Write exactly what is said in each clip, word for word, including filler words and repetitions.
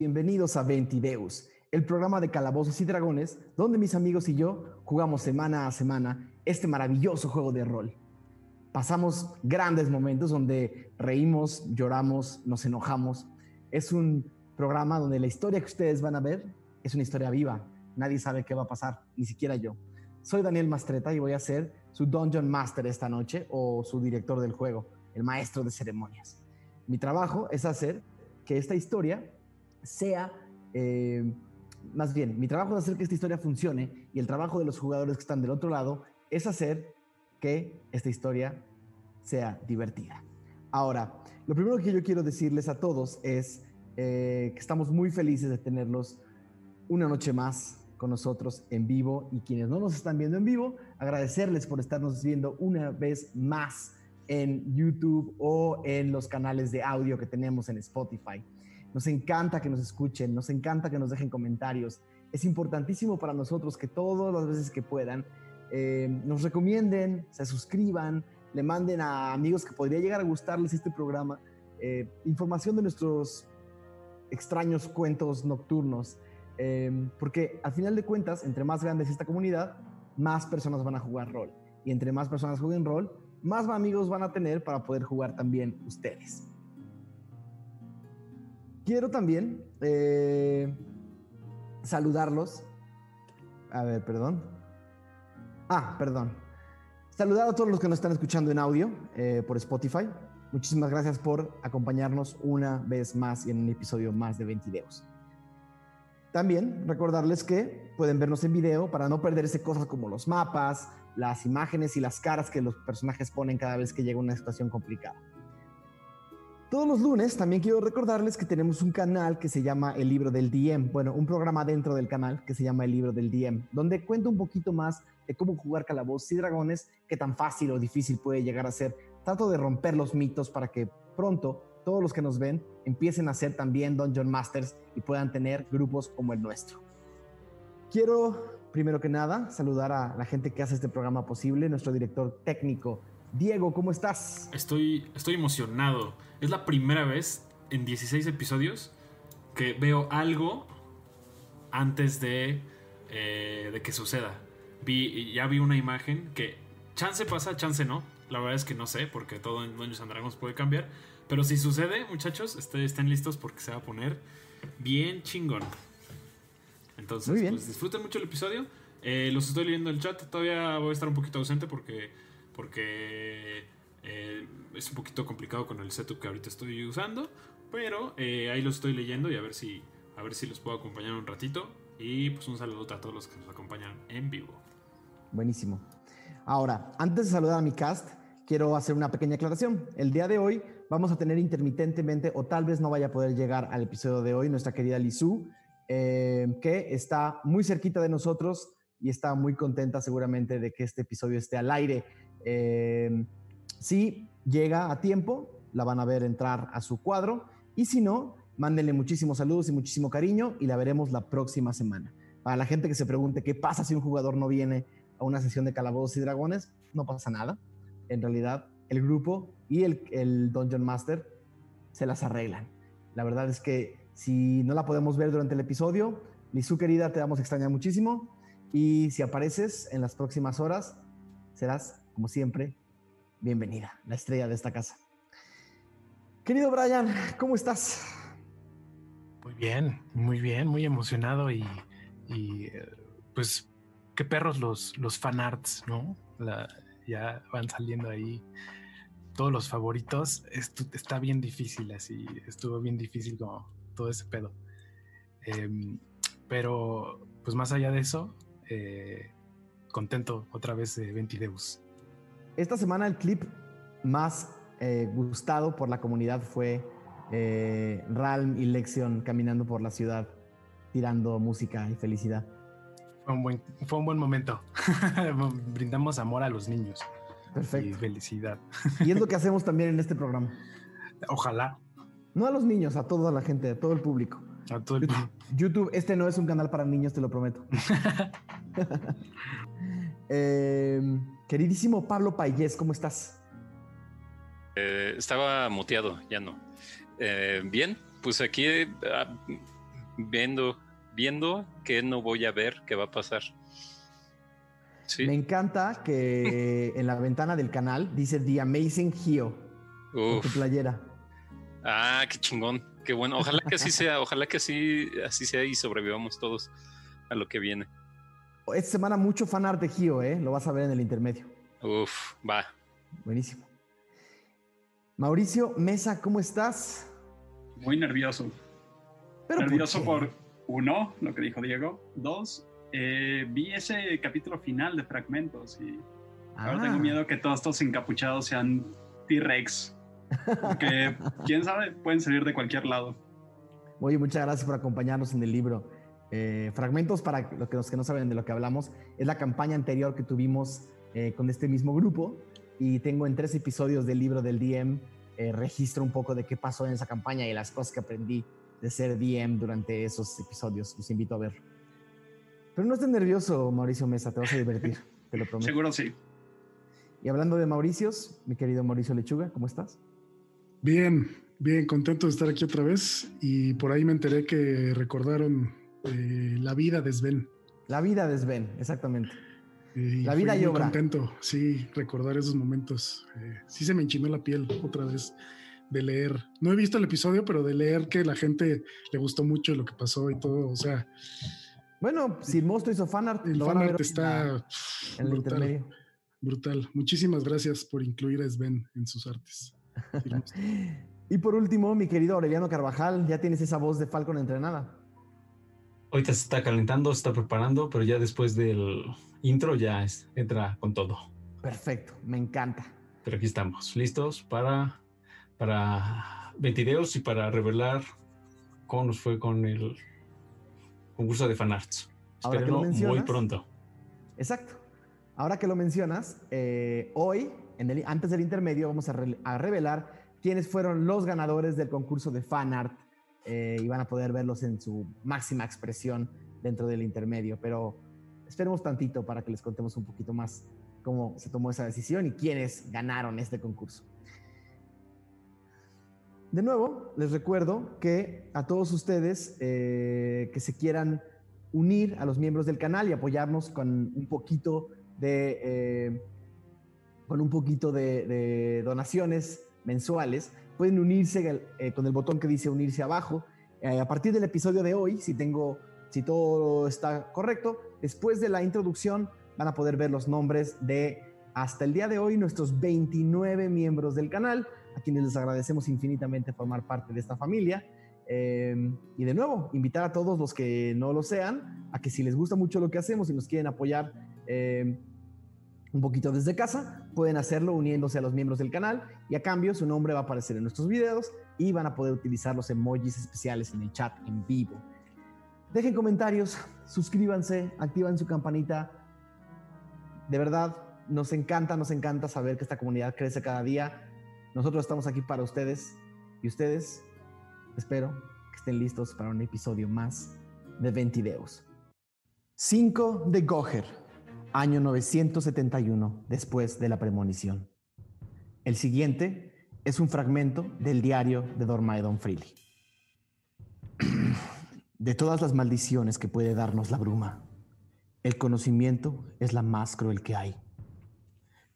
Bienvenidos a Ventideus, el programa de Calabozos y Dragones, donde mis amigos y yo jugamos semana a semana este maravilloso juego de rol. Pasamos grandes momentos donde reímos, lloramos, nos enojamos. Es un programa donde la historia que ustedes van a ver es una historia viva. Nadie sabe qué va a pasar, ni siquiera yo. Soy Daniel Mastretta y voy a ser su Dungeon Master esta noche, o su director del juego, el maestro de ceremonias. Mi trabajo es hacer que esta historia sea... Eh, Más bien, mi trabajo es hacer que esta historia funcione y el trabajo de los jugadores que están del otro lado es hacer que esta historia sea divertida. Ahora, lo primero que yo quiero decirles a todos es eh, que estamos muy felices de tenerlos una noche más con nosotros en vivo, y quienes no nos están viendo en vivo, agradecerles por estarnos viendo una vez más en YouTube o en los canales de audio que tenemos en Spotify. Nos encanta que nos escuchen, nos encanta que nos dejen comentarios. Es importantísimo para nosotros que todas las veces que puedan eh, nos recomienden, se suscriban, le manden a amigos que podría llegar a gustarles este programa, eh, información de nuestros extraños cuentos nocturnos. Eh, porque al final de cuentas, entre más grande es esta comunidad, más personas van a jugar rol. Y entre más personas jueguen rol, más amigos van a tener para poder jugar también ustedes. Quiero también eh, saludarlos. A ver, perdón. Ah, perdón. Saludar a todos los que nos están escuchando en audio eh, por Spotify. Muchísimas gracias por acompañarnos una vez más y en un episodio más de Ventideus. También recordarles que pueden vernos en video para no perderse cosas como los mapas, las imágenes y las caras que los personajes ponen cada vez que llega una situación complicada. Todos los lunes también quiero recordarles que tenemos un canal que se llama El Libro del D M, bueno, un programa dentro del canal que se llama El Libro del D M, donde cuento un poquito más de cómo jugar Calabozos y Dragones, qué tan fácil o difícil puede llegar a ser. Trato de romper los mitos para que pronto todos los que nos ven empiecen a ser también Dungeon Masters y puedan tener grupos como el nuestro. Quiero, primero que nada, saludar a la gente que hace este programa posible, nuestro director técnico, Diego. ¿Cómo estás? Estoy, estoy emocionado. Es la primera vez en dieciséis episodios que veo algo antes de, eh, de que suceda. Vi, ya vi una imagen que chance pasa, chance no. La verdad es que no sé, porque todo en Dungeons and Dragons puede cambiar. Pero si sucede, muchachos, estén, estén listos porque se va a poner bien chingón. Entonces, pues, disfruten mucho el episodio. Eh, los estoy leyendo en el chat. Todavía voy a estar un poquito ausente porque... porque eh, es un poquito complicado con el setup que ahorita estoy usando, pero eh, ahí los estoy leyendo y a ver si a ver si los puedo acompañar un ratito. Y pues un saludo a todos los que nos acompañan en vivo. Buenísimo. Ahora, antes de saludar a mi cast, quiero hacer una pequeña aclaración. El día de hoy vamos a tener intermitentemente, o tal vez no vaya a poder llegar al episodio de hoy, nuestra querida Lizu, eh, que está muy cerquita de nosotros y está muy contenta seguramente de que este episodio esté al aire. Eh, si llega a tiempo, la van a ver entrar a su cuadro, y si no, mándenle muchísimos saludos y muchísimo cariño y la veremos la próxima semana. Para la gente que se pregunte qué pasa si un jugador no viene a una sesión de Calabozos y Dragones, no pasa nada. En realidad, el grupo y el, el Dungeon Master se las arreglan. La verdad es que si no la podemos ver durante el episodio, Lizu querida, te vamos a extrañar muchísimo, y si apareces en las próximas horas, serás, como siempre, bienvenida, la estrella de esta casa. Querido Brian, ¿cómo estás? Muy bien, muy bien, muy emocionado y, y pues qué perros los, los fanarts, ¿no? La, ya van saliendo ahí todos los favoritos. Esto está bien difícil, así estuvo bien difícil como todo ese pedo. Eh, pero pues más allá de eso, eh, contento otra vez de Ventideus. Esta semana el clip más eh, gustado por la comunidad fue eh, Ralm y Lexion caminando por la ciudad, tirando música y felicidad. Fue un buen, fue un buen momento. Brindamos amor a los niños. Perfecto. Y felicidad. Y es lo que hacemos también en este programa. Ojalá. No a los niños, a toda la gente, a todo el público. A todo el público. YouTube, este no es un canal para niños, te lo prometo. eh... Queridísimo Pablo Payés, ¿cómo estás? Eh, estaba muteado, ya no. Eh, bien, pues aquí eh, viendo, viendo que no voy a ver qué va a pasar. Sí. Me encanta que en la ventana del canal dice The Amazing Gio en tu playera. Ah, qué chingón, qué bueno. Ojalá que así sea, ojalá que así, así sea y sobrevivamos todos a lo que viene. Esta semana mucho fanart de Gio, ¿eh? Lo vas a ver en el intermedio. Uf, va. Buenísimo. Mauricio Mesa, ¿cómo estás? Muy nervioso. Pero nervioso por, por uno, lo que dijo Diego. Dos, eh, vi ese capítulo final de Fragmentos y ah. ahora tengo miedo que todos estos encapuchados sean T-Rex. Porque, quién sabe, pueden salir de cualquier lado. Oye, muchas gracias por acompañarnos en el libro. Eh, Fragmentos, para los que, los que no saben de lo que hablamos, es la campaña anterior que tuvimos eh, con este mismo grupo, y tengo en tres episodios del libro del D M eh, registro un poco de qué pasó en esa campaña y las cosas que aprendí de ser D M durante esos episodios. Los invito a ver. Pero no estés nervioso, Mauricio Mesa, te vas a divertir, te lo prometo. Seguro sí. Y hablando de Mauricios, mi querido Mauricio Lechuga, ¿cómo estás? Bien, bien, contento de estar aquí otra vez, y por ahí me enteré que recordaron Eh, la vida de Sven. La vida de Sven, exactamente. Eh, la vida y obra. Contento, sí, recordar esos momentos. Eh, sí se me enchinó la piel otra vez de leer. No he visto el episodio, pero de leer que la gente le gustó mucho lo que pasó y todo, o sea... Bueno, si Mosto hizo fanart... El fanart está en el brutal, intermedio. Brutal. Muchísimas gracias por incluir a Sven en sus artes. Y por último, mi querido Aureliano Carvajal, ya tienes esa voz de Falcon entrenada. Ahorita se está calentando, se está preparando, pero ya después del intro ya es, entra con todo. Perfecto, me encanta. Pero aquí estamos, listos para, para ventideos y para revelar cómo nos fue con el concurso de fanarts. Ahora que lo mencionas, muy pronto. Exacto. Ahora que lo mencionas, eh, hoy, en el, antes del intermedio, vamos a, re, a revelar quiénes fueron los ganadores del concurso de fanart. Eh, y van a poder verlos en su máxima expresión dentro del intermedio, pero esperemos tantito para que les contemos un poquito más cómo se tomó esa decisión y quiénes ganaron este concurso. De nuevo, les recuerdo que a todos ustedes eh, que se quieran unir a los miembros del canal y apoyarnos con un poquito de eh, con un poquito de, de donaciones mensuales, pueden unirse eh, con el botón que dice unirse abajo. Eh, a partir del episodio de hoy, si, tengo, si todo está correcto, después de la introducción van a poder ver los nombres de, hasta el día de hoy, nuestros veintinueve miembros del canal, a quienes les agradecemos infinitamente formar parte de esta familia. Eh, y de nuevo, invitar a todos los que no lo sean, a que si les gusta mucho lo que hacemos y nos quieren apoyar eh, un poquito desde casa, pueden hacerlo uniéndose a los miembros del canal, y a cambio su nombre va a aparecer en nuestros videos y van a poder utilizar los emojis especiales en el chat en vivo. Dejen comentarios, suscríbanse, activen su campanita. De verdad, nos encanta, nos encanta saber que esta comunidad crece cada día. Nosotros estamos aquí para ustedes, y ustedes, espero que estén listos para un episodio más de veinte videos. cinco de Goher. Año novecientos setenta y uno, después de la premonición. El siguiente es un fragmento del diario de Dormaedon Freely. De todas las maldiciones que puede darnos la bruma, el conocimiento es la más cruel que hay.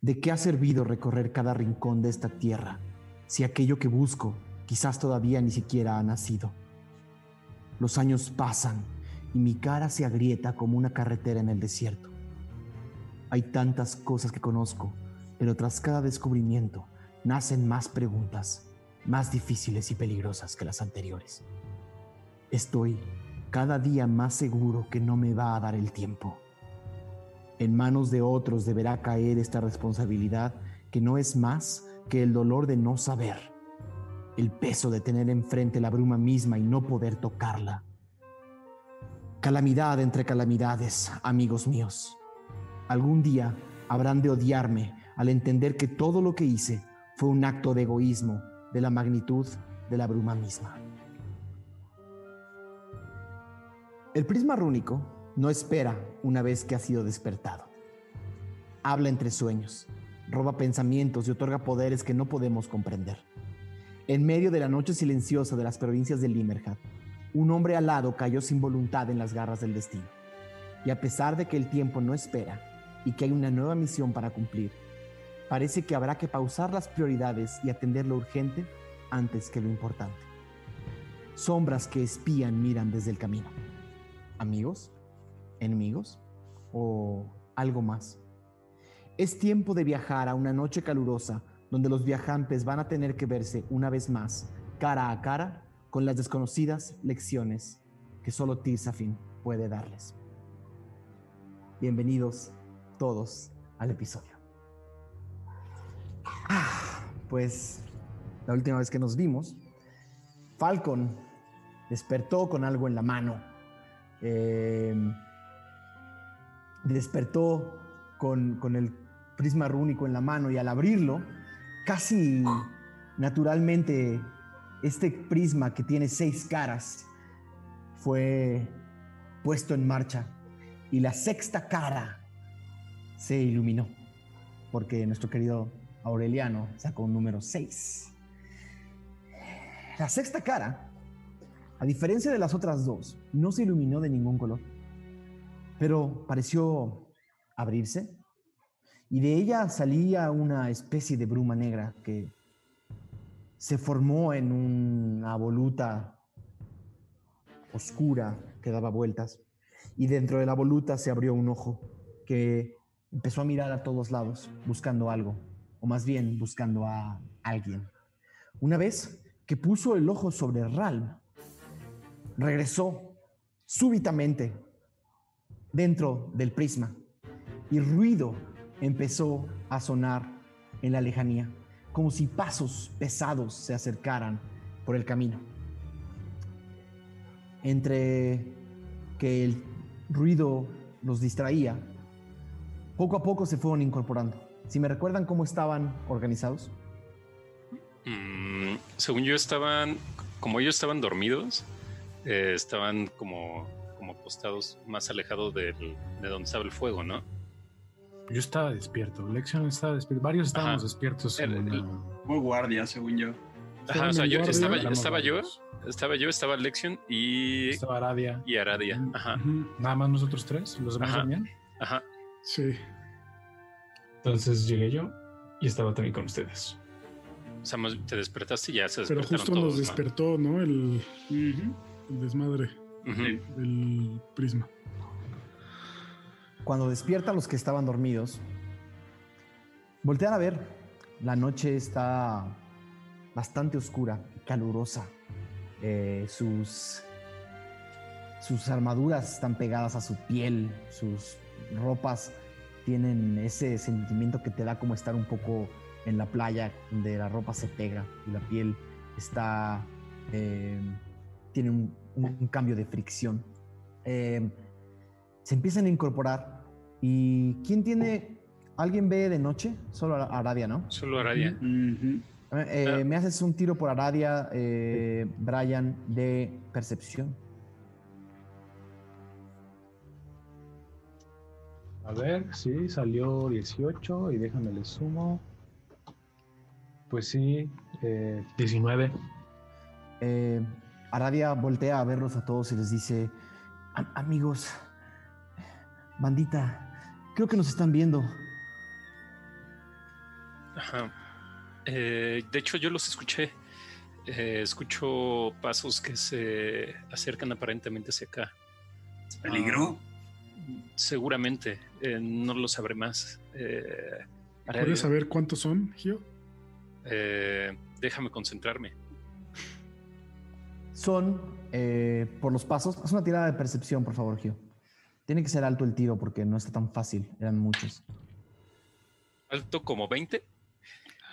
¿De qué ha servido recorrer cada rincón de esta tierra si aquello que busco quizás todavía ni siquiera ha nacido? Los años pasan y mi cara se agrieta como una carretera en el desierto. Hay tantas cosas que conozco, pero tras cada descubrimiento nacen más preguntas, más difíciles y peligrosas que las anteriores. Estoy cada día más seguro que no me va a dar el tiempo. En manos de otros deberá caer esta responsabilidad, que no es más que el dolor de no saber, el peso de tener enfrente la bruma misma y no poder tocarla. Calamidad entre calamidades, amigos míos. Algún día habrán de odiarme al entender que todo lo que hice fue un acto de egoísmo de la magnitud de la bruma misma. El prisma rúnico no espera una vez que ha sido despertado. Habla entre sueños, roba pensamientos y otorga poderes que no podemos comprender. En medio de la noche silenciosa de las provincias de Limerhead, un hombre alado cayó sin voluntad en las garras del destino. Y a pesar de que el tiempo no espera y que hay una nueva misión para cumplir, parece que habrá que pausar las prioridades y atender lo urgente antes que lo importante. Sombras que espían miran desde el camino. ¿Amigos? ¿Enemigos? ¿O algo más? Es tiempo de viajar a una noche calurosa donde los viajantes van a tener que verse una vez más, cara a cara, con las desconocidas lecciones que solo Tirsafin puede darles. Bienvenidos todos al episodio. Ah, pues la última vez que nos vimos, Falcon despertó con algo en la mano. Eh, despertó con, con el prisma rúnico en la mano y al abrirlo, casi naturalmente, este prisma que tiene seis caras fue puesto en marcha y la sexta cara se iluminó porque nuestro querido Aureliano sacó un número seis. La sexta cara, a diferencia de las otras dos, no se iluminó de ningún color, pero pareció abrirse y de ella salía una especie de bruma negra que se formó en una voluta oscura que daba vueltas y dentro de la voluta se abrió un ojo que empezó a mirar a todos lados buscando algo, o más bien buscando a alguien. Una vez que puso el ojo sobre Ralm, regresó súbitamente dentro del prisma y ruido empezó a sonar en la lejanía, como si pasos pesados se acercaran por el camino. Entre que el ruido los distraía, poco a poco se fueron incorporando. ¿Si me recuerdan cómo estaban organizados? Mm, según yo estaban, como ellos estaban dormidos, eh, estaban como, como postados más alejados del, de donde estaba el fuego, ¿no? Yo estaba despierto, Lexion estaba despierto, varios estábamos Ajá. despiertos. El, el, una... Muy guardia, según yo. Ajá, o sea, yo estaba, estaba yo, estaba yo, estaba Lexion y... Estaba Aradia. Y Aradia, ajá. Nada más nosotros tres, los demás también. Ajá. Sí. Entonces llegué yo y estaba también con ustedes. O sea, te despertaste y ya se despertaron. Pero justo todos, nos despertó, ¿no? ¿no? El, uh-huh. el desmadre uh-huh. del prisma. Cuando despiertan los que estaban dormidos, voltean a ver. La noche está bastante oscura, calurosa. Eh, sus, sus armaduras están pegadas a su piel. Sus ropas tienen ese sentimiento que te da como estar un poco en la playa, donde la ropa se pega y la piel está eh, tiene un, un, un cambio de fricción. Eh, se empiezan a incorporar. ¿Y quién tiene? ¿Alguien ve de noche? Solo Aradia, ¿no? Solo Aradia. Uh-huh. Eh, ah. Me haces un tiro por Aradia, eh, Brian, de percepción. A ver, sí, salió dieciocho y déjame le sumo. Pues sí, eh, diecinueve. Eh, Aradia voltea a verlos a todos y les dice: amigos, bandita. Creo que nos están viendo. Ajá. Eh, de hecho, yo los escuché. Eh, escucho pasos que se acercan aparentemente hacia acá. ¿Es peligro? Ah, seguramente. Eh, no lo sabré más. Eh, ¿Puedes saber cuántos son, Gio? Eh, déjame concentrarme. Son, eh, por los pasos. Haz una tirada de percepción, por favor, Gio. Tiene que ser alto el tiro porque no está tan fácil. Eran muchos. ¿Alto como veinte?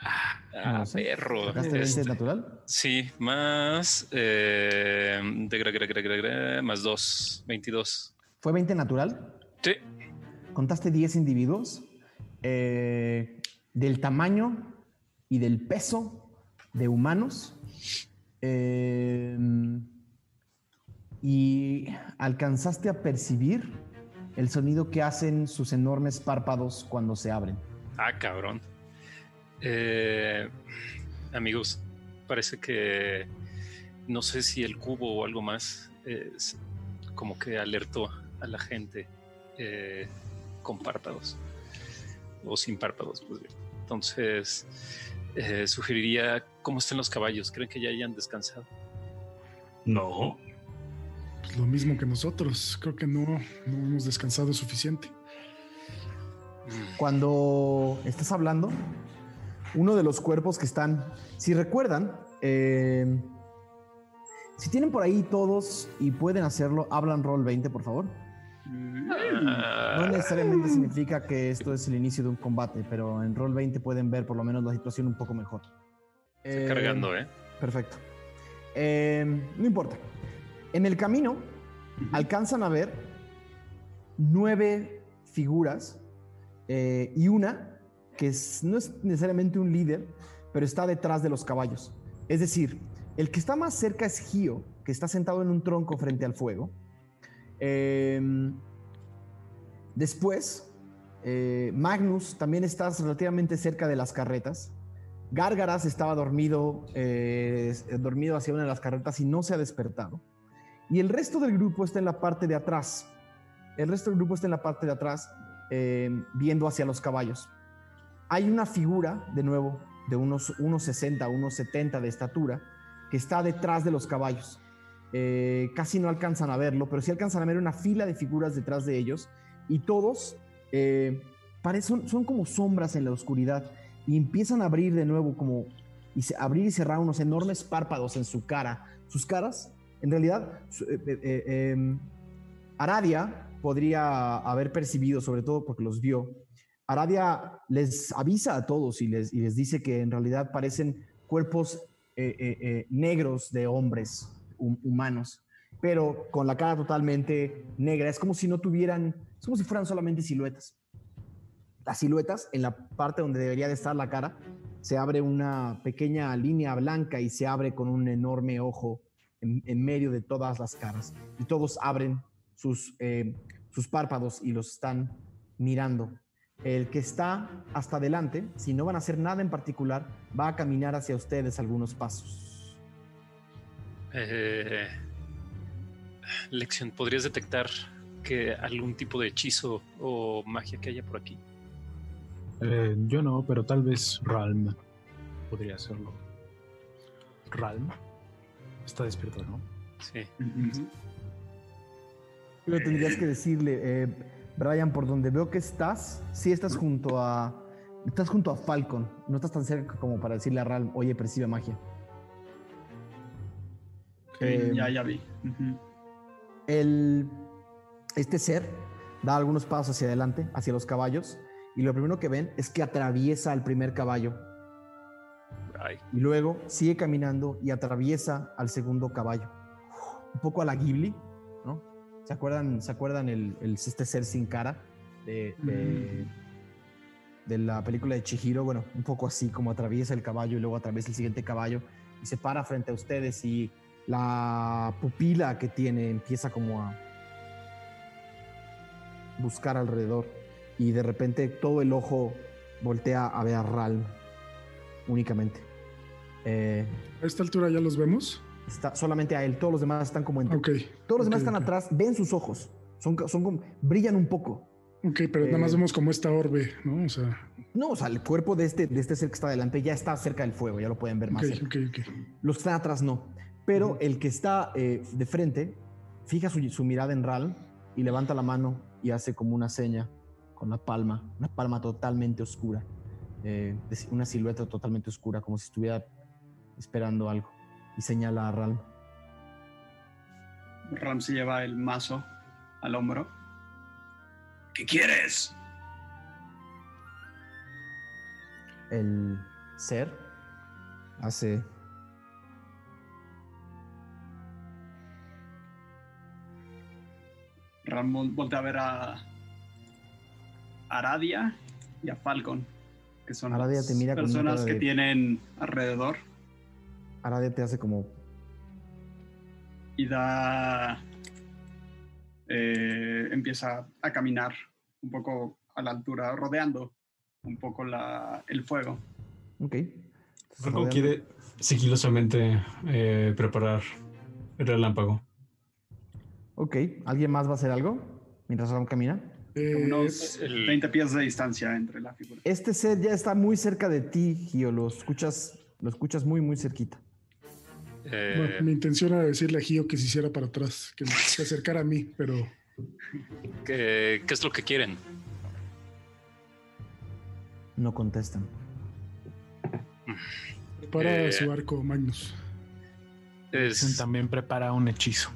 Ah, ah sí. Perro. ¿Sacaste veinte este, natural? Sí, más... Eh, de gra, gra, gra, gra, gra, más dos, veintidós. ¿Fue veinte natural? Sí. Contaste diez individuos eh, del tamaño y del peso de humanos. Eh... Y alcanzaste a percibir el sonido que hacen sus enormes párpados cuando se abren. Ah, cabrón. Eh, amigos, parece que no sé si el cubo o algo más eh, como que alertó a la gente eh, con párpados o sin párpados, pues bien. Entonces eh, sugeriría, ¿cómo están los caballos? ¿Creen que ya hayan descansado? No. Pues lo mismo que nosotros, creo que no, no hemos descansado suficiente. Cuando estás hablando, uno de los cuerpos que están, si recuerdan, eh, si tienen por ahí todos y pueden hacerlo, hablan roll veinte, por favor. No necesariamente significa que esto es el inicio de un combate, pero en roll veinte pueden ver por lo menos la situación un poco mejor. Estoy eh, cargando, ¿eh? Perfecto. Eh, no importa. En el camino alcanzan a ver nueve figuras eh, y una que es, no es necesariamente un líder, pero está detrás de los caballos. Es decir, el que está más cerca es Gio, que está sentado en un tronco frente al fuego. Eh, después, eh, Magnus también está relativamente cerca de las carretas. Gárgaras estaba dormido, eh, dormido hacia una de las carretas y no se ha despertado. Y el resto del grupo está en la parte de atrás. El resto del grupo está en la parte de atrás, eh, viendo hacia los caballos. Hay una figura, de nuevo, de unos uno sesenta, uno setenta de estatura, que está detrás de los caballos. Eh, casi no alcanzan a verlo, pero sí alcanzan a ver una fila de figuras detrás de ellos, y todos eh, parecen, son como sombras en la oscuridad, y empiezan a abrir de nuevo como, y se, abrir y cerrar unos enormes párpados en su cara. Sus caras, en realidad, eh, eh, eh, Aradia podría haber percibido, sobre todo porque los vio. Aradia les avisa a todos y les, y les dice que en realidad parecen cuerpos eh, eh, eh, negros de hombres humanos, pero con la cara totalmente negra. Es como si no tuvieran, es como si fueran solamente siluetas. Las siluetas, en la parte donde debería de estar la cara, se abre una pequeña línea blanca y se abre con un enorme ojo en, en medio de todas las caras. Y todos abren sus, eh, sus párpados y los están mirando. El que está hasta adelante, si no van a hacer nada en particular, va a caminar hacia ustedes algunos pasos. Eh, Lexion, ¿podrías detectar que algún tipo de hechizo o magia que haya por aquí? Eh, yo no, pero tal vez Ralm podría hacerlo. ¿Ralm? Está despierto, ¿no? Sí. Uh-huh. Pero tendrías que decirle, eh, Brian, por donde veo que estás, sí estás junto a, estás junto a Falcon. No estás tan cerca como para decirle a Ralm, oye, percibe magia. Eh, ya, ya vi. Uh-huh. el, este ser da algunos pasos hacia adelante, hacia los caballos, y lo primero que ven es que atraviesa al primer caballo. Ay. Y luego sigue caminando y atraviesa al segundo caballo. Un poco a la Ghibli, ¿no? ¿Se acuerdan, ¿se acuerdan el, el, este ser sin cara de, de, uh-huh. de la película de Chihiro? Bueno, un poco así, como atraviesa el caballo y luego atraviesa el siguiente caballo y se para frente a ustedes, y la pupila que tiene empieza como a buscar alrededor, y de repente todo el ojo voltea a ver a Ralm únicamente. Eh, ¿A esta altura ya los vemos? Está solamente a él, todos los demás están como en... Okay. Todos los okay, demás están okay. atrás, ven sus ojos, son, son como, brillan un poco. Ok, pero eh, nada más vemos como esta orbe, ¿no? O sea... No, o sea, el cuerpo de este, de este ser que está adelante ya está cerca del fuego, ya lo pueden ver más okay, cerca. Okay, okay. Los que están atrás no. Pero el que está eh, de frente fija su, su mirada en Ralm y levanta la mano y hace como una seña con la palma, una palma totalmente oscura, eh, una silueta totalmente oscura, como si estuviera esperando algo, y señala a Ralm. Ralm se lleva el mazo al hombro. ¿Qué quieres? El ser hace... Ramón voltea a ver a Aradia y a Falcon, que son las personas que de... tienen alrededor. Aradia te hace como... Y da... Eh, empieza a caminar un poco a la altura, rodeando un poco la, el fuego. Ok. Falcon quiere sigilosamente eh, preparar el relámpago. Ok, ¿alguien más va a hacer algo mientras Ram camina? Eh, unos el... treinta pies de distancia entre la figura. Este set ya está muy cerca de ti, Gio. Lo escuchas, lo escuchas muy, muy cerquita. Eh... Bueno, mi intención era decirle a Gio que se hiciera para atrás, que se acercara a mí, pero... ¿Qué, qué es lo que quieren? No contestan. Prepara eh... su arco, Magnus. Es... También prepara un hechizo.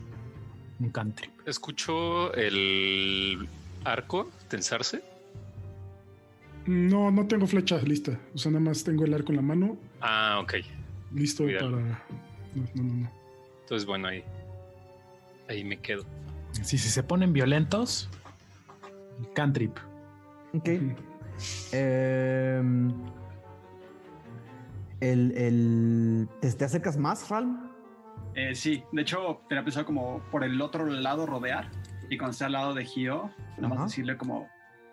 Un cantrip. Escucho el... ¿Arco? ¿Tensarse? No, no tengo flecha lista. O sea, nada más tengo el arco en la mano. Ah, ok. Listo. Cuidado. Para... No, no, no. Entonces, bueno, ahí... Ahí me quedo. Sí, si se ponen violentos... Cantrip. Ok. Mm. Eh, el, el... ¿Te, ¿Te acercas más, Ralm? Eh, sí. De hecho, tenía pensado como por el otro lado rodear. Y cuando esté al lado de Gio, nada más uh-huh. decirle como,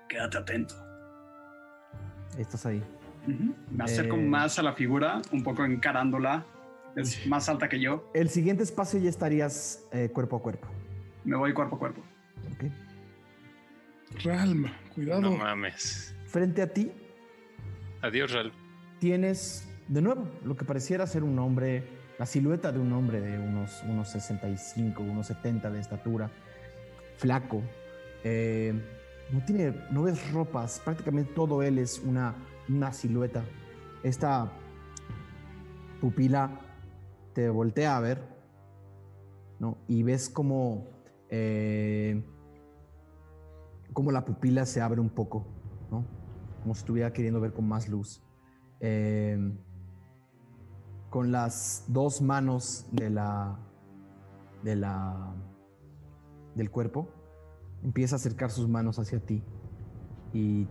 quédate atento. Estás ahí. Uh-huh. Me acerco eh... más a la figura, un poco encarándola. Es sí. más alta que yo. El siguiente espacio ya estarías eh, cuerpo a cuerpo. Me voy cuerpo a cuerpo. Okay. Ralm, cuidado. No mames. Frente a ti. Adiós, Ralm. Tienes, de nuevo, lo que pareciera ser un hombre, la silueta de un hombre de unos, unos sesenta y cinco, unos setenta de estatura. Flaco, eh, no tiene, no ves ropas, prácticamente todo él es una, una silueta. Esta pupila te voltea a ver, ¿no? Y ves como, eh, como la pupila se abre un poco, ¿no? Como si estuviera queriendo ver con más luz. Eh, con las dos manos de la, de la del cuerpo, empieza a acercar sus manos hacia ti y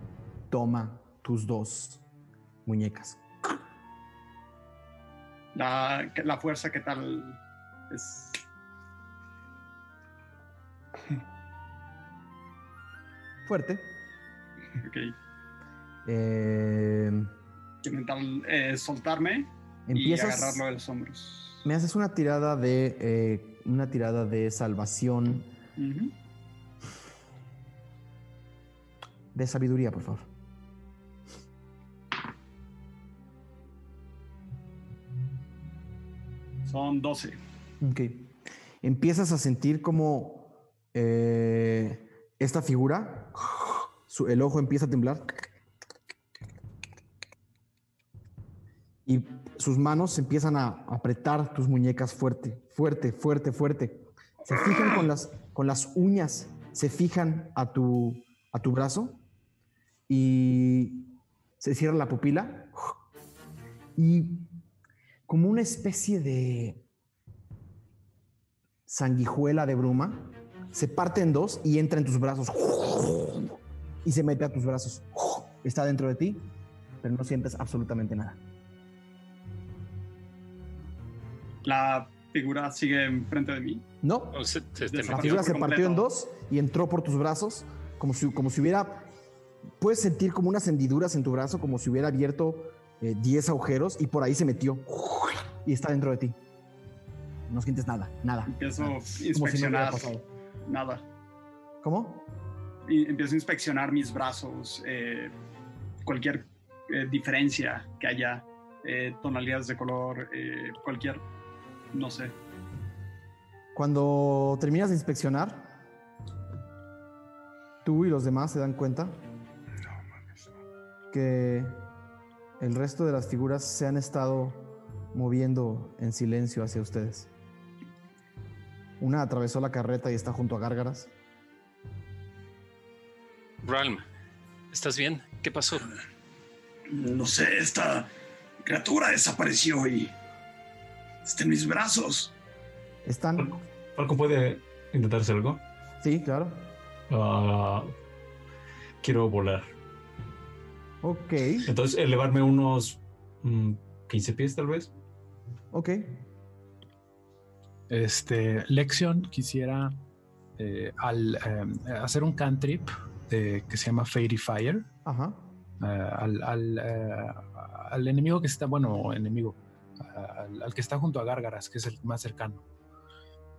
toma tus dos muñecas. La, la fuerza, ¿qué tal es? Fuerte. Ok. Eh, mental, eh, soltarme empiezas, y agarrarlo de los hombros. Me haces una tirada de eh, una tirada de salvación. Uh-huh. De sabiduría, por favor. Son doce. Ok. Empiezas a sentir como eh, esta figura, su, el ojo empieza a temblar y sus manos empiezan a apretar tus muñecas fuerte, fuerte, fuerte, fuerte. Se fijan con las, con las uñas, se fijan a tu, a tu brazo y se cierra la pupila y como una especie de sanguijuela de bruma se parte en dos y entra en tus brazos y se mete a tus brazos. Está dentro de ti, pero no sientes absolutamente nada. La... ¿Figura sigue enfrente de mí? No, no se, se, se la figura se completo. Partió en dos y entró por tus brazos, como si, como si hubiera... Puedes sentir como unas hendiduras en tu brazo, como si hubiera abierto diez eh, agujeros y por ahí se metió y está dentro de ti. No sientes nada, nada. Empiezo nada. a inspeccionar. Si no nada. ¿Cómo? Y empiezo a inspeccionar mis brazos, eh, cualquier eh, diferencia que haya, eh, tonalidades de color, eh, cualquier... No sé. Cuando terminas de inspeccionar, tú y los demás se dan cuenta que el resto de las figuras se han estado moviendo en silencio hacia ustedes. Una atravesó la carreta y está junto a Gárgaras. Ralm, ¿estás bien? ¿Qué pasó? No sé, esta criatura desapareció y... Está en mis brazos. Están. ¿Falcon puede intentar hacer algo? Sí, claro. Uh, quiero volar. Ok. Entonces, elevarme unos mm, quince pies, tal vez. Ok. Este, Lexion quisiera eh, al, eh, hacer un cantrip eh, que se llama Fairy Fire. Ajá. Eh, al, al, eh, al enemigo que está. Bueno, enemigo. Al, al que está junto a Gárgaras, que es el más cercano.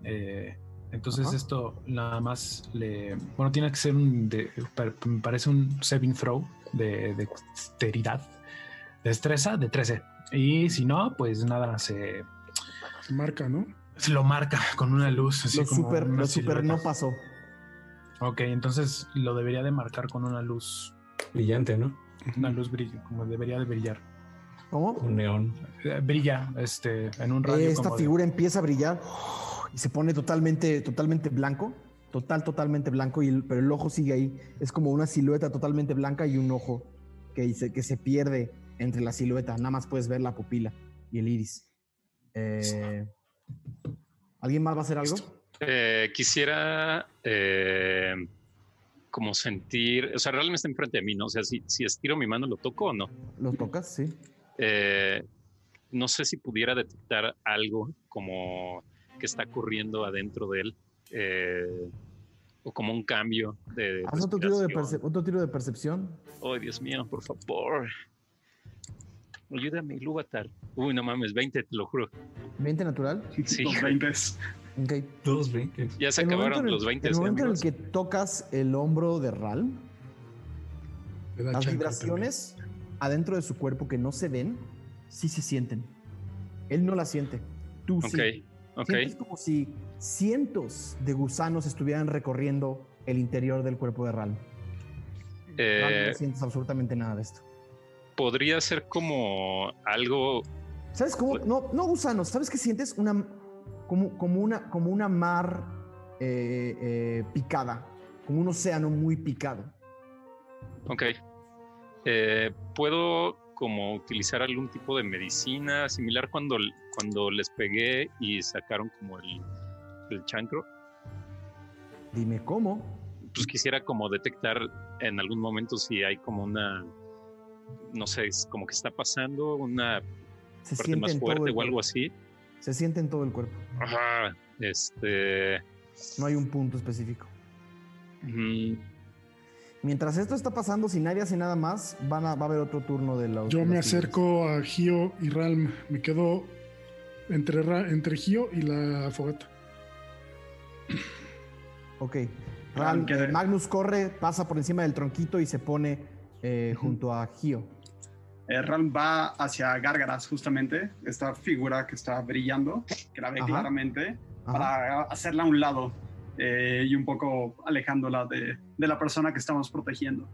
Eh, Entonces Ajá. esto nada más le... Bueno, tiene que ser un... De, me parece un saving throw de dexteridad. De destreza de trece. Y si no, pues nada, se... Se marca, ¿no? Lo marca con una luz. Así lo como super, lo super no pasó. Ok, entonces lo debería de marcar con una luz... Brillante, ¿no? Una luz brilla, como debería de brillar. ¿Cómo? Un neón. Brilla, este, en un radio. Esta como figura de... empieza a brillar... Y se pone totalmente, totalmente blanco, total, totalmente blanco, y el, pero el ojo sigue ahí. Es como una silueta totalmente blanca y un ojo que se, que se pierde entre la silueta. Nada más puedes ver la pupila y el iris. Eh, ¿Alguien más va a hacer algo? Eh, quisiera eh, como sentir... O sea, realmente está enfrente de mí, ¿no? O sea, si, si estiro mi mano, ¿lo toco o no? ¿Lo tocas? Sí. Eh, no sé si pudiera detectar algo como... que está corriendo adentro de él, eh, o como un cambio de... Haz otro tiro de, perce- otro tiro de percepción. Ay, oh, Dios mío, por favor. Ayúdame, Ilúvatar. Uy, no mames, veinte, te lo juro. ¿veinte natural? Sí. Dos veintes. Okay. Dos veintes. Ya se el acabaron el, los veintes. El momento en el que tocas el hombro de Ralm, la las vibraciones también. Adentro de su cuerpo que no se ven, sí se sienten. Él no las siente. Tú okay. sí. Okay. Es como si cientos de gusanos estuvieran recorriendo el interior del cuerpo de Ralm. Eh, no sientes absolutamente nada de esto. Podría ser como algo... ¿Sabes cómo? No, no gusanos. ¿Sabes qué sientes? Una, como, como, una, como una mar eh, eh, picada. Como un océano muy picado. Ok. Eh, ¿Puedo... como utilizar algún tipo de medicina similar cuando, cuando les pegué y sacaron como el, el chancro? Dime cómo. Pues quisiera como detectar en algún momento si hay como una, no sé, es como que está pasando una se parte más fuerte o algo así. Se siente en todo el cuerpo. Ajá, este... No hay un punto específico. Mm. Mientras esto está pasando, si nadie hace nada más, van a, va a haber otro turno de la... Yo me acerco a Gio y Ralm. Me quedo entre, entre Gio y la fogata. Ok. Ralm, eh, Magnus corre, pasa por encima del tronquito y se pone eh, uh-huh. junto a Gio. Eh, Ralm va hacia Gárgaras, justamente. Esta figura que está brillando, que la ve Ajá. claramente, Ajá. para hacerla a un lado. Eh, y un poco alejándola de, de la persona que estamos protegiendo.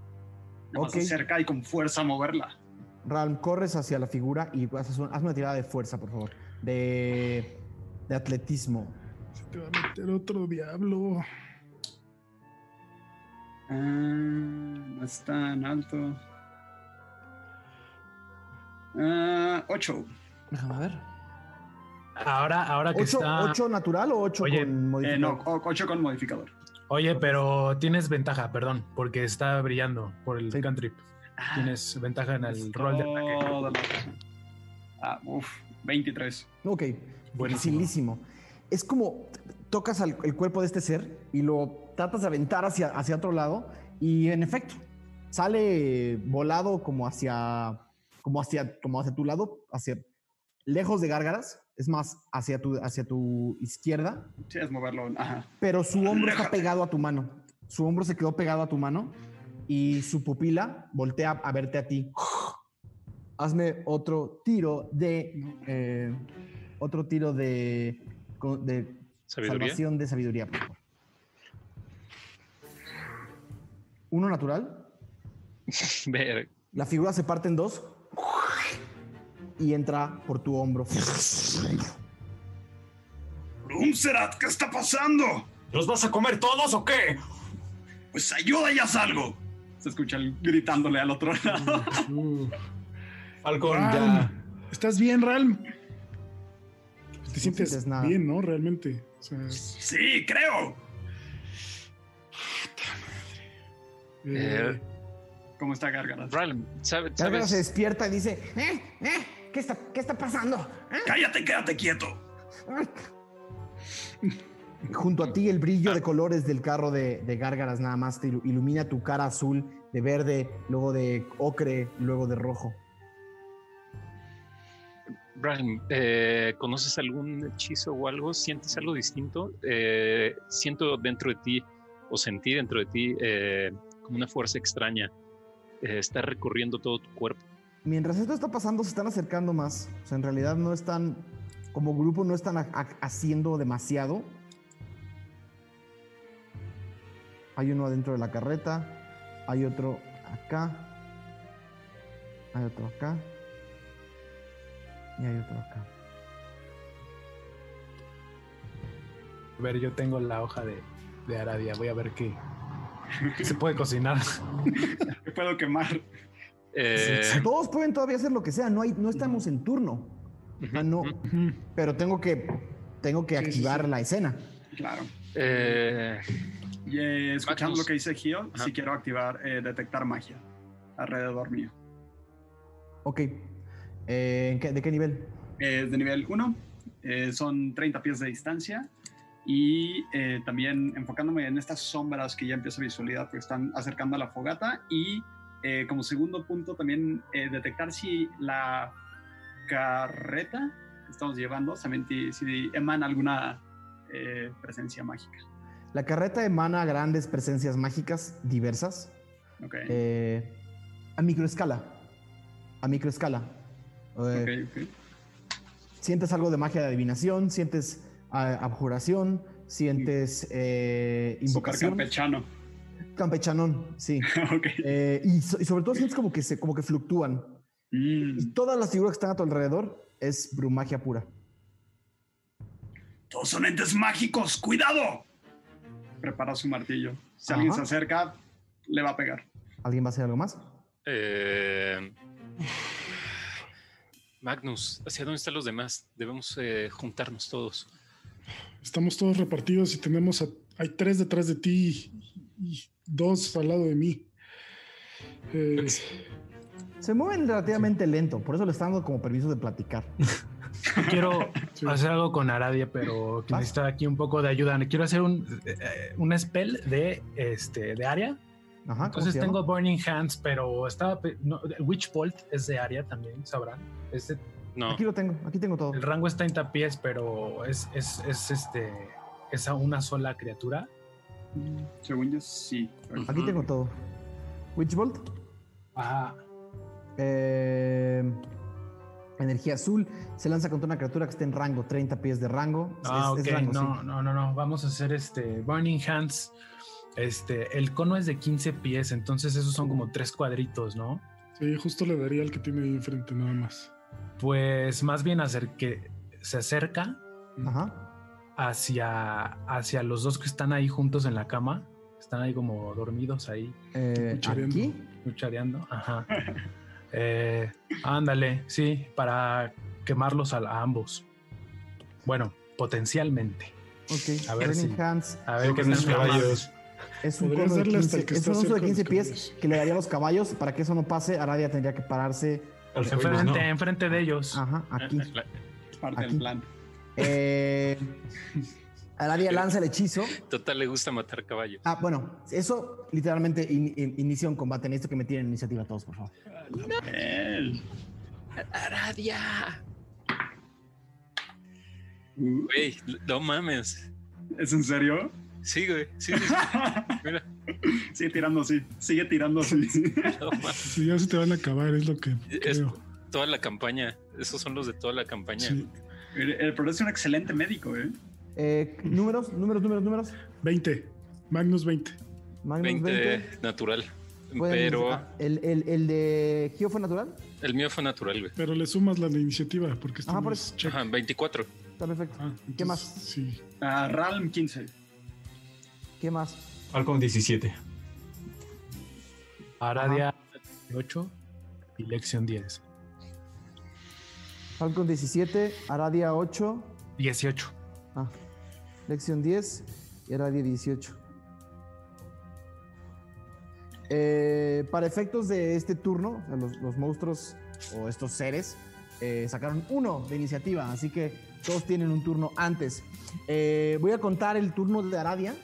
Vamos okay. cerca y con fuerza moverla. Ralm, corres hacia la figura y haces un, haz una tirada de fuerza, por favor. De, de atletismo. Se te va a meter otro diablo. Ah, no es tan alto. Ah, ocho. Déjame a ver. Ahora, ahora que ocho, está... ¿ocho natural o ocho Oye, con modificador? Eh, no, ocho con modificador. Oye, pero tienes ventaja, perdón, porque está brillando por el sí. cantrip. Ah, tienes ventaja en el rol de ataque. Ah, uf, veintitrés. Ok, buenísimo. Es como tocas al, el cuerpo de este ser y lo tratas de aventar hacia, hacia otro lado y en efecto sale volado como hacia, como hacia, como hacia tu lado, hacia lejos de Gárgaras. Es más, hacia tu, hacia tu izquierda. Sí, es moverlo. Ajá. Pero su hombro está pegado a tu mano. Su hombro se quedó pegado a tu mano y su pupila voltea a verte a ti. Hazme otro tiro de... Eh, otro tiro de... de ¿Sabiduría? Salvación de sabiduría, por favor. Uno natural. Ver. La figura se parte en dos. Y entra por tu hombro. Unserat, ¿qué está pasando? ¿Los vas a comer todos o qué? Pues ayuda y haz algo. Se escucha gritándole al otro lado. Falcon, ya. ¿Estás bien, Ralm? Te no sientes, sientes nada. Bien, ¿no? Realmente. O sea... Sí, creo. eh. ¿Cómo está Gárgaras? Ralm, ¿sabes? Gárgaras se despierta y dice... ¿Eh? ¿Eh? ¿Qué está, qué está pasando? ¿Eh? ¡Cállate, quédate quieto! Junto a ti el brillo de colores del carro de, de Gárgaras nada más te ilumina tu cara azul, de verde, luego de ocre, luego de rojo. Brian, eh, ¿conoces algún hechizo o algo? ¿Sientes algo distinto? Eh, siento dentro de ti, o sentí dentro de ti, eh, como una fuerza extraña. Eh, está recorriendo todo tu cuerpo. Mientras esto está pasando, se están acercando más. O sea, en realidad no están, como grupo, no están a- a- haciendo demasiado. Hay uno adentro de la carreta, hay otro acá, hay otro acá y hay otro acá. A ver, yo tengo la hoja de, de Aradia, voy a ver qué, qué se puede cocinar. ¿Qué puedo quemar? Eh... Sí, todos pueden todavía hacer lo que sea, no, hay, no estamos en turno. Uh-huh. Ah, no, uh-huh. Pero tengo que, tengo que sí, activar sí, sí. la escena. Claro. Eh... Y eh, escuchando Magnus. Lo que dice Gio, uh-huh. Si quiero activar, eh, detectar magia alrededor mío. Ok. Eh, ¿De qué nivel? Eh, de nivel uno. Eh, son treinta pies de distancia. Y eh, también enfocándome en estas sombras que ya empiezo a visualizar porque están acercando a la fogata. Y eh, como segundo punto también eh, detectar si la carreta que estamos llevando también si, si emana alguna eh, presencia mágica. La carreta emana grandes presencias mágicas diversas. Okay. Eh, a microescala. A microescala. Eh, okay, okay. Sientes algo de magia de adivinación, sientes a, abjuración, sientes eh, invocación. Super campechano. Campechanón, sí. Okay. eh, y, so, y sobre todo sientes como que, se, como que fluctúan. Mm. Y todas las figuras que están a tu alrededor es brumagia pura. Todos son entes mágicos, cuidado. Prepara su martillo. Si Ajá. alguien se acerca, le va a pegar. ¿Alguien va a hacer algo más? Eh... Magnus, ¿hacia dónde están los demás? Debemos eh, juntarnos todos. Estamos todos repartidos y tenemos a... Hay tres detrás de ti y, y dos al lado de mí. Eh... Se mueven relativamente sí. lento, por eso le están dando como permiso de platicar. Quiero sí. hacer algo con Aradia, pero que necesita aquí un poco de ayuda. Quiero hacer un, eh, un spell de, este, de área. Ajá, entonces tengo Burning Hands, pero estaba no, Witch Bolt es de área también, sabrán. Este, no. Aquí lo tengo, aquí tengo todo. El rango está en treinta pies, pero es, es, es, este, es a una sola criatura. Según yo, sí. Uh-huh. Aquí tengo todo. Witch Bolt. Ajá. Eh... Energía azul, se lanza contra una criatura que esté en rango, treinta pies de rango. Ah, es, ok, es rango, no, sí. no, no, no, vamos a hacer este Burning Hands. Este, el cono es de quince pies, entonces esos son como tres cuadritos, ¿no? Sí, justo le daría al que tiene ahí enfrente, nada más. Pues más bien hacer que se acerca Ajá. hacia, hacia los dos que están ahí juntos en la cama, están ahí como dormidos ahí. Eh, cuchareando. ¿Aquí? Cuchareando, ajá. Eh, ándale, sí, para quemarlos a, a ambos. Bueno, potencialmente. Ok, a ver si, hands, a ver qué es caballos. Es un cono de quince, que es un oso de quince pies caballos. Que le daría a los caballos. Para que eso no pase, Aradia tendría que pararse enfrente, no. enfrente de ellos. Ajá, aquí. Es parte del plan. Eh, Aradia lanza el hechizo. Total, le gusta matar caballos. Ah, bueno, eso literalmente in, in, inicia un combate. Necesito que me tiren iniciativa a todos, por favor. No. Aradia. Güey, no mames. ¿Es en serio? Sí, güey. Sí, sí, sí. Mira. Sigue tirando así. Sigue tirando así. No, sí, ya se te van a acabar, es lo que es creo. Toda la campaña. Esos son los de toda la campaña. Sí. Pero es un excelente médico, ¿eh? Eh, números, números, números, números. veinte. Magnus veinte. Magnus veinte. veinte natural. Pero ah, ¿el, el, el de Gio fue natural? El mío fue natural, güey. Pero le sumas la iniciativa porque está por eso. Ajá, veinticuatro. Está perfecto. Ah, entonces, ¿qué más? Sí. Ah, Ralm quince. ¿Qué más? Falcon diecisiete. Aradia ocho y Lexion diez. Falcon diecisiete, Aradia ocho. dieciocho. Ah, Lexion diez y Aradia dieciocho. Eh, para efectos de este turno, los, los monstruos o estos seres eh, sacaron uno de iniciativa, así que todos tienen un turno antes. Eh, voy a contar el turno de Aradia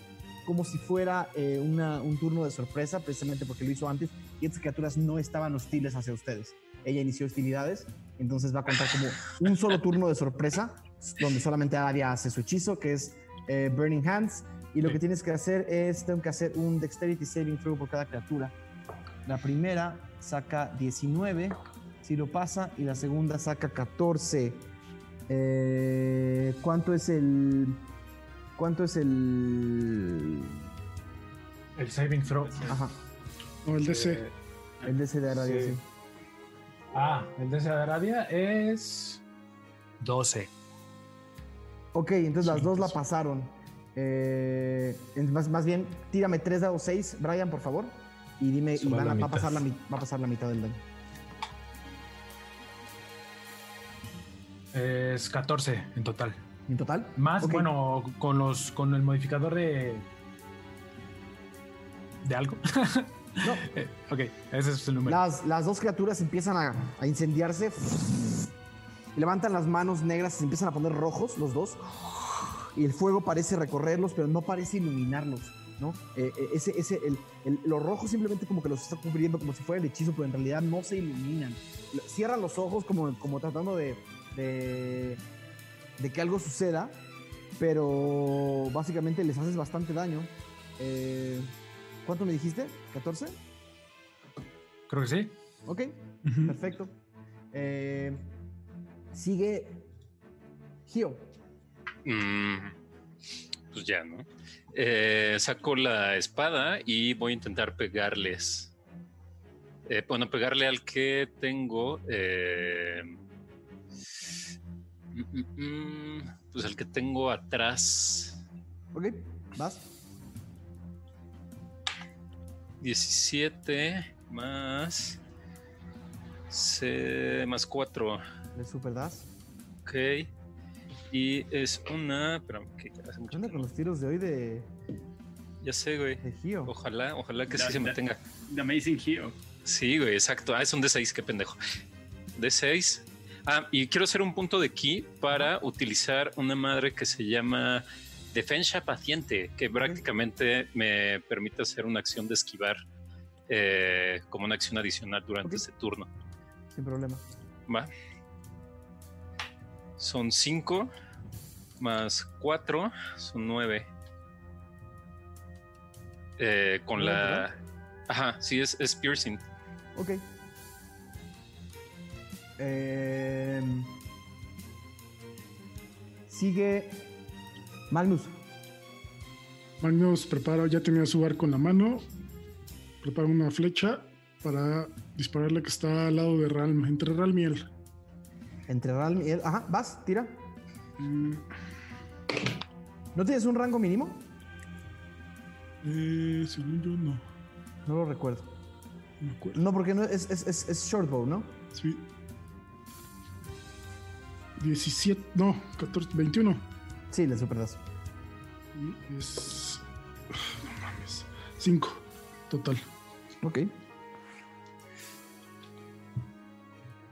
como si fuera eh, una, un turno de sorpresa, precisamente porque lo hizo antes y estas criaturas no estaban hostiles hacia ustedes. Ella inició hostilidades, Entonces va a contar como un solo turno de sorpresa, donde solamente Aradia hace su hechizo, que es eh, Burning Hands. Y lo que tienes que hacer es, tengo que hacer un Dexterity Saving Throw por cada criatura. La primera saca diecinueve, si lo pasa, y la segunda saca catorce. Eh, ¿Cuánto es el...? ¿Cuánto es el...? El Saving Throw. Ajá. O el D C. Eh, el D C de Aradia, sí. sí. Ah, el D C de Aradia es... doce. Ok, entonces las sí, dos la pasaron. Eh, más, más bien, tírame tres dados seis, Brian, por favor. Y dime, y van a, va, a pasar la, va a pasar la mitad del daño. Es catorce en total. ¿En total? Más, okay. Bueno, con los con el modificador de... ¿De algo? No. eh, ok, ese es el número. Las, las dos criaturas empiezan a, a incendiarse. Y levantan las manos negras, se empiezan a poner rojos los dos. Y el fuego parece recorrerlos, pero no parece iluminarlos, ¿no? Eh, ese, ese, el, el, lo rojo simplemente como que los está cubriendo como si fuera el hechizo, pero en realidad no se iluminan. Cierran los ojos como, como tratando de, de, de que algo suceda, pero básicamente les haces bastante daño. Eh, ¿Cuánto me dijiste? ¿catorce? Creo que sí. Ok, uh-huh. Perfecto. Eh, sigue Gio. Mm, pues ya, ¿no? Eh, saco la espada y voy a intentar pegarles. Eh, bueno, pegarle al que tengo. Eh, mm, mm, pues al que tengo atrás. Ok, vas. diecisiete más. C, más cuatro. ¿Le super das? Ok. Y es una... Pero, ¿qué onda con los tiros de hoy de... Ya sé, güey. De Gio. Ojalá, ojalá que la, sí se la, mantenga. The Amazing Gio. Sí, güey, exacto. Ah, es un D seis, qué pendejo. D seis. Ah, y quiero hacer un punto de ki para utilizar una madre que se llama Defensa Paciente, que prácticamente me permite hacer una acción de esquivar eh, como una acción adicional durante okay. este turno. Sin problema. Va. Son cinco más cuatro, son nueve. Eh, con la... ¿Entrar? Ajá, sí, es, es piercing. Ok. Eh... Sigue Magnus. Magnus prepara, ya tenía su arco en la mano. Prepara una flecha para dispararle que está al lado de Ralm, entre Ralm y él. Entre Ralm y él. Ajá, vas, tira. Mm. ¿No tienes un rango mínimo? Eh, según yo, no. No lo recuerdo. No me acuerdo. No, porque no, es, es, es, es shortbow, ¿no? Sí. diecisiete, no, catorce, veintiuno. Sí, le superdas. Y es... No mames. cinco, total. Ok.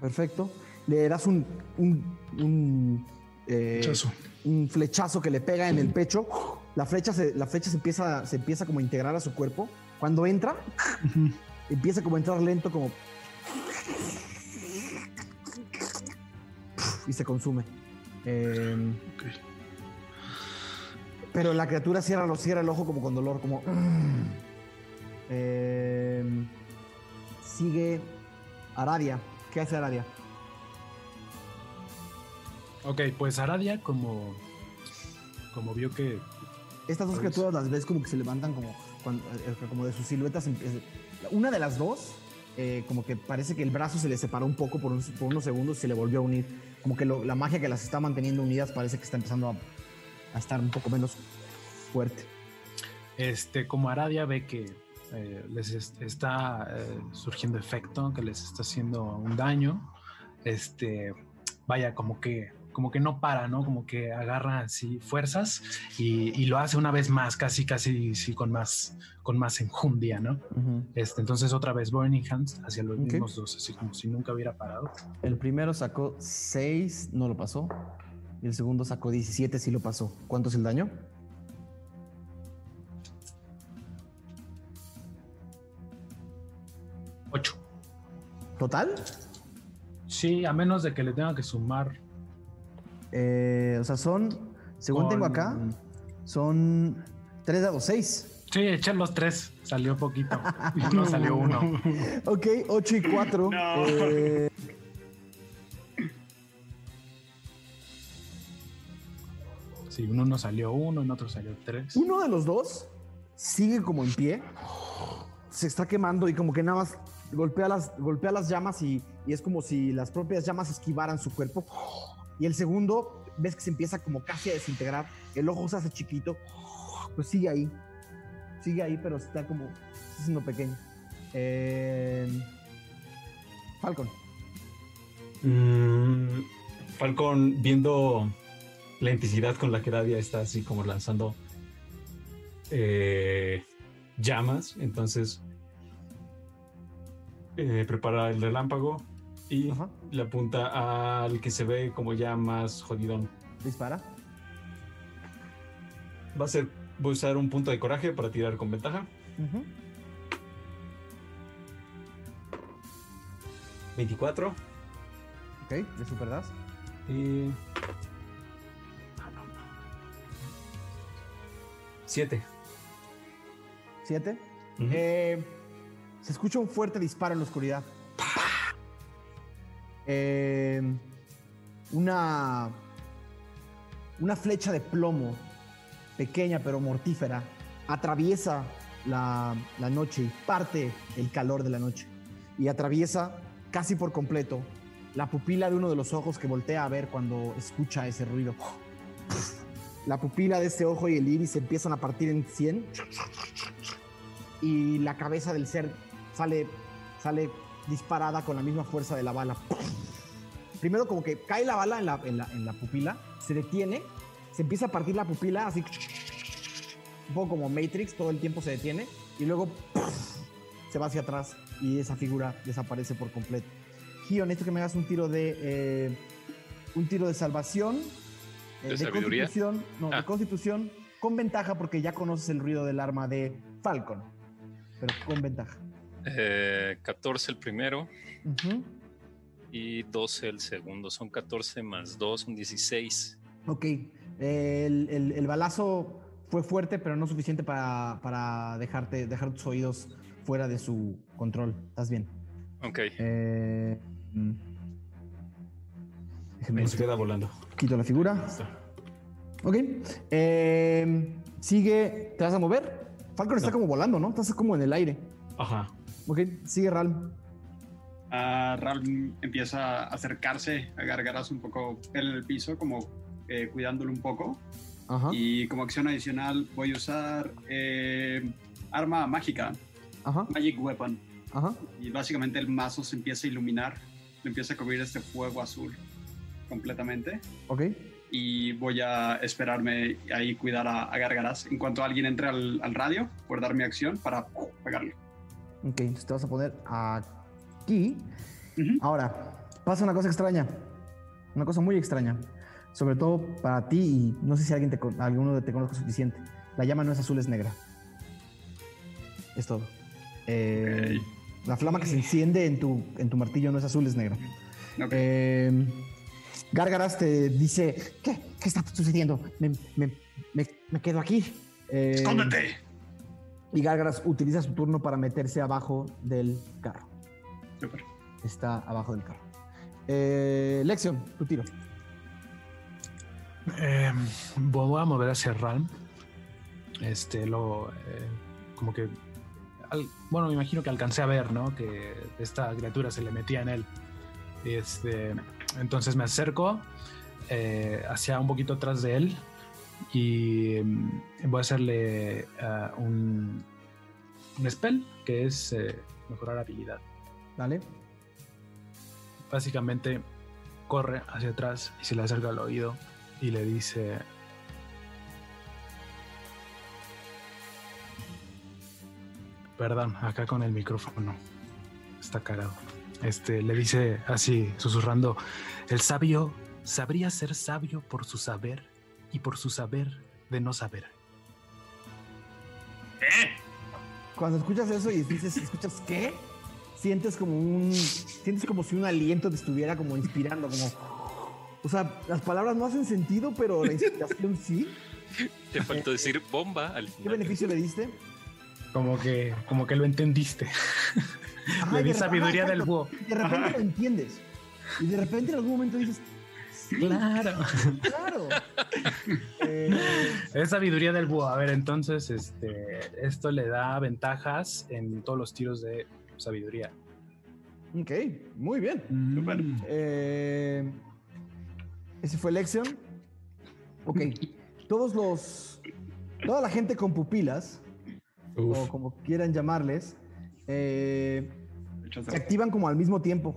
Perfecto. Le das un un, un, eh, flechazo. un flechazo que le pega en el pecho. La flecha se, la flecha se empieza, se empieza como a integrar a su cuerpo. Cuando entra, uh-huh. empieza como a entrar lento, como y se consume. Eh, okay. Pero la criatura cierra, cierra el ojo como con dolor, como eh, sigue Aradia. ¿Qué hace Aradia? Ok, pues Aradia como como vio que estas dos criaturas las ves como que se levantan como, cuando, como de sus siluetas. Una de las dos eh, como que parece que el brazo se le separó un poco por, un, por unos segundos y se le volvió a unir. Como que lo, la magia que las está manteniendo unidas parece que está empezando a, a estar un poco menos fuerte. Este, como Aradia ve que eh, les est- está eh, surgiendo efecto, que les está haciendo un daño, este, vaya, como que como que no para, ¿no? Como que agarra así fuerzas y, y lo hace una vez más, casi, casi sí, con más con más enjundia, ¿no? Uh-huh. Este, entonces otra vez Burning Hands hacia los okay. mismos dos, así como si nunca hubiera parado. El primero sacó seis, no lo pasó. Y el segundo sacó diecisiete, sí lo pasó. ¿Cuánto es el daño? ocho. ¿Total? Sí, a menos de que le tenga que sumar. Eh, o sea, son, según con... tengo acá, son tres dados, seis. Sí, eché los tres, salió poquito. No salió uno. Ok, ocho y cuatro. No. Eh... Sí, uno no salió uno, en otro salió tres. Uno de los dos sigue como en pie. Se está quemando y como que nada más golpea las, golpea las llamas y, y es como si las propias llamas esquivaran su cuerpo. Y el segundo, ves que se empieza como casi a desintegrar. El ojo se hace chiquito. Pues sigue ahí. Sigue ahí, pero está como está siendo pequeño. Eh, Falcon. Mm, Falcon, viendo la intensidad con la que Aradia está así como lanzando eh, llamas, entonces eh, prepara el relámpago y ajá, le apunta al que se ve como ya más jodidón. Dispara. Va a ser, voy a usar un punto de coraje para tirar con ventaja. Uh-huh. veinticuatro. Ok, de super das. Y... Siete. ¿Siete? Uh-huh. Eh, se escucha un fuerte disparo en la oscuridad. Eh, una, una flecha de plomo, pequeña pero mortífera, atraviesa la, la noche y parte el calor de la noche. Y atraviesa casi por completo la pupila de uno de los ojos que voltea a ver cuando escucha ese ruido. La pupila de ese ojo y el iris se empiezan a partir en cien y la cabeza del ser sale, sale disparada con la misma fuerza de la bala. Primero como que cae la bala en la, en la, en la pupila, se detiene, se empieza a partir la pupila así, un poco como Matrix, todo el tiempo se detiene y luego se va hacia atrás y esa figura desaparece por completo. Gio, necesito que me hagas un tiro de eh, un tiro de salvación. Eh, de, de constitución, no, ah. de constitución con ventaja porque ya conoces el ruido del arma de Falcon, pero con ventaja. Eh, catorce el primero, uh-huh, y doce el segundo, son catorce más dos, son dieciséis. Ok, eh, el, el, el balazo fue fuerte pero no suficiente para, para dejarte, dejar tus oídos fuera de su control, ¿estás bien? Ok. Eh, mm. Déjeme, se queda volando. Quito la figura. Ok. Eh, sigue. ¿Te vas a mover? Falcon está no. como volando, ¿no? Estás como en el aire. Ajá. Ok. Sigue Ralm. Uh, Ralm empieza a acercarse a Gárgaras un poco en el piso, como eh, cuidándolo un poco. Ajá. Y como acción adicional voy a usar eh, arma mágica. Ajá. Magic Weapon. Ajá. Y básicamente el mazo se empieza a iluminar. Le empieza a cubrir este fuego azul completamente. Ok. Y voy a esperarme ahí, cuidar a, a Gárgaras. En cuanto alguien entre al, al radio, por dar mi acción para uh, pegarle. Ok, entonces te vas a poner aquí. Uh-huh. Ahora, pasa una cosa extraña. Una cosa muy extraña. Sobre todo para ti, y no sé si alguien te, alguno te conozca suficiente. La llama no es azul, es negra. Es todo. Eh, okay. La flama que se enciende en tu, en tu martillo no es azul, es negra. Okay. Eh, Gárgaras te dice, ¿qué? ¿Qué está sucediendo? Me, me, me, me quedo aquí. Eh, ¡Escóndete! Y Gárgaras utiliza su turno para meterse abajo del carro. Super. Está abajo del carro. Eh, Lexion, tu tiro. Eh, voy a mover hacia Ralm. Este, lo... Eh, como que... Al, bueno, me imagino que alcancé a ver, ¿no? Que esta criatura se le metía en él. Este... Entonces me acerco eh, hacia un poquito atrás de él y mm, voy a hacerle uh, un, un spell que es eh, mejorar habilidad. Dale. Básicamente corre hacia atrás y se le acerca al oído y le dice: perdón, acá con el micrófono está cagado. Este, le dice así, susurrando: el sabio sabría ser sabio por su saber y por su saber de no saber. ¿Eh? Cuando escuchas eso y dices, ¿escuchas qué? sientes como un... Sientes como si un aliento te estuviera como inspirando, como... O sea, las palabras no hacen sentido, pero la inspiración sí. Te faltó decir bomba al final. ¿Qué beneficio le diste? Como que, como que lo entendiste. Ajá, le di de sabiduría, ajá, del búho. De repente, ajá, lo entiendes. Y de repente en algún momento dices... Sí, claro. Claro. eh, es sabiduría del búho. A ver, entonces, este, esto le da ventajas en todos los tiros de sabiduría. Ok, muy bien. Mm. Super. Eh, ese fue Lexion. Ok. Todos los... Toda la gente con pupilas, uf, o como quieran llamarles, eh, se activan como al mismo tiempo.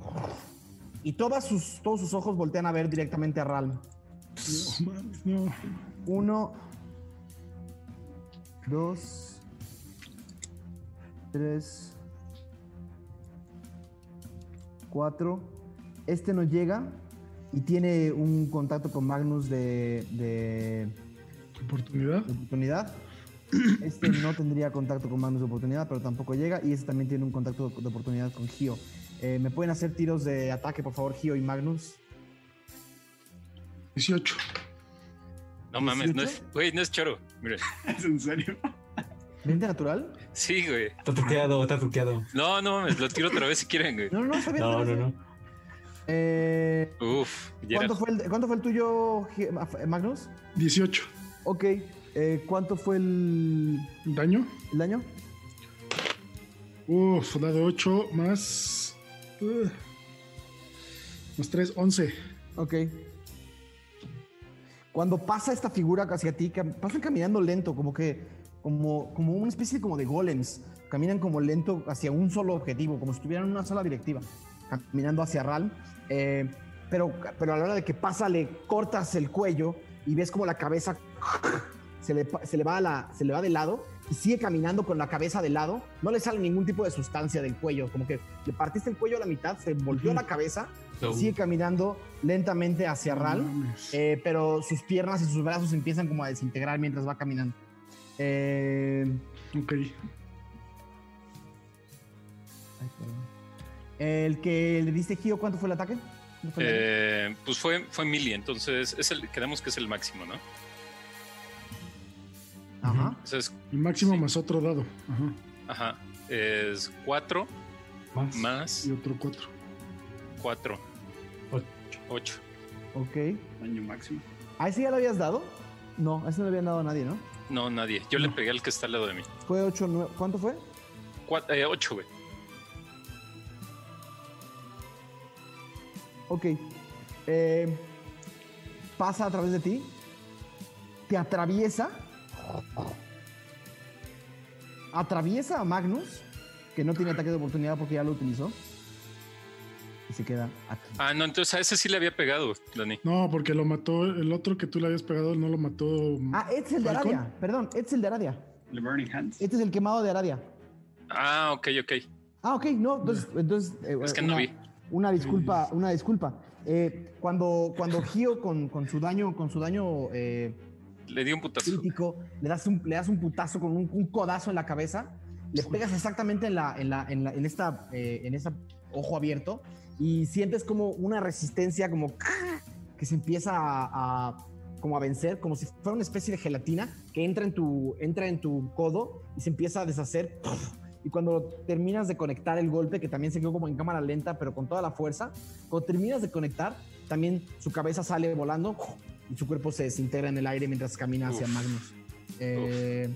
Y todas sus, todos sus ojos voltean a ver directamente a Ralm. No, no. Uno, dos, tres, cuatro. Este no llega y tiene un contacto con Magnus de... de ¿oportunidad? De oportunidad. Este no tendría contacto con Magnus de oportunidad, pero tampoco llega. Y este también tiene un contacto de oportunidad con Gio. Eh, ¿Me pueden hacer tiros de ataque, por favor, Gio y Magnus? dieciocho. No mames, no es, güey, no es choro. Mira. ¿Es en serio? ¿veinte natural? Sí, güey. Está truqueado, está truqueado. No, no mames, lo tiro otra vez si quieren, güey. No, no, está bien. No, no, no. Eh, Uf, ¿cuánto fue, el, ¿Cuánto fue el tuyo, Magnus? dieciocho. Ok. Eh, ¿Cuánto fue el... ¿El daño? ¿El daño? Uf, dado ocho más... Uh, más tres, once. Ok. Cuando pasa esta figura hacia ti, pasan caminando lento, como que... Como, como una especie como de golems. Caminan como lento hacia un solo objetivo, como si estuvieran en una sola directiva. Caminando hacia Ralm. Eh, pero, pero a la hora de que pasa, le cortas el cuello y ves como la cabeza... Se le, se, le va a la, se le va de lado y sigue caminando con la cabeza de lado. No le sale ningún tipo de sustancia del cuello. Como que le partiste el cuello a la mitad, se volvió la cabeza, no. Sigue caminando lentamente hacia Ralm, eh, pero sus piernas y sus brazos empiezan como a desintegrar mientras va caminando. Eh, ok. El que le diste, Gio, ¿cuánto fue el ataque? Fue el eh, pues fue, fue mili, entonces es el, creemos que es el máximo, ¿no? Ajá. Es, el máximo, sí, más otro dado. Ajá. Ajá. Es cuatro más, más. Y otro cuatro. Cuatro. Ocho. Ocho. Ok. Daño máximo. ¿A ese ya lo habías dado? No, a ese no le habían dado a nadie, ¿no? No, nadie. Yo no. Le pegué al que está al lado de mí. Fue ocho, nueve. ¿Cuánto fue? Cuatro, eh, ocho, güey. Ok. Eh, pasa a través de ti. Te atraviesa. Atraviesa a Magnus, que no tiene ataque de oportunidad porque ya lo utilizó, y se queda aquí. Ah, no, entonces a ese sí le había pegado, Dani. No, porque lo mató el otro que tú le habías pegado, no lo mató. Ah, este es el de Aradia, perdón, este es el de Aradia. The Burning Hands. Este es el quemado de Aradia. Ah, ok, ok. Ah, ok, no, entonces... entonces eh, es que una, no vi. Una disculpa, una disculpa. Eh, cuando, cuando Gio con, con su daño, con su daño... Eh, le di un putazo. Crítico, le, das un, le das un putazo con un, un codazo en la cabeza, le pegas exactamente en, la, en, la, en, la, en, esta, eh, en esta ojo abierto y sientes como una resistencia como que se empieza a, a, como a vencer, como si fuera una especie de gelatina que entra en, tu, entra en tu codo y se empieza a deshacer. Y cuando terminas de conectar el golpe, que también se quedó como en cámara lenta, pero con toda la fuerza, cuando terminas de conectar, también su cabeza sale volando y su cuerpo se desintegra en el aire mientras camina hacia, uf, Magnus. Eh,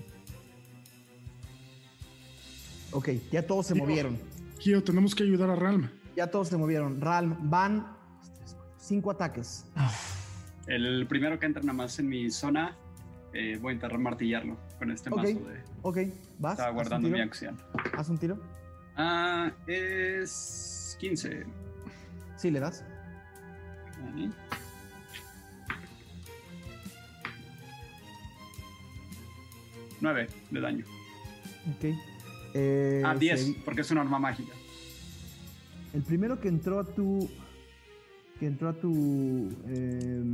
ok, ya todos se Gio, movieron. Gio, tenemos que ayudar a Ralm. Ya todos se movieron. Ralm, van cinco ataques. El primero que entra nada más en mi zona, eh, voy a intentar martillarlo con este okay, mazo de... Ok, vas. Estaba guardando mi acción. Haz un tiro. Ah, es quince. Sí, le das. Ahí. nueve de daño. Ok. Eh, ah, diez, se... porque es una arma mágica. El primero que entró a tu... Que entró a tu... Eh...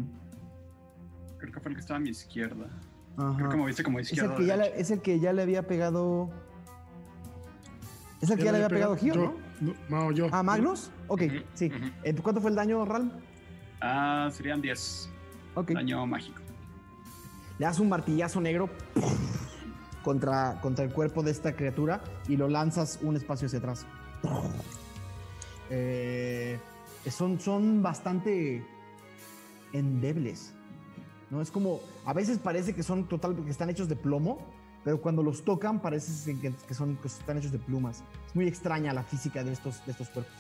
Creo que fue el que estaba a mi izquierda. Ajá. Creo que moviste como izquierda. Es el que, ya le, es el que ya le había pegado... Es el que ya, ya le había pegado, pegado Gio, ¿no? No, Mao, yo. ¿Ah, Magnus? Ok, uh-huh, sí. Uh-huh. ¿Cuánto fue el daño, Ralm? Ah, serían diez. Ok. Daño mágico. Le das un martillazo negro contra, contra el cuerpo de esta criatura y lo lanzas un espacio hacia atrás. Eh, son, son bastante endebles. No es como, a veces parece que son total, que están hechos de plomo, pero cuando los tocan parece que, que, son, que están hechos de plumas. Es muy extraña la física de estos, de estos cuerpos.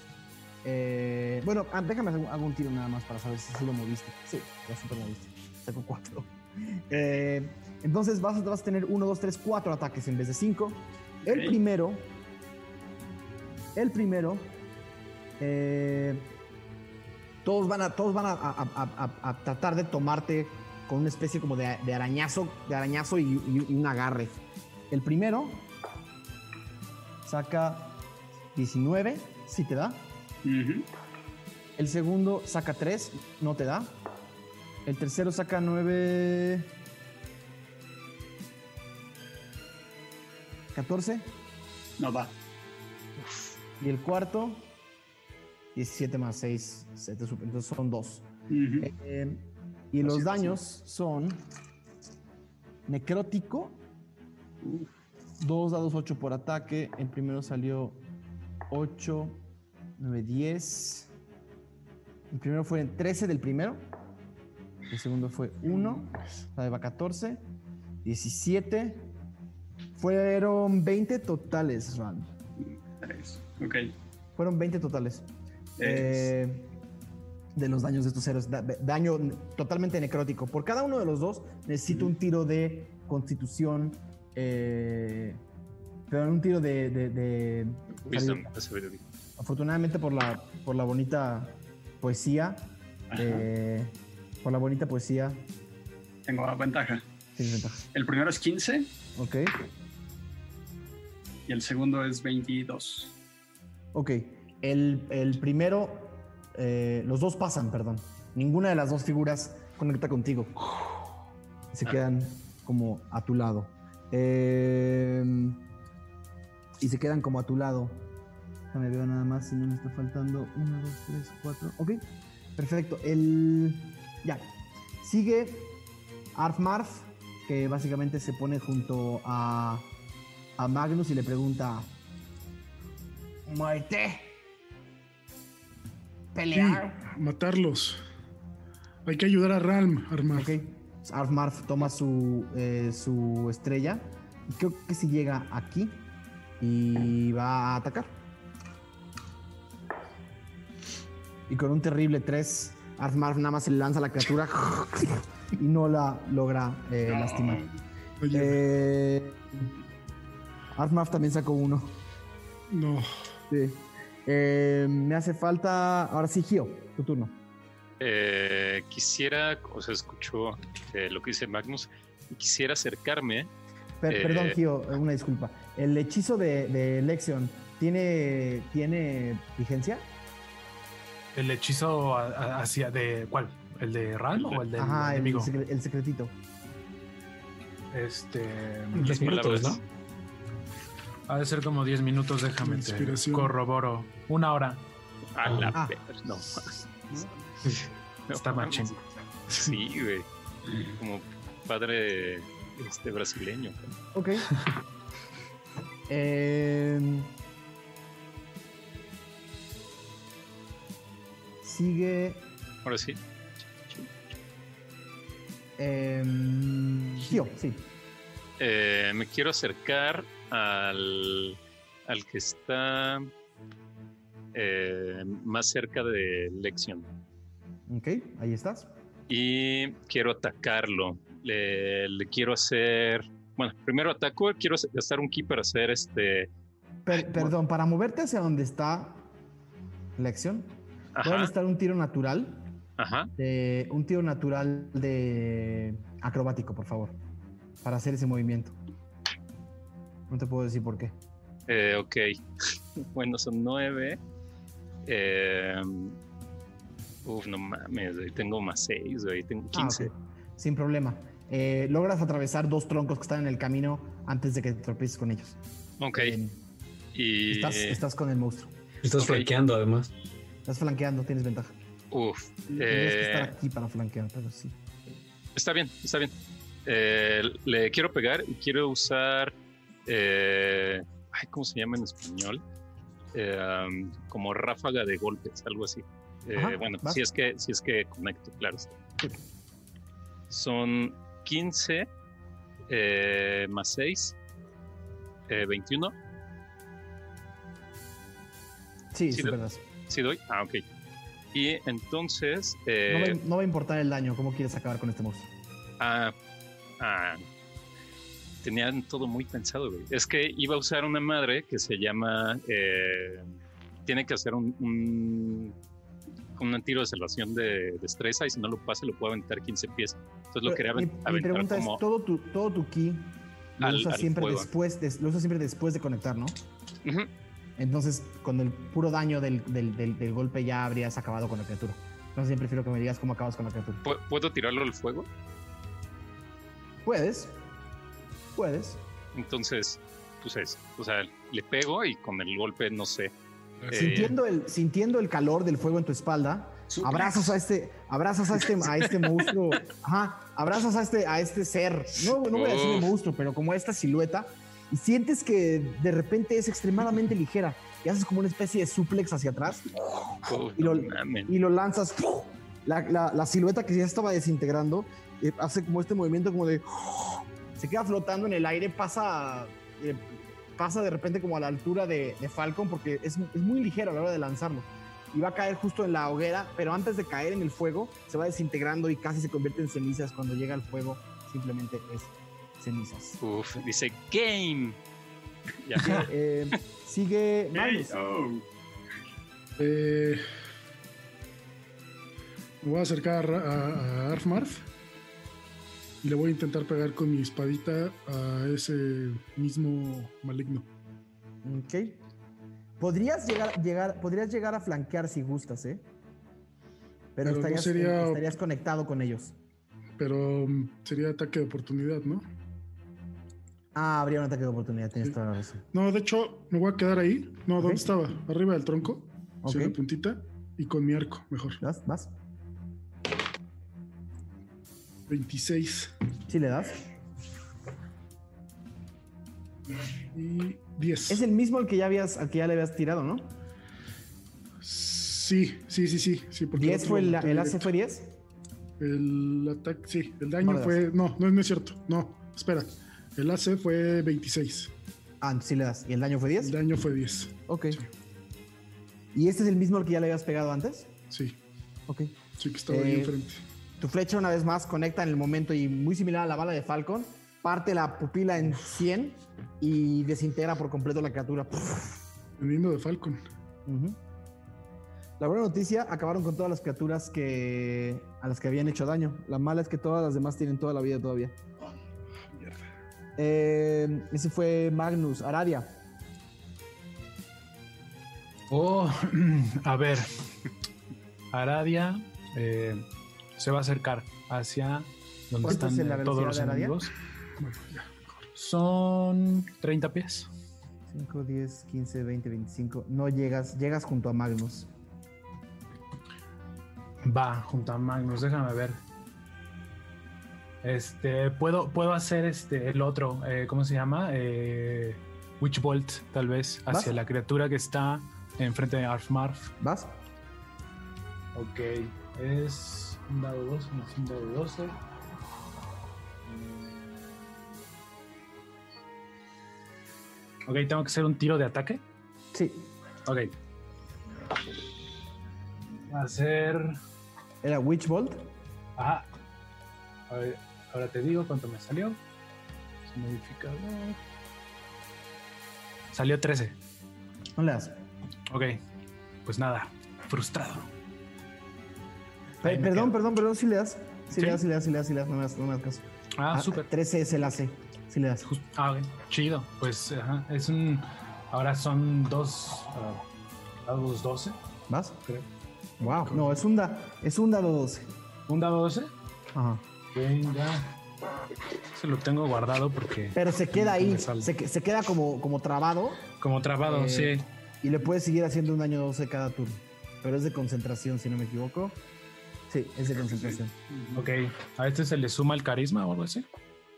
Eh, bueno, déjame hacer algún tiro nada más para saber si sí lo moviste. Sí, lo super moviste. Saco cuatro. Eh, entonces vas, vas a tener uno, dos, tres, cuatro ataques en vez de cinco. El okay. primero, el primero, eh, todos van a, todos van a, a, a, a, a tratar de tomarte con una especie como de, de arañazo, de arañazo y, y, y un agarre. El primero saca diecinueve, sí te da. Uh-huh. El segundo saca tres, no te da. El tercero saca nueve... ¿catorce? No va. Y el cuarto... diecisiete más seis. Entonces son dos. Uh-huh. eh, eh, y los daños son... necrótico. dos dados ocho por ataque. El primero salió ocho, nueve, diez. El primero fue en trece del primero. El segundo fue uno, la de va catorce, diecisiete, fueron veinte totales, Ram. Ok. Fueron veinte totales. Eh, de los daños de estos héroes, da, daño totalmente necrótico. Por cada uno de los dos necesito mm. un tiro de constitución, eh, pero un tiro de... de, de Wisdom, afortunadamente por la, por la bonita poesía. Ajá. Eh, Por la bonita poesía. Tengo ventaja. Tienes ventaja. El primero es quince. Ok. Y el segundo es veintidós. Ok. El, el primero, eh, los dos pasan, perdón. Ninguna de las dos figuras conecta contigo. Se ah. quedan como a tu lado. Eh, y se quedan como a tu lado. Déjame ver nada más si no me está faltando. Uno, dos, tres, cuatro. Ok. Perfecto. El... ya. Sigue Arf Marf, que básicamente se pone junto a, a Magnus y le pregunta: muerte. Pelear. Sí, matarlos. Hay que ayudar a Ralm, Arf Marf. Okay. Arf Marf toma su, eh, su estrella. Creo que si llega aquí y va a atacar. Y con un terrible tres. Arf Marf nada más se le lanza a la criatura y no la logra eh, no. lastimar. Eh, Arf Marf también sacó uno. No. Sí. Eh, me hace falta. Ahora sí, Gio, tu turno. Eh, quisiera, o sea, escucho eh, lo que dice Magnus y quisiera acercarme. Per- eh, perdón, Gio, una disculpa. ¿El hechizo de, de Lexion tiene, tiene vigencia? ¿El hechizo hacia de cuál? ¿El de Ralm o el de Ajá, el, enemigo? El, el secretito. Este... diez minutos, ¿no? Ha de ser como diez minutos, déjame te corroboro. Una hora. A la ah. perra. No. no. Está machín. Sí, güey. Como padre este brasileño. Ok. eh... Sigue. Ahora sí. Eh, Gio, sí. Eh, me quiero acercar al, al que está eh, más cerca de Lexion. Ok, ahí estás. Y quiero atacarlo. Le, le quiero hacer. Bueno, primero ataco, quiero gastar un ki para hacer este. Per, perdón, para moverte hacia donde está Lexion. Voy a necesitar un tiro natural. Ajá. De, un tiro natural de acrobático, por favor. Para hacer ese movimiento. No te puedo decir por qué. Eh, ok. Bueno, son nueve. Eh, uf, no mames. Hoy tengo más seis. Hoy tengo quince. Ah, okay. Sin problema. Eh, logras atravesar dos troncos que están en el camino antes de que te tropieces con ellos. Ok. Eh, y... estás, estás con el monstruo. Estás okay. flanqueando, además. Estás flanqueando, tienes ventaja. Uf. Tienes eh... que estar aquí para flanquear, pero sí. Está bien, está bien. Eh, le quiero pegar y quiero usar. Eh... Ay, ¿cómo se llama en español? Eh, um, como ráfaga de golpes, algo así. Eh, Ajá, bueno, vas. si es que si es que conecto, claro. Okay. Son quince eh, más seis, eh, veintiuno. Sí, sí, verdad. Sí doy. Ah, ok. Y entonces... Eh, no, va, no va a importar el daño. ¿Cómo quieres acabar con este monstruo? Ah, ah, tenían todo muy pensado, güey. Es que iba a usar una madre que se llama... Eh, tiene que hacer un... un un tiro de salvación de destreza, y si no lo pasa, lo puedo aventar quince pies. Entonces lo quería aventar como... Mi pregunta es, todo tu, todo tu ki lo, al, usas siempre después de, lo usas siempre después de conectar, ¿no? Uh-huh. Entonces, con el puro daño del, del, del, del golpe ya habrías acabado con la criatura. Entonces, yo prefiero que me digas cómo acabas con la criatura. ¿Puedo tirarlo al fuego? Puedes. Puedes. Entonces, pues es. O sea, le pego y con el golpe, no sé... Sintiendo el, sintiendo el calor del fuego en tu espalda, abrazas a este, abrazas a este, a este monstruo, ajá, abrazas a este, a este ser, no, no voy a decir monstruo, pero como esta silueta, y sientes que de repente es extremadamente ligera, y haces como una especie de suplex hacia atrás, oh, y, lo, no, y lo lanzas, la, la, la silueta que ya estaba desintegrando, eh, hace como este movimiento como de, se queda flotando en el aire, pasa... Eh, pasa de repente como a la altura de, de Falcon, porque es, es muy ligero a la hora de lanzarlo, y va a caer justo en la hoguera, pero antes de caer en el fuego se va desintegrando y casi se convierte en cenizas. Cuando llega al fuego simplemente es cenizas. Uf, dice game. Ya. Eh, sigue Magnus. Oh. eh, me voy a acercar a, a Arf Marf y le voy a intentar pegar con mi espadita a ese mismo maligno. Ok. Podrías llegar, llegar, podrías llegar a flanquear si gustas, ¿eh? Pero, pero estarías, no sería, estarías conectado con ellos. Pero sería ataque de oportunidad, ¿no? Ah, habría un ataque de oportunidad, tienes sí. toda la razón. No, de hecho, me voy a quedar ahí. No, ¿dónde okay. estaba? Arriba del tronco. Ok. Sin la puntita y con mi arco, mejor. ¿Vas? ¿Vas? veintiséis. ¿Sí le das? Y diez. Es el mismo al que ya habías, al que ya le habías tirado, ¿no? Sí, sí, sí, sí. sí porque ¿diez fue el, el A C fue diez? El ataque, sí. El daño no fue... No, no, no es cierto. No, espera. El A C fue veintiséis. Ah, entonces sí le das. ¿Y el daño fue diez? El daño fue diez. Ok. Sí. ¿Y este es el mismo al que ya le habías pegado antes? Sí. Ok. Sí, que estaba eh... ahí enfrente. Tu flecha una vez más conecta en el momento y muy similar a la bala de Falcon, parte la pupila en cien y desintegra por completo la criatura. El mismo de Falcon. Uh-huh. La buena noticia, acabaron con todas las criaturas que a las que habían hecho daño. La mala es que todas las demás tienen toda la vida todavía. Oh, mierda. Eh, ese fue Magnus. Aradia. Oh, a ver. Aradia... Eh... se va a acercar hacia donde están es todos los enemigos. Bueno, ya, son treinta pies. cinco, diez, quince, veinte, veinticinco. No llegas, llegas junto a Magnus. Va, junto a Magnus, déjame ver. Este, puedo, puedo hacer este, el otro, eh, ¿cómo se llama? Eh, Witch Bolt, tal vez, hacia ¿Vas? La criatura que está enfrente de Arf Marf. ¿Vas? Ok, es... un dado dos, un dado de doce. Ok, ¿tengo que hacer un tiro de ataque? Sí. Ok. Va a ser... ¿Era Witch Bolt? Ajá. A ver, ahora te digo cuánto me salió. Su modificador... Salió trece. No le das. Ok, pues nada, frustrado. Ay, perdón, perdón, perdón, si le das. Si ¿Sí? le das, si le das, si le das, si le das, no me das, no me das caso. Ah, ah súper. trece es el A C, si le das. Just, ah, okay. Chido, pues ajá, es un... Ahora son dos... Uh, dados doce. ¿Vas? Creo. Wow, creo. No, es un, da, es un dado doce. ¿Un dado doce? Ajá. Venga. Se lo tengo guardado porque... Pero se queda ahí, se, se queda como, como trabado. Como trabado, eh, sí. Y le puedes seguir haciendo un daño doce cada turno. Pero es de concentración, si no me equivoco. Sí, es de concentración. Sí. Ok. ¿A este se le suma el carisma o algo así?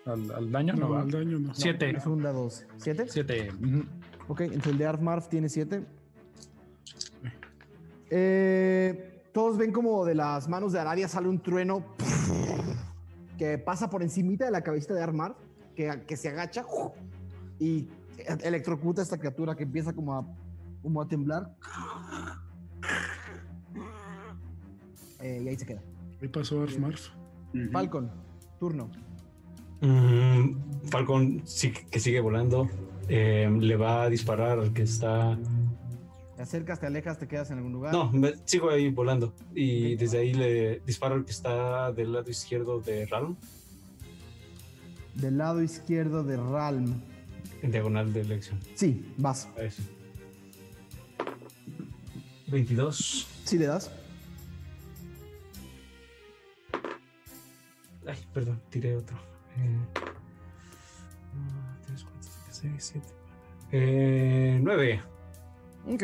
¿Al, al daño? No, no al daño no. siete. No, es un dado doce. ¿siete? siete. Uh-huh. Ok, entonces el de Arf Marf tiene siete. Eh, todos ven como de las manos de Aradia sale un trueno que pasa por encimita de la cabecita de Arf Marf, que, que se agacha y electrocuta a esta criatura que empieza como a, como a temblar. Eh, y ahí se queda. Ahí pasó Arf Marf. Uh-huh. Falcon, turno. Mm, Falcon sí, que sigue volando. Eh, le va a disparar al que está. Te acercas, te alejas, te quedas en algún lugar. No, me, sigo ahí volando. Y desde ahí le disparo al que está del lado izquierdo de Ralm. Del lado izquierdo de Ralm. En diagonal de Lexion. Sí, vas. Eso. veintidós. Sí, le das. Ay, perdón, tiré otro. tres, cuatro, cinco, seis, siete. Eh, nueve. Ok.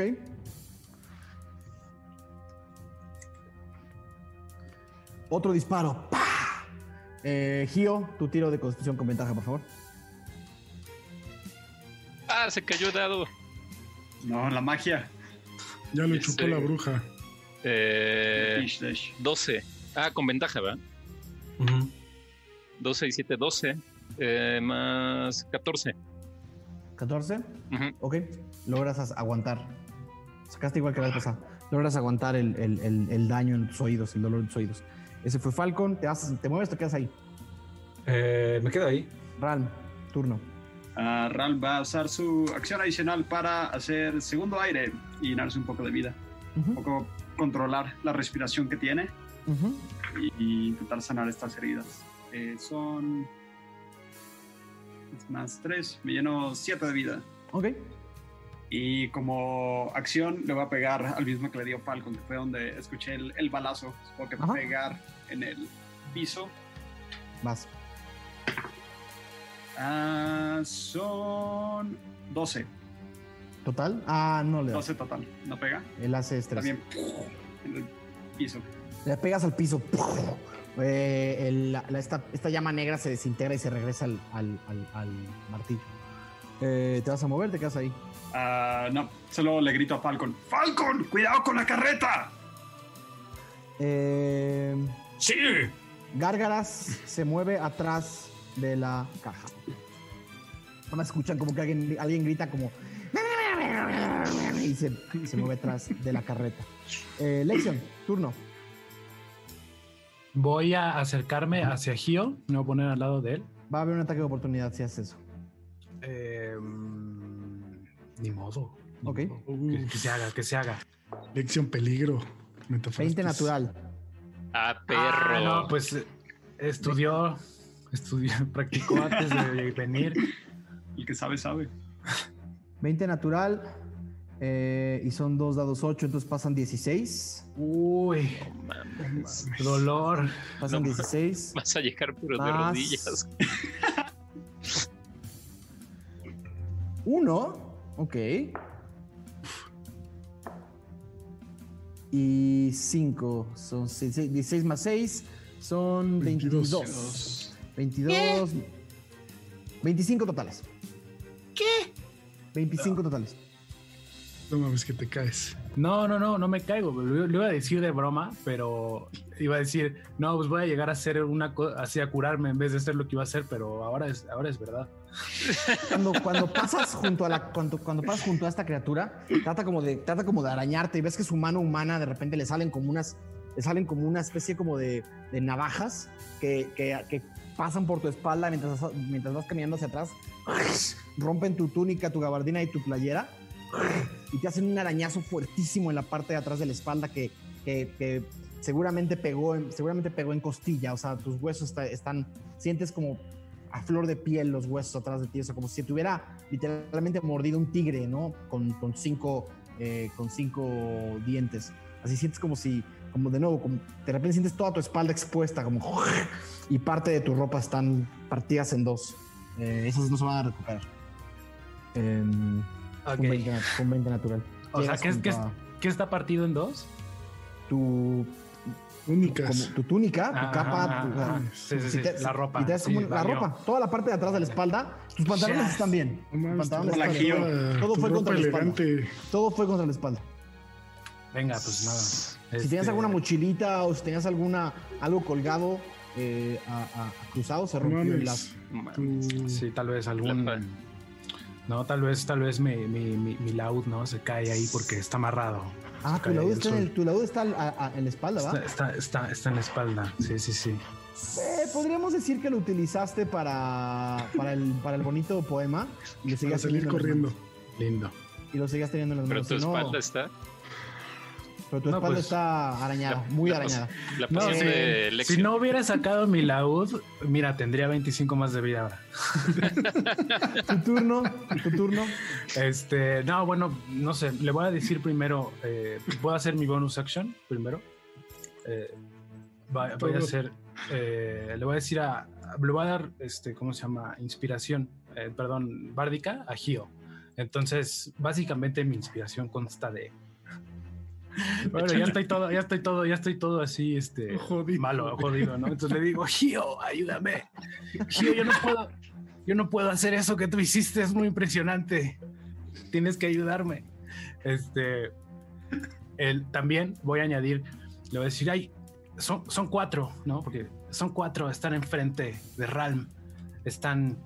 Otro disparo. ¡Pah! Eh, Gio, tu tiro de constitución con ventaja, por favor. Ah, se cayó el dado. No, la magia. Ya lo chupó la bruja. Eh, doce. Ah, con ventaja, ¿verdad? Uh-huh. doce y siete, doce. Eh, más catorce. ¿catorce? Uh-huh. Ok. Logras aguantar. Sacaste igual que la vez pasada. Logras aguantar el, el, el, el daño en tus oídos, el dolor en tus oídos. Ese fue Falcon. ¿Te, haces, te mueves o te quedas ahí? Eh, me quedo ahí. Ralm, turno. Uh, Ralm va a usar su acción adicional para hacer segundo aire y llenarse un poco de vida. Uh-huh. Un poco controlar la respiración que tiene. Uh-huh. y, y intentar sanar estas heridas. Eh, son... más tres, me lleno siete de vida. Ok. Y como acción le voy a pegar al mismo que le dio Falcon, que fue donde escuché el, el balazo. Supongo que pegar en el piso. Más. Ah, son doce. ¿Total? Ah, no le da. doce total, no pega. Él hace estrés. También en el piso. Le pegas al piso. Eh, el, la, esta, esta llama negra se desintegra y se regresa al, al, al, al martillo. Eh, ¿Te vas a mover? ¿Te quedas ahí? Uh, no, solo le grito a Falcon. ¡Falcon! ¡Cuidado con la carreta! Eh, ¡Sí! Gárgaras se mueve atrás de la caja. No me escuchan como que alguien, alguien grita como... Y se, se mueve atrás de la carreta. Eh, Lexion, turno. Voy a acercarme hacia Gio. Me voy a poner al lado de él. Va a haber un ataque de oportunidad si haces eso. Eh, ni modo. Ni ok. Modo. Uh, que, que se haga, que se haga. Lección peligro. veinte natural. Ah, perro. Ah, no, pues estudió, estudió, practicó antes de venir. El que sabe, sabe. veinte natural. Eh, y son dos dados ocho, entonces pasan dieciséis. Uy, no mames. Dolor. Pasan no, dieciséis. Vas a llegar puro de rodillas. Uno. Ok. Y cinco. Son seis, seis, dieciséis más seis. Son veintidós. veintidós. ¿Qué? veinticinco totales. ¿Qué? veinticinco no. totales. No mames, que te caes. No, no, no, no me caigo. Lo, lo iba a decir de broma, pero iba a decir, no, pues voy a llegar a hacer una cosa, así a curarme en vez de hacer lo que iba a hacer, pero ahora es, ahora es verdad. Cuando, cuando pasas junto a la, cuando, cuando pasas junto a esta criatura, trata como de, trata como de arañarte y ves que su mano humana de repente le salen como unas, le salen como una especie como de, de navajas que, que, que pasan por tu espalda mientras, mientras vas caminando hacia atrás, rompen tu túnica, tu gabardina y tu playera. Y te hacen un arañazo fuertísimo en la parte de atrás de la espalda que, que, que seguramente, pegó en, seguramente pegó en costilla. O sea, tus huesos está, están... Sientes como a flor de piel los huesos atrás de ti. O sea, como si te hubiera literalmente mordido un tigre, ¿no? Con, con, cinco, eh, con cinco dientes. Así sientes como si... Como de nuevo, como, de repente sientes toda tu espalda expuesta, como... Y parte de tu ropa están partidas en dos. Eh, esas no se van a recuperar. Eh... Okay. Con veinte natural. O sea, ¿qué, ¿qué, ¿qué está partido en dos? Tu túnica, tu túnica, tu ajá, capa, tu, ajá, sí, sí, te, la ropa, y te das como sí, la valió. ropa, toda la parte de atrás de la espalda, tus pantalones yes. están bien, no, pantalones están bien. Todo fue contra elegante. la espalda, todo fue contra la espalda. Venga, pues nada. Este... Si tenías alguna mochilita o si tenías alguna algo colgado eh, a, a, a cruzado, se rompió el lazo. Sí, tal vez algún. No, tal vez, tal vez mi, mi, mi, mi laúd, ¿no? Se cae ahí porque está amarrado. Ah, tu laúd, está en el, tu laúd está a, a, en la espalda, ¿va? Está, está, está, está en la espalda, sí, sí, sí. Eh, podríamos decir que lo utilizaste para, para, el, para el bonito poema y le seguías salir corriendo. Lindo. Y lo seguías teniendo en las manos. Pero tu espalda no, está... Pero tu no, espalda pues, está arañada, muy la, arañada. La no, sí, de Lexion. Si no hubiera sacado mi laúd, mira, tendría veinticinco más de vida ahora. Tu turno, tu turno. Este, no, bueno, no sé, le voy a decir primero, eh, ¿puedo hacer mi bonus action primero? Eh, va, voy a hacer, eh, le voy a decir a, le voy a dar, este, ¿cómo se llama? Inspiración, eh, perdón, bárdica a Gio. Entonces, básicamente mi inspiración consta de... Bueno, ya estoy todo, ya estoy todo, ya estoy todo así, este, jodido. malo, jodido, ¿no? Entonces le digo, Gio, ayúdame. Gio, yo no puedo, yo no puedo hacer eso que tú hiciste, es muy impresionante. Tienes que ayudarme. Este, el, también voy a añadir, le voy a decir, ay, son, son cuatro, ¿no? Porque son cuatro, están enfrente de Ralm, están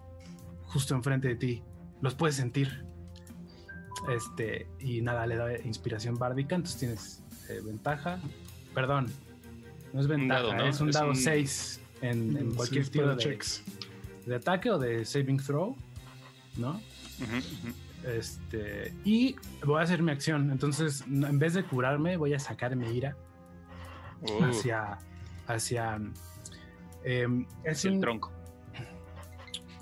justo enfrente de ti, los puedes sentir. Este, y nada, le da inspiración bárdica, entonces tienes eh, ventaja. Perdón, no es ventaja, un dado, ¿no? es un es dado seis un... en, en cualquier sí, tiro de, de ataque o de saving throw, ¿no? Uh-huh, uh-huh. Este, y voy a hacer mi acción, entonces en vez de curarme, voy a sacar mi ira oh. hacia, hacia eh, es el un, tronco.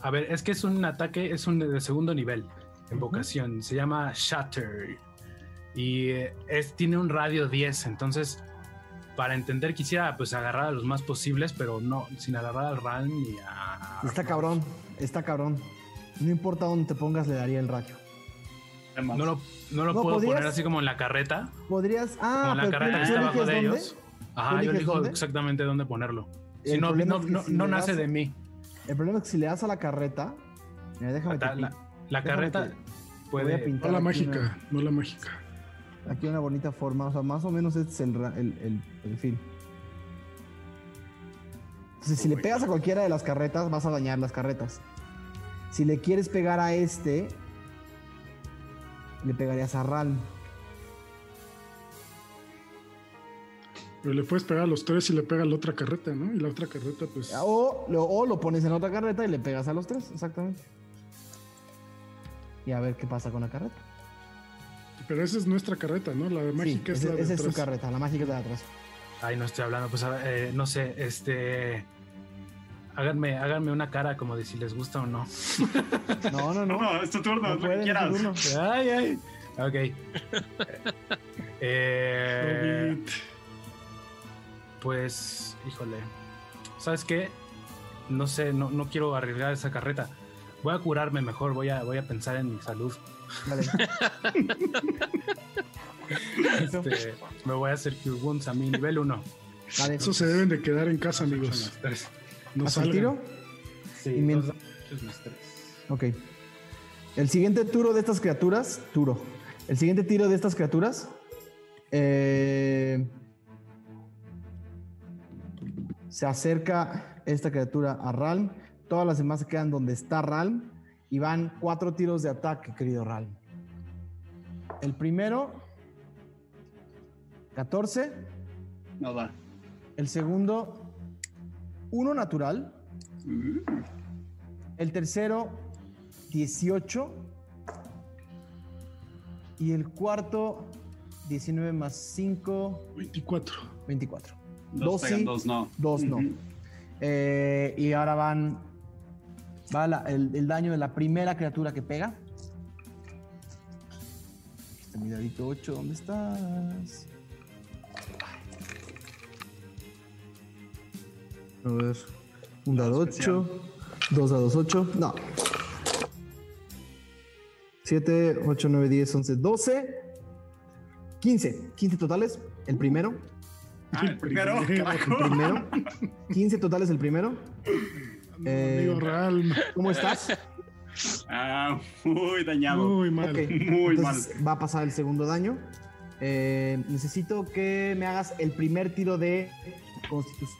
A ver, es que es un ataque, es un de segundo nivel. En vocación, uh-huh. se llama Shatter y es, tiene un radio diez, entonces para entender quisiera pues agarrar a los más posibles, pero no, sin agarrar al Ralm ni a... Está cabrón, está cabrón, no importa dónde te pongas le daría el radio. No lo, no lo no, puedo podrías, poner así como en la carreta. Podrías... Ah, en la carreta está abajo de dónde? ellos. Ajá, yo elijo dónde? exactamente dónde ponerlo. Si no, no, no, si no nace das, de mí. El problema es que si le das a la carreta, mira, déjame... La carreta puede pintar. No la mágica, una, no la mágica. Aquí una bonita forma, o sea, más o menos este es el, el, el, el fin. Entonces, oh si le pegas God. a cualquiera de las carretas, vas a dañar las carretas. Si le quieres pegar a este, le pegarías a Ralm. Pero le puedes pegar a los tres y le pega a la otra carreta, ¿no? Y la otra carreta, pues. O lo, o lo pones en la otra carreta y le pegas a los tres, exactamente. Y a ver qué pasa con la carreta. Pero esa es nuestra carreta, ¿no? La mágica sí, es, es la de esa atrás. Esa es tu carreta, la mágica es la de atrás. Ay, no estoy hablando, pues eh, no sé, este... Háganme, háganme una cara como de si les gusta o no. No, no, no. No, es tu turno, no es lo pueden, que quieras. Ay, ay. Ok. eh, pues, híjole. ¿Sabes qué? No sé, no, no quiero arriesgar esa carreta. Voy a curarme mejor, voy a, voy a pensar en mi salud. Vale. Este, me voy a hacer Cure Wounds a mi nivel uno. Vale. Eso se deben de quedar en casa, amigos. ¿No sale el tiro? Sí, y mientras... Ok. El siguiente tiro de estas criaturas... Turo. El siguiente tiro de estas criaturas... Eh, se acerca esta criatura a Ralm. Todas las demás se quedan donde está Ralm y van cuatro tiros de ataque, querido Ralm. El primero, catorce. No va. El segundo, uno natural. El tercero, dieciocho. Y el cuarto, diecinueve más cinco. veinticuatro. veinticuatro. Dos, dos, pegan, sí, dos no. Dos no. Uh-huh. Eh, y ahora van... Va la, el, el daño de la primera criatura que pega. Este mi dadito ocho, ¿dónde estás? A ver. Un dado ocho. Dos dados ocho. No. siete, ocho, nueve, diez, once, doce. quince, quince totales, el primero. Ah, el primero, el primero. quince totales, el primero. No, eh, amigo Ralm, ¿cómo estás? Ah, muy dañado. Muy mal. Okay. Muy Entonces, mal. Va a pasar el segundo daño. Eh, necesito que me hagas el primer tiro de,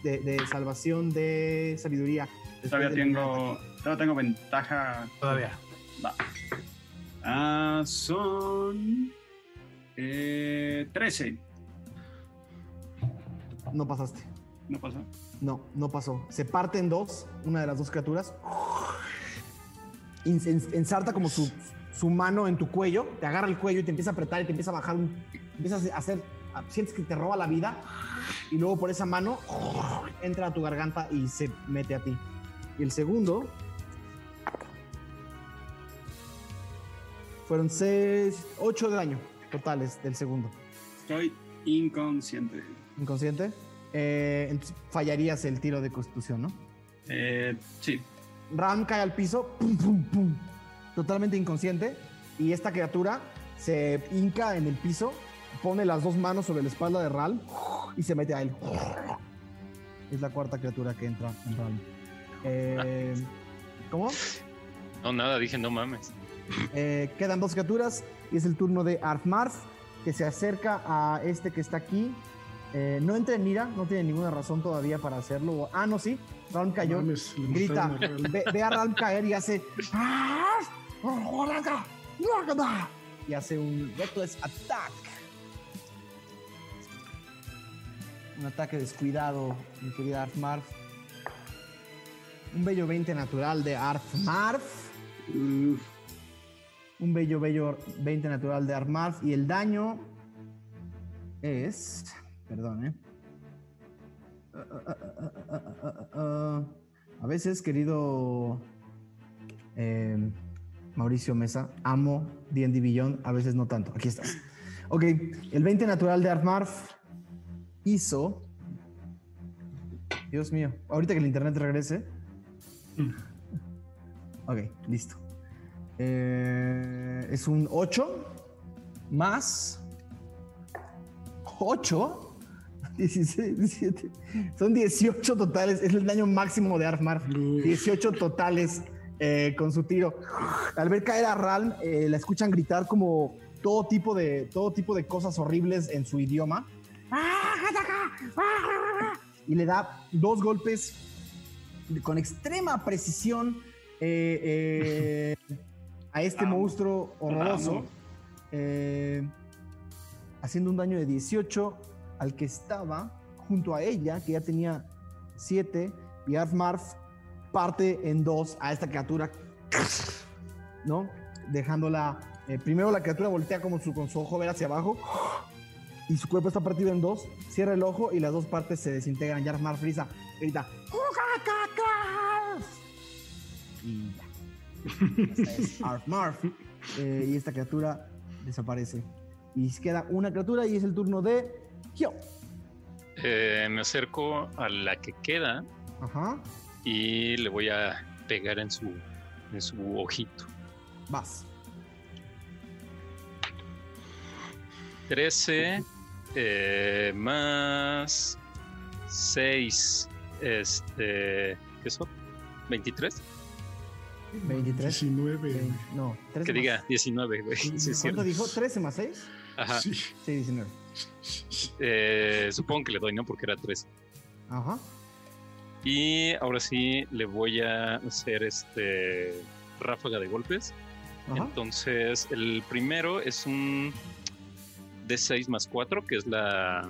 de, de salvación de sabiduría. Todavía tengo, todavía tengo ventaja. Todavía. Va. Ah, son eh, trece. No pasaste. ¿No pasó? No, no pasó. Se parte en dos, una de las dos criaturas. Ensarta como su, su mano en tu cuello, te agarra el cuello y te empieza a apretar y te empieza a bajar. Un, empiezas a hacer, sientes que te roba la vida y luego por esa mano entra a tu garganta y se mete a ti. Y el segundo... Fueron seis, ocho de daño totales del segundo. Estoy inconsciente. ¿Inconsciente? Eh, entonces fallarías el tiro de constitución, ¿no? Eh, sí. Ram cae al piso, pum, pum, pum, totalmente inconsciente, y esta criatura se hinca en el piso, pone las dos manos sobre la espalda de Ram y se mete a él. Es la cuarta criatura que entra en Ram. Eh, ¿Cómo? No, nada, dije no mames. Eh, quedan dos criaturas y es el turno de Arf Marf, que se acerca a este que está aquí. Eh, no entra en mira, no tiene ninguna razón todavía para hacerlo. Ah, no, sí. Ralm cayó. Mames, grita. Ve, ve a Ralm caer y hace. Y hace un. Esto es attack. Un ataque descuidado, mi querida Arf Marf. Un bello veinte natural de Arf Marf. Uf. Un bello, bello veinte natural de Arf Marf. Y el daño es. Perdón, ¿eh? Uh, uh, uh, uh, uh, uh, uh. A veces, querido eh, Mauricio Mesa, amo D and D Beyond, a veces no tanto. Aquí estás. Ok, el veinte natural de Arf Marf hizo... Dios mío, ahorita que el internet regrese. Ok, listo. Eh, es un ocho más ocho... dieciséis, diecisiete. Son dieciocho totales. Es el daño máximo de Arf Marf. dieciocho totales eh, con su tiro. Al ver caer a Ralm, eh, la escuchan gritar como todo tipo de, todo tipo de cosas horribles en su idioma. Y le da dos golpes con extrema precisión eh, eh, a este Vamos. monstruo horroroso. Eh, haciendo un daño de dieciocho al que estaba junto a ella, que ya tenía siete, y Arf Marf parte en dos a esta criatura, ¿no? Dejándola... Eh, primero la criatura voltea como su, con su ojo ver hacia abajo, y su cuerpo está partido en dos, cierra el ojo y las dos partes se desintegran. Y Arf Marf frisa, grita... Y ya. Esta es Arf Marf. Eh, y esta criatura desaparece. Y queda una criatura y es el turno de... Eh, me acerco a la que queda. Ajá. Y le voy a pegar en su, en su ojito. Vas. trece eh, más seis. Este, ¿qué son? ¿veintitrés? veintitrés. diecinueve. veinte, no, trece que más. Diga diecinueve, güey. ¿Cuánto dijo? ¿trece más seis? Ajá. Sí, sí, diecinueve. Eh, supongo que le doy, ¿no? Porque era tres. Ajá. Y ahora sí le voy a hacer este ráfaga de golpes. Ajá. Entonces el primero es un D seis más cuatro, que es la,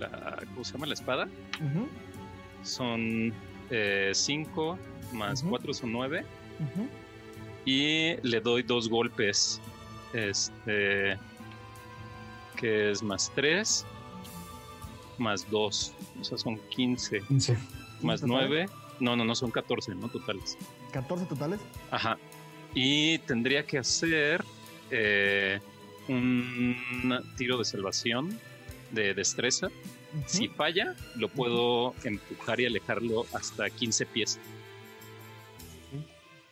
la ¿cómo se llama? La espada. Uh-huh. Son eh, cinco más uh-huh. cuatro son nueve. Uh-huh. Y le doy dos golpes. Este... que es más tres, más dos, o sea, son quince, quince. Más ¿totales? nueve, no, no, no, son catorce, ¿no? Totales. ¿catorce totales? Ajá, y tendría que hacer eh, un tiro de salvación de destreza. Uh-huh. Si falla, lo puedo uh-huh. empujar y alejarlo hasta quince pies.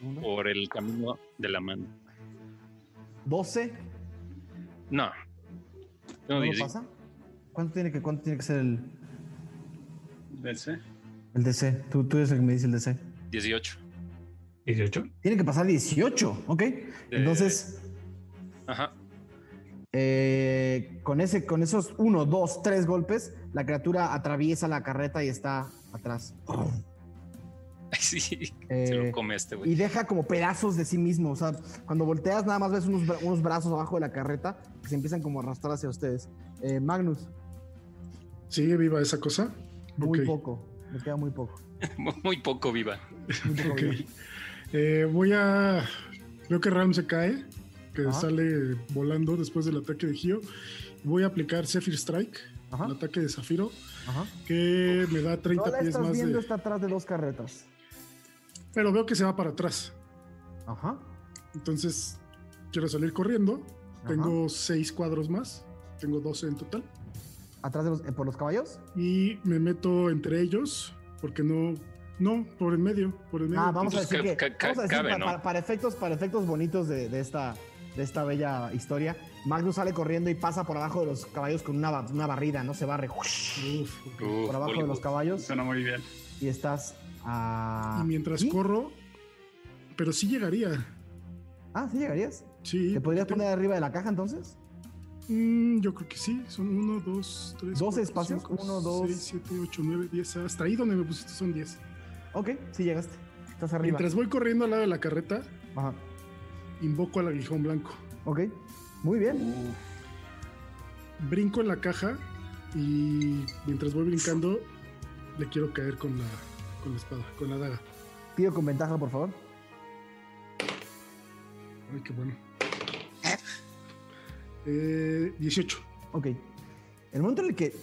Uh-huh. Por el camino de la mano. ¿doce? No. No, ¿Cómo pasa? ¿Cuánto tiene que, cuánto tiene que ser el D C? El D C. Tú, tú eres el que me dice el D C. dieciocho. ¿dieciocho? Tiene que pasar dieciocho, ok. De... Entonces. Ajá. Eh, con, ese, con esos uno, dos, tres golpes, la criatura atraviesa la carreta y está atrás. Sí, eh, se lo come este güey. Y deja como pedazos de sí mismo. O sea, cuando volteas nada más ves unos, unos brazos abajo de la carreta que se empiezan como a arrastrar hacia ustedes. Eh, Magnus. ¿Sigue viva esa cosa? Muy okay. poco, me queda muy poco. Muy poco viva. Muy poco okay. viva. Eh, voy a... Creo que Ralm se cae. Que Ajá. sale volando después del ataque de Gio. Voy a aplicar Zephyr Strike, Ajá. el ataque de Zafiro, Ajá. que Uf. me da treinta no la pies estás más. Viendo de... Está atrás de dos carretas. Pero veo que se va para atrás. Ajá. Entonces quiero salir corriendo. Ajá. Tengo seis cuadros más. Tengo doce en total. ¿Atrás de los, eh, por los caballos? Y me meto entre ellos porque no. No, por el medio. Por el medio. Ah, vamos Entonces, a decir que. Vamos a decir cabe, para, ¿no? para, para, efectos, para efectos bonitos de, de esta. de esta bella historia, Magnus sale corriendo y pasa por abajo de los caballos con una, una barrida, ¿no? Se barre Uf, Uf, por abajo Hollywood. de los caballos. Suena muy bien. Y estás a... Y mientras ¿Sí? corro, pero sí llegaría. Ah, ¿sí llegarías? Sí. ¿Te podrías te... poner arriba de la caja entonces? Mm, yo creo que sí. Son uno, dos, tres, ¿Dos cuatro, espacios? Cinco, uno, dos... seis, siete, ocho, nueve, diez. Hasta ahí donde me pusiste son diez. Ok, sí llegaste. Estás arriba. Mientras voy corriendo al lado de la carreta... Ajá. Invoco al aguijón blanco. Ok, muy bien. Uh, brinco en la caja y mientras voy brincando le quiero caer con la, con la espada, con la daga. Pido con ventaja, por favor. Ay, qué bueno. Eh, dieciocho. Ok. El momento en el que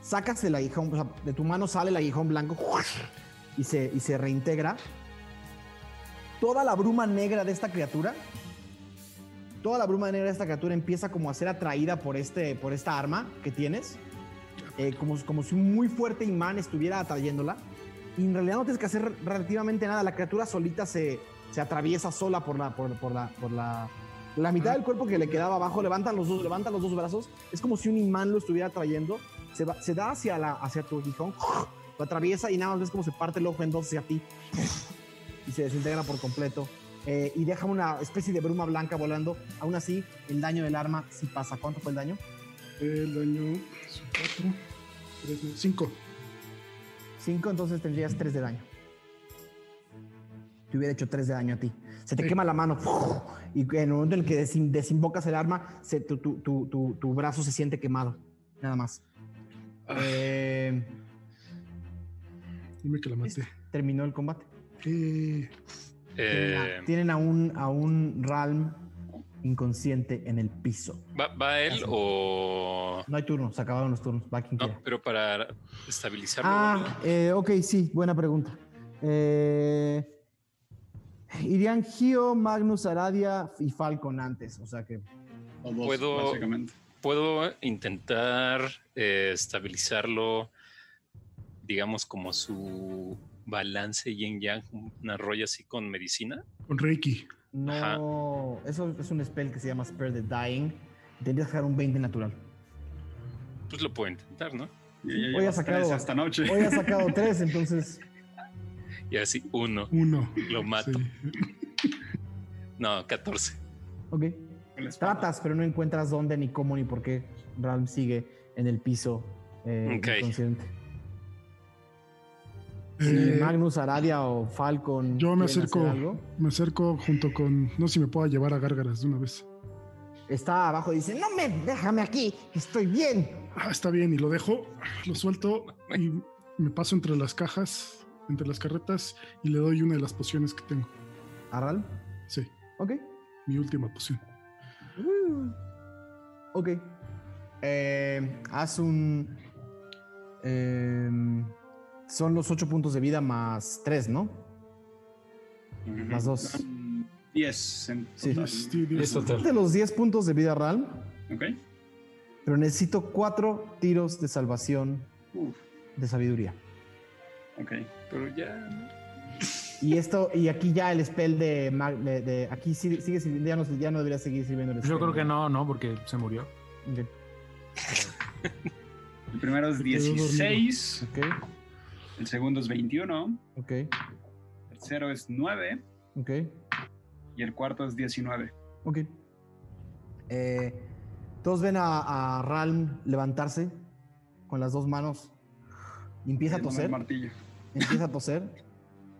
sacas el aguijón, o sea, de tu mano sale el aguijón blanco y se, y se reintegra. Toda la bruma negra de esta criatura, toda la bruma negra de esta criatura empieza como a ser atraída por, este, por esta arma que tienes, eh, como, como si un muy fuerte imán estuviera atrayéndola. Y en realidad no tienes que hacer relativamente nada, la criatura solita se, se atraviesa sola por la, por, por la, por la, la mitad del cuerpo que le quedaba abajo. Levantan los dos, levantan los dos brazos, es como si un imán lo estuviera atrayendo, se, va, se da hacia, la, hacia tu aguijón, lo atraviesa y nada más ves como se parte el ojo en dos hacia ti. Y se desintegra por completo, eh, y deja una especie de bruma blanca volando. Aún así, el daño del arma sí pasa. ¿Cuánto fue el daño? El daño... cuatro, tres, cinco. cinco, entonces tendrías tres de daño. Te hubiera hecho tres de daño a ti. Se te sí. quema la mano. Y en el momento en el que desin- desinvocas el arma, se, tu, tu, tu, tu, tu brazo se siente quemado. Nada más. Eh, Dime que la maté. Terminó el combate. Eh, tienen, a, tienen a un, a un Ralm inconsciente en el piso. ¿Va, va él Así. o...? No hay turno, se acabaron los turnos. Va quien no, quiera. Pero para estabilizarlo. Ah, eh, ok, sí, buena pregunta. Eh, irían Gio, Magnus, Aradia y Falcon antes, o sea que... O dos, puedo, puedo intentar eh, estabilizarlo, digamos, como su... balance yin yang, una rolla así con medicina. Con Reiki. No, Ajá. eso es un spell que se llama Spare the Dying. Tendrías que sacar un veinte natural. Pues lo puedo intentar, ¿no? Sí, hoy ha sacado esta noche. Hoy ha sacado tres, entonces. Y así uno. Uno. Lo mato. Sí. No, catorce. Ok. Tratas, pero no encuentras dónde, ni cómo, ni por qué. Ralm sigue en el piso eh, okay. inconsciente. Sí, eh, Magnus, Aradia o Falcon. Yo me acerco, algo. me acerco junto con... No sé si me puedo llevar a Gárgaras de una vez. Está abajo y dice, no me, déjame aquí, estoy bien. Ah, está bien, y lo dejo, lo suelto y me paso entre las cajas, entre las carretas y le doy una de las pociones que tengo. ¿Aral? Sí. Ok. Mi última poción. Uh, ok. Eh, haz un... Eh, Son los ocho puntos de vida más tres, ¿no? Uh-huh. Más dos. diez en total. Sí. diez total. De los diez puntos de vida, Ralm. Ok. Pero necesito cuatro tiros de salvación Uf. de sabiduría. Ok, pero ya... Y esto, y aquí ya el spell de... de, de aquí sigue, sigue sirviendo, ya no, ya no debería seguir sirviendo el spell. Yo creo que no, no, porque se murió. Okay. El primero es dieciséis. Okay. El segundo es veintiuno. Okay. El tercero es nueve. Okay. Y el cuarto es diecinueve. Ok. Eh, todos ven a, a Ralm levantarse con las dos manos. Empieza a toser. Empieza a toser.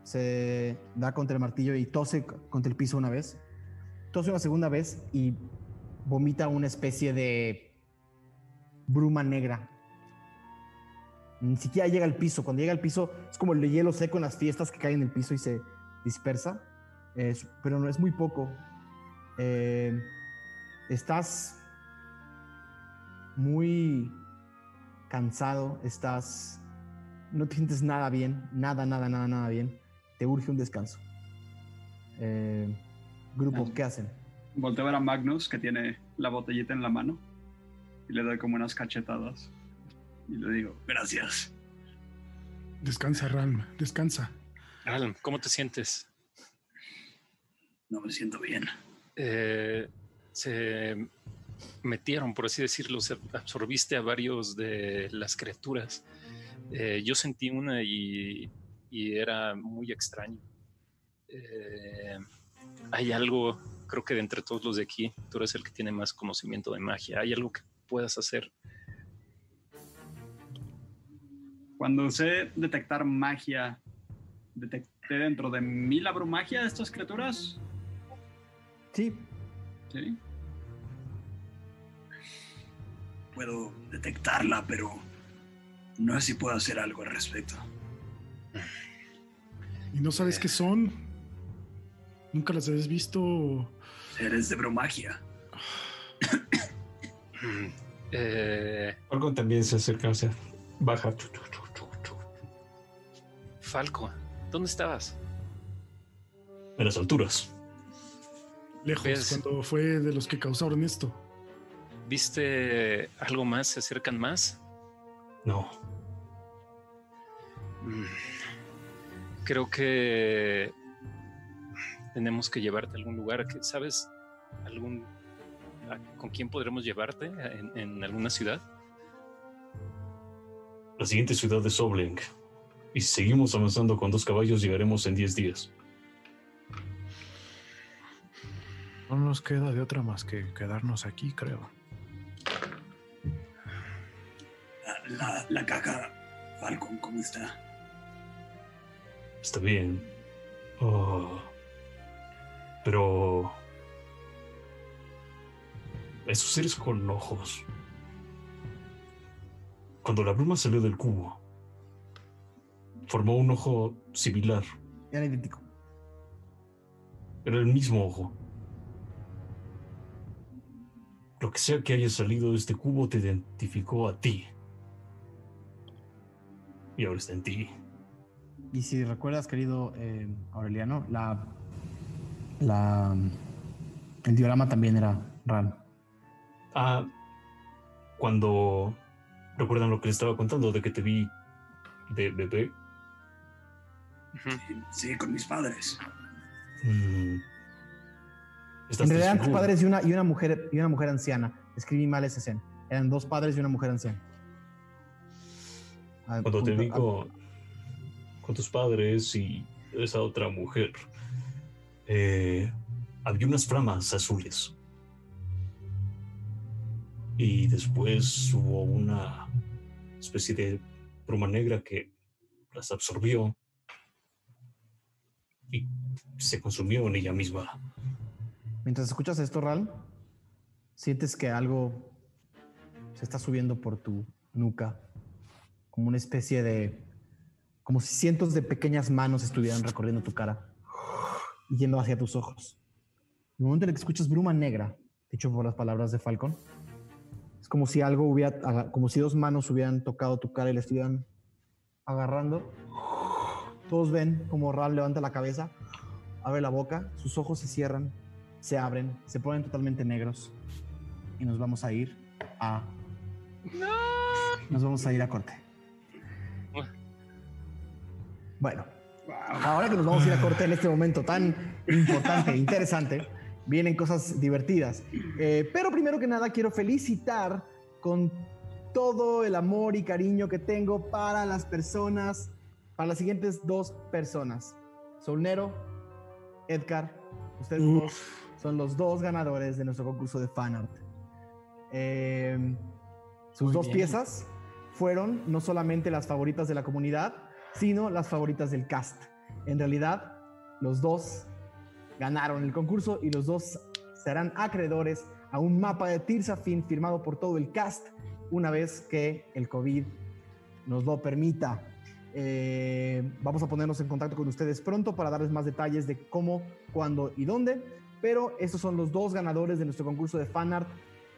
Se da contra el martillo y tose contra el piso una vez. Tose una segunda vez y vomita una especie de bruma negra. Ni siquiera llega al piso. Cuando llega al piso es como el hielo seco en las fiestas que cae en el piso y se dispersa. Eh, pero no es muy poco. Eh, estás muy cansado. Estás... No te sientes nada bien. Nada, nada, nada, nada bien. Te urge un descanso. Eh, grupo, ¿qué hacen? Volteo a ver a Magnus, que tiene la botellita en la mano. Y le doy como unas cachetadas. Y le digo, gracias. Descansa, Ralm. Descansa. Ralm, ¿cómo te sientes? No me siento bien. Eh, se metieron, por así decirlo. Se absorbiste a varios de las criaturas. Eh, yo sentí una y, y era muy extraño. Eh, hay algo, creo que de entre todos los de aquí, tú eres el que tiene más conocimiento de magia. ¿Hay algo que puedas hacer? Cuando sé detectar magia, ¿detecté dentro de mí la brumagia de estas criaturas? Sí. ¿Sí? Puedo detectarla, pero... no sé si puedo hacer algo al respecto. ¿Y no sabes eh, qué son? ¿Nunca las habías visto? Seres de bromagia. eh, Falcon también se acerca, o sea, baja. Falco, ¿dónde estabas? En las alturas. Lejos, ¿ves? Cuando fue de los que causaron esto. ¿Viste algo más? ¿Se acercan más? No. Creo que tenemos que llevarte a algún lugar. ¿Sabes algún a, con quién podremos llevarte en, en alguna ciudad? La siguiente ciudad es Oblenk. Y si seguimos avanzando con dos caballos, llegaremos en diez días. No nos queda de otra más que quedarnos aquí, creo. La, la caja, Falcon, ¿cómo está? Está bien. Oh, pero... esos seres con ojos. Cuando la bruma salió del cubo, formó un ojo similar. Era idéntico. Era el mismo ojo. Lo que sea que haya salido de este cubo te identificó a ti. Y ahora está en ti. Y si recuerdas, querido eh, Aureliano, la, la, el diorama también era Ralm. Ah, cuando recuerdan lo que les estaba contando de que te vi de bebé. Sí, con mis padres. Mm. En realidad eran tus padres y una y una mujer y una mujer anciana. Escribí mal esa escena. Eran dos padres y una mujer anciana. Cuando te vi con, con tus padres y esa otra mujer, eh, había unas flamas azules. Y después hubo una especie de bruma negra que las absorbió y se consumió en ella misma. Mientras escuchas esto, Ral, sientes que algo se está subiendo por tu nuca. Como una especie de... como si cientos de pequeñas manos estuvieran recorriendo tu cara y yendo hacia tus ojos. En el momento en el que escuchas bruma negra, dicho por las palabras de Falcon, es como si algo hubiera... como si dos manos hubieran tocado tu cara y la estuvieran agarrando. Todos ven como Ram levanta la cabeza, abre la boca, sus ojos se cierran, se abren, se ponen totalmente negros y nos vamos a ir a... ¡No! Nos vamos a ir a corte. Bueno, ahora que nos vamos a ir a corte en este momento tan importante e interesante, vienen cosas divertidas. Eh, pero primero que nada quiero felicitar con todo el amor y cariño que tengo para las personas, para las siguientes dos personas. Solnero, Edgar, ustedes Uf. dos son los dos ganadores de nuestro concurso de fanart. Eh, sus Muy dos bien. piezas fueron no solamente las favoritas de la comunidad, sino las favoritas del cast. En realidad, los dos ganaron el concurso y los dos serán acreedores a un mapa de Tirzafin firmado por todo el cast una vez que el COVID nos lo permita. Eh, vamos a ponernos en contacto con ustedes pronto para darles más detalles de cómo, cuándo y dónde, pero estos son los dos ganadores de nuestro concurso de fanart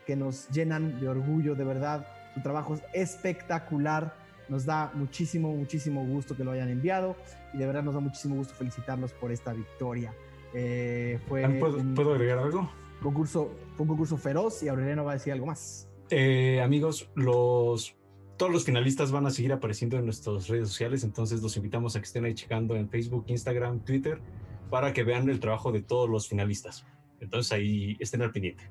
que nos llenan de orgullo, de verdad. Su trabajo es espectacular, nos da muchísimo, muchísimo gusto que lo hayan enviado y de verdad nos da muchísimo gusto felicitarlos por esta victoria. Eh, fue ¿Puedo, un, ¿Puedo agregar algo? Concurso, fue un concurso feroz y Aureliano va a decir algo más. Eh, amigos, los, todos los finalistas van a seguir apareciendo en nuestras redes sociales, entonces los invitamos a que estén ahí checando en Facebook, Instagram, Twitter, para que vean el trabajo de todos los finalistas. Entonces ahí estén al pendiente.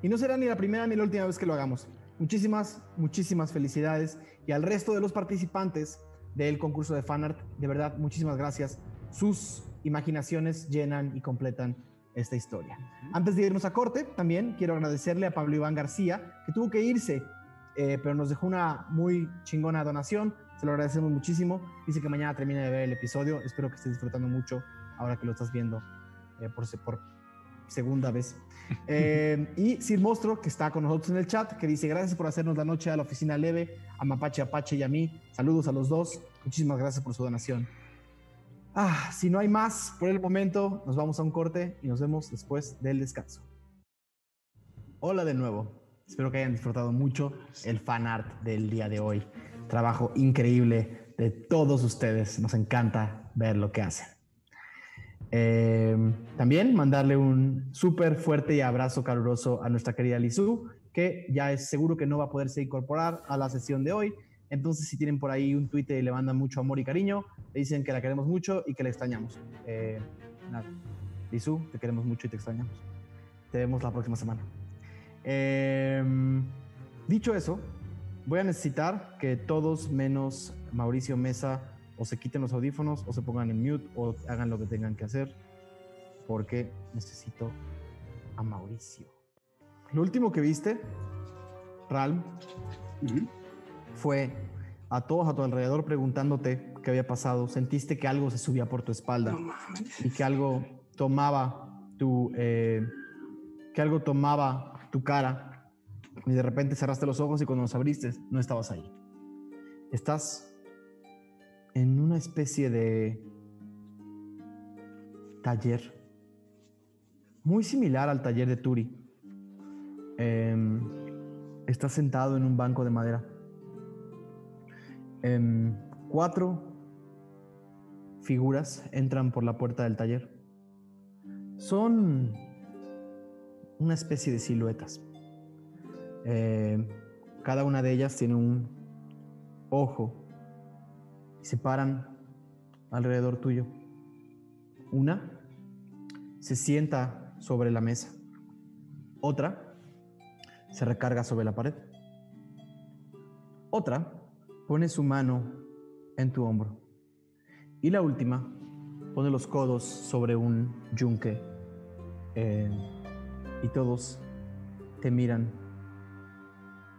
Y no será ni la primera ni la última vez que lo hagamos. Muchísimas, muchísimas felicidades. Y al resto de los participantes del concurso de fanart, de verdad, muchísimas gracias. Sus imaginaciones llenan y completan esta historia. Antes de irnos a corte, también quiero agradecerle a Pablo Iván García, que tuvo que irse, eh, pero nos dejó una muy chingona donación. Se lo agradecemos muchísimo. Dice que mañana termina de ver el episodio. Espero que estés disfrutando mucho ahora que lo estás viendo eh, por, por segunda vez. Eh, y Sir Mostro, que está con nosotros en el chat, que dice: gracias por hacernos la noche a la oficina leve, a Mapache, Apache y a mí. Saludos a los dos. Muchísimas gracias por su donación. Ah, si no hay más por el momento, nos vamos a un corte y nos vemos después del descanso. Hola de nuevo. Espero que hayan disfrutado mucho el fan art del día de hoy. Trabajo increíble de todos ustedes. Nos encanta ver lo que hacen. Eh, también mandarle un súper fuerte y abrazo caluroso a nuestra querida Lizu, que ya es seguro que no va a poderse incorporar a la sesión de hoy. Entonces, si tienen por ahí un tuit y le mandan mucho amor y cariño, le dicen que la queremos mucho y que la extrañamos. Eh, nada. Lizu, te queremos mucho y te extrañamos. Te vemos la próxima semana. Eh, dicho eso, voy a necesitar que todos menos Mauricio Mesa o se quiten los audífonos o se pongan en mute o hagan lo que tengan que hacer, porque necesito a Mauricio. Lo último que viste, Ralm, uh-huh. fue a todos a tu alrededor preguntándote qué había pasado. Sentiste que algo se subía por tu espalda no, y que algo tomaba tu eh, que algo tomaba tu cara, y de repente cerraste los ojos y cuando los abriste no estabas ahí. Estás en una especie de taller muy similar al taller de Turi. Eh, estás sentado en un banco de madera. Um, cuatro figuras entran por la puerta del taller. Son una especie de siluetas. Eh, cada una de ellas tiene un ojo y se paran alrededor tuyo. Una se sienta sobre la mesa. Otra se recarga sobre la pared. Otra pone su mano en tu hombro. Y la última pone los codos sobre un yunque. Eh, y todos te miran.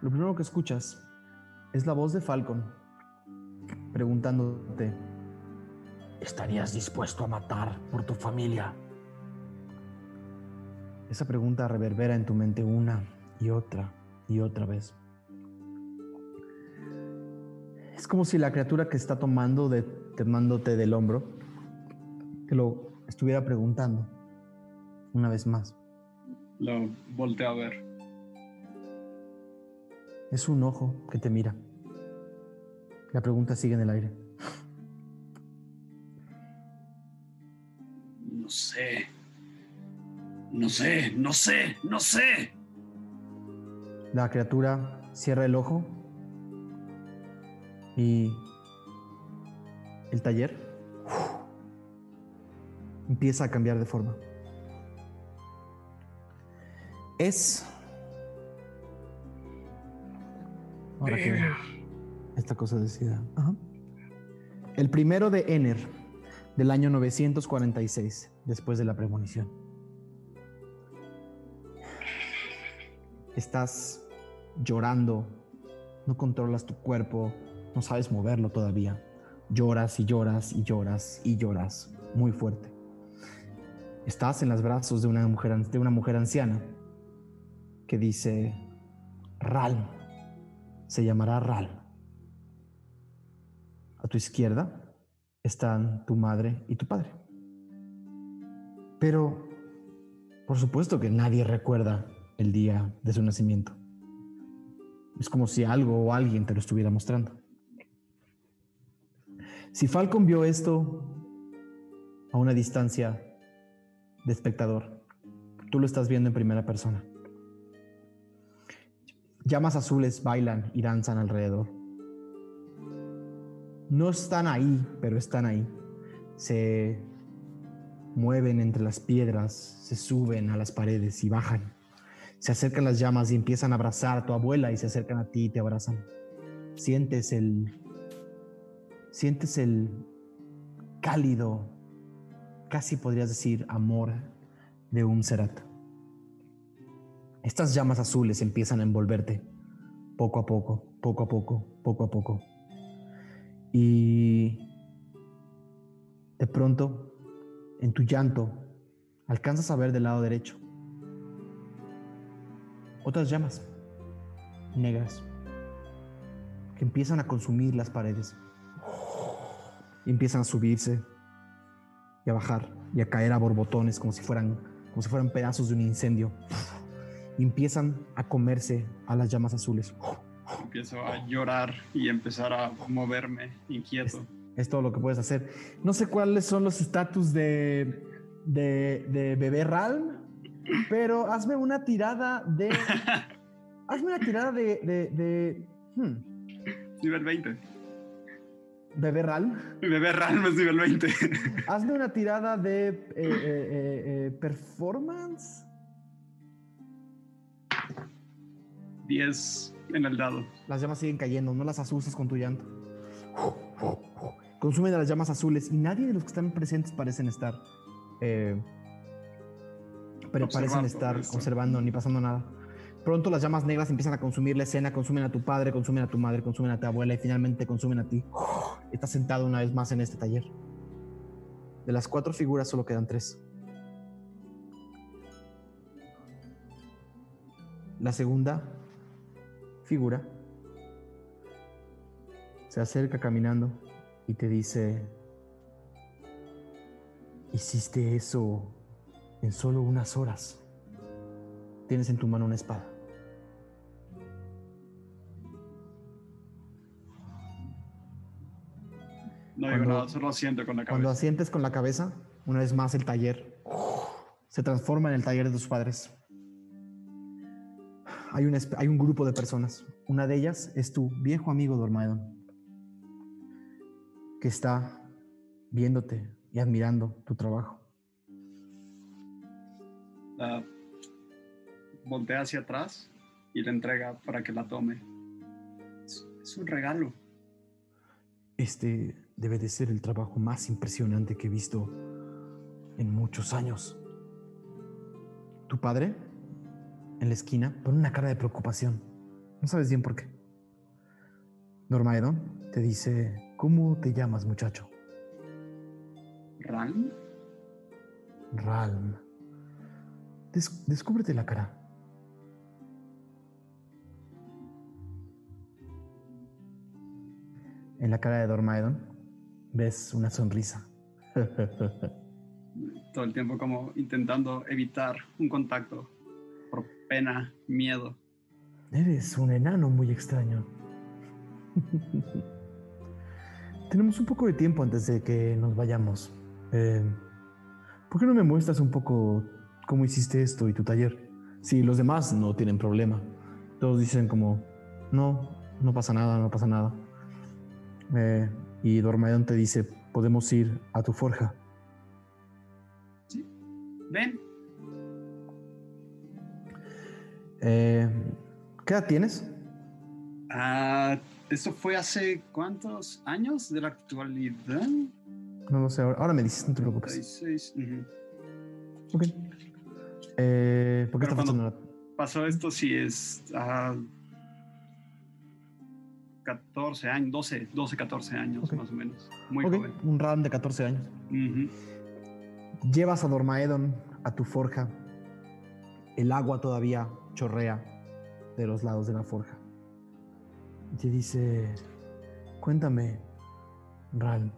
Lo primero que escuchas es la voz de Falcon preguntándote: ¿estarías dispuesto a matar por tu familia? Esa pregunta reverbera en tu mente una y otra y otra vez. Es como si la criatura que está tomando de, tomándote del hombro te lo estuviera preguntando una vez más. Lo volteo a ver. Es un ojo que te mira. La pregunta sigue en el aire. No sé. No sé, no sé, no sé. La criatura cierra el ojo. Y el taller uh, empieza a cambiar de forma. Es Ahora que esta cosa decida. Ajá. El primero de Ener del año novecientos cuarenta y seis, después de la premonición. Estás llorando, no controlas tu cuerpo, no sabes moverlo todavía. Lloras y lloras y lloras y lloras muy fuerte. Estás en los brazos de una mujer, de una mujer anciana que dice: Ralm, se llamará Ralm. A tu izquierda están tu madre y tu padre. Pero, por supuesto que nadie recuerda el día de su nacimiento. Es como si algo o alguien te lo estuviera mostrando. Si Falcon vio esto a una distancia de espectador, tú lo estás viendo en primera persona. Llamas azules bailan y danzan alrededor. No están ahí, pero están ahí. Se mueven entre las piedras, se suben a las paredes y bajan. Se acercan las llamas y empiezan a abrazar a tu abuela y se acercan a ti y te abrazan. Sientes el... Sientes el cálido, casi podrías decir amor de Unserat. Estas llamas azules empiezan a envolverte poco a poco, poco a poco, poco a poco. Y de pronto, en tu llanto, alcanzas a ver del lado derecho otras llamas negras que empiezan a consumir las paredes. Y empiezan a subirse y a bajar y a caer a borbotones como si fueran, como si fueran pedazos de un incendio. Y empiezan a comerse a las llamas azules. Empiezo a llorar y empezar a moverme inquieto. Es, es todo lo que puedes hacer. No sé cuáles son los estatus de, de, de bebé Ralm, pero hazme una tirada de... hazme una tirada de... de, de hmm. Nivel veinte. Bebé Ralm. Bebé Ralm es nivel veinte. Hazme una tirada de eh, eh, eh, eh, performance. diez en el dado. Las llamas siguen cayendo, no las asustas con tu llanto. Consumen a las llamas azules y nadie de los que están presentes parecen estar eh, pero observando, parecen estar esto. observando ni pasando nada. Pronto las llamas negras empiezan a consumir la escena, consumen a tu padre, consumen a tu madre, consumen a tu abuela y finalmente consumen a ti. Estás sentado una vez más en este taller. De las cuatro figuras solo quedan tres. La segunda figura se acerca caminando y te dice: hiciste eso en solo unas horas. Tienes en tu mano una espada. No digo nada, solo asiento con la cabeza. Cuando asientes con la cabeza, una vez más el taller se transforma en el taller de tus padres. Hay un, hay un grupo de personas. Una de ellas es tu viejo amigo Dormaedon, que está viéndote y admirando tu trabajo. Uh, voltea hacia atrás y le entrega para que la tome. Es, es un regalo. Este debe de ser el trabajo más impresionante que he visto en muchos años. Tu padre, en la esquina, pone una cara de preocupación. No sabes bien por qué. Dormaedon te dice: ¿cómo te llamas, muchacho? Ralm. Ralm. Des- descúbrete la cara. En la cara de Dormaedon ves una sonrisa. Todo el tiempo como intentando evitar un contacto por pena, miedo. Eres un enano muy extraño. Tenemos un poco de tiempo antes de que nos vayamos. Eh, ¿Por qué no me muestras un poco cómo hiciste esto y tu taller? Sí, los demás no tienen problema. Todos dicen como, no, no pasa nada, no pasa nada. Eh, y Dormaedon te dice: podemos ir a tu forja. Sí. Ven. Eh, ¿Qué edad tienes? Ah, ¿eso fue hace cuántos años de la actualidad? No lo sé, ahora, ahora me dices, no te preocupes. treinta y seis, uh-huh. Ok. Eh, ¿Por qué Pero está pasando la... pasó esto? Sí, es... Uh, catorce años, doce, doce, catorce años, okay, más o menos. Muy okay, joven. Un Ralm de catorce años. Uh-huh. Llevas a Dormaedon a tu forja. El agua todavía chorrea de los lados de la forja. Y te dice: cuéntame, Ralm,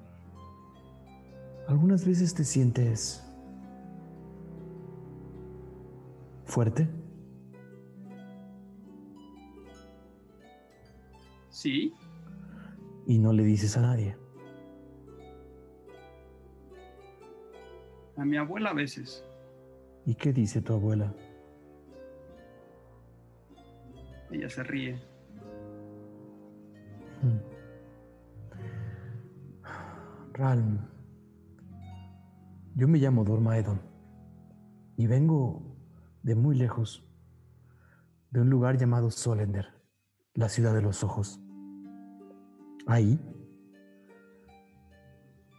¿algunas veces te sientes fuerte? Sí. Y no le dices a nadie. A mi abuela a veces. ¿Y qué dice tu abuela? Ella se ríe. Hmm. Ralm, yo me llamo Dormaedon y vengo de muy lejos, de un lugar llamado Solender, la ciudad de los ojos. Ahí,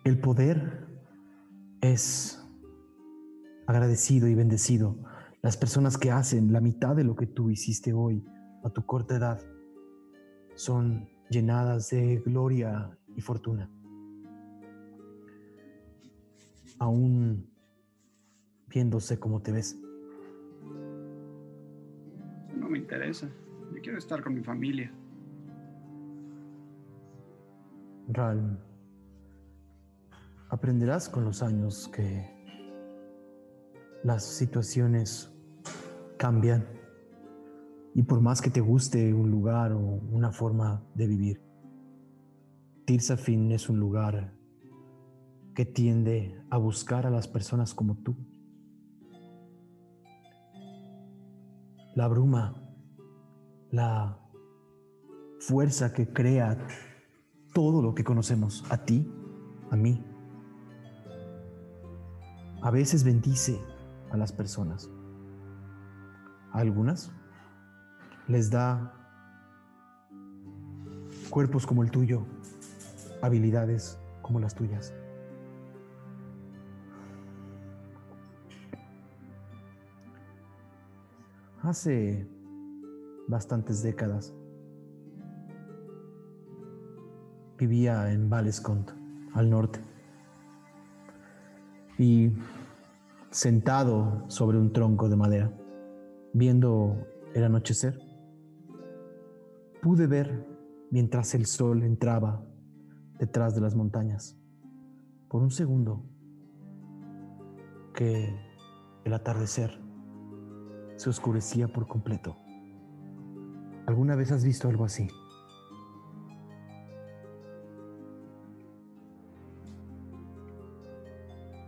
el poder es agradecido y bendecido. Las personas que hacen la mitad de lo que tú hiciste hoy a tu corta edad son llenadas de gloria y fortuna. Aún viéndose como te ves. No me interesa. Yo quiero estar con mi familia. Ralm, aprenderás con los años que las situaciones cambian. Y por más que te guste un lugar o una forma de vivir, Tirsafin es un lugar que tiende a buscar a las personas como tú. La bruma, la fuerza que crea todo lo que conocemos, a ti, a mí, a veces bendice a las personas. A algunas les da cuerpos como el tuyo, habilidades como las tuyas. Hace bastantes décadas vivía en Valescont, al norte, y sentado sobre un tronco de madera, viendo el anochecer, pude ver, mientras el sol entraba detrás de las montañas, por un segundo, que el atardecer se oscurecía por completo. ¿Alguna vez has visto algo así?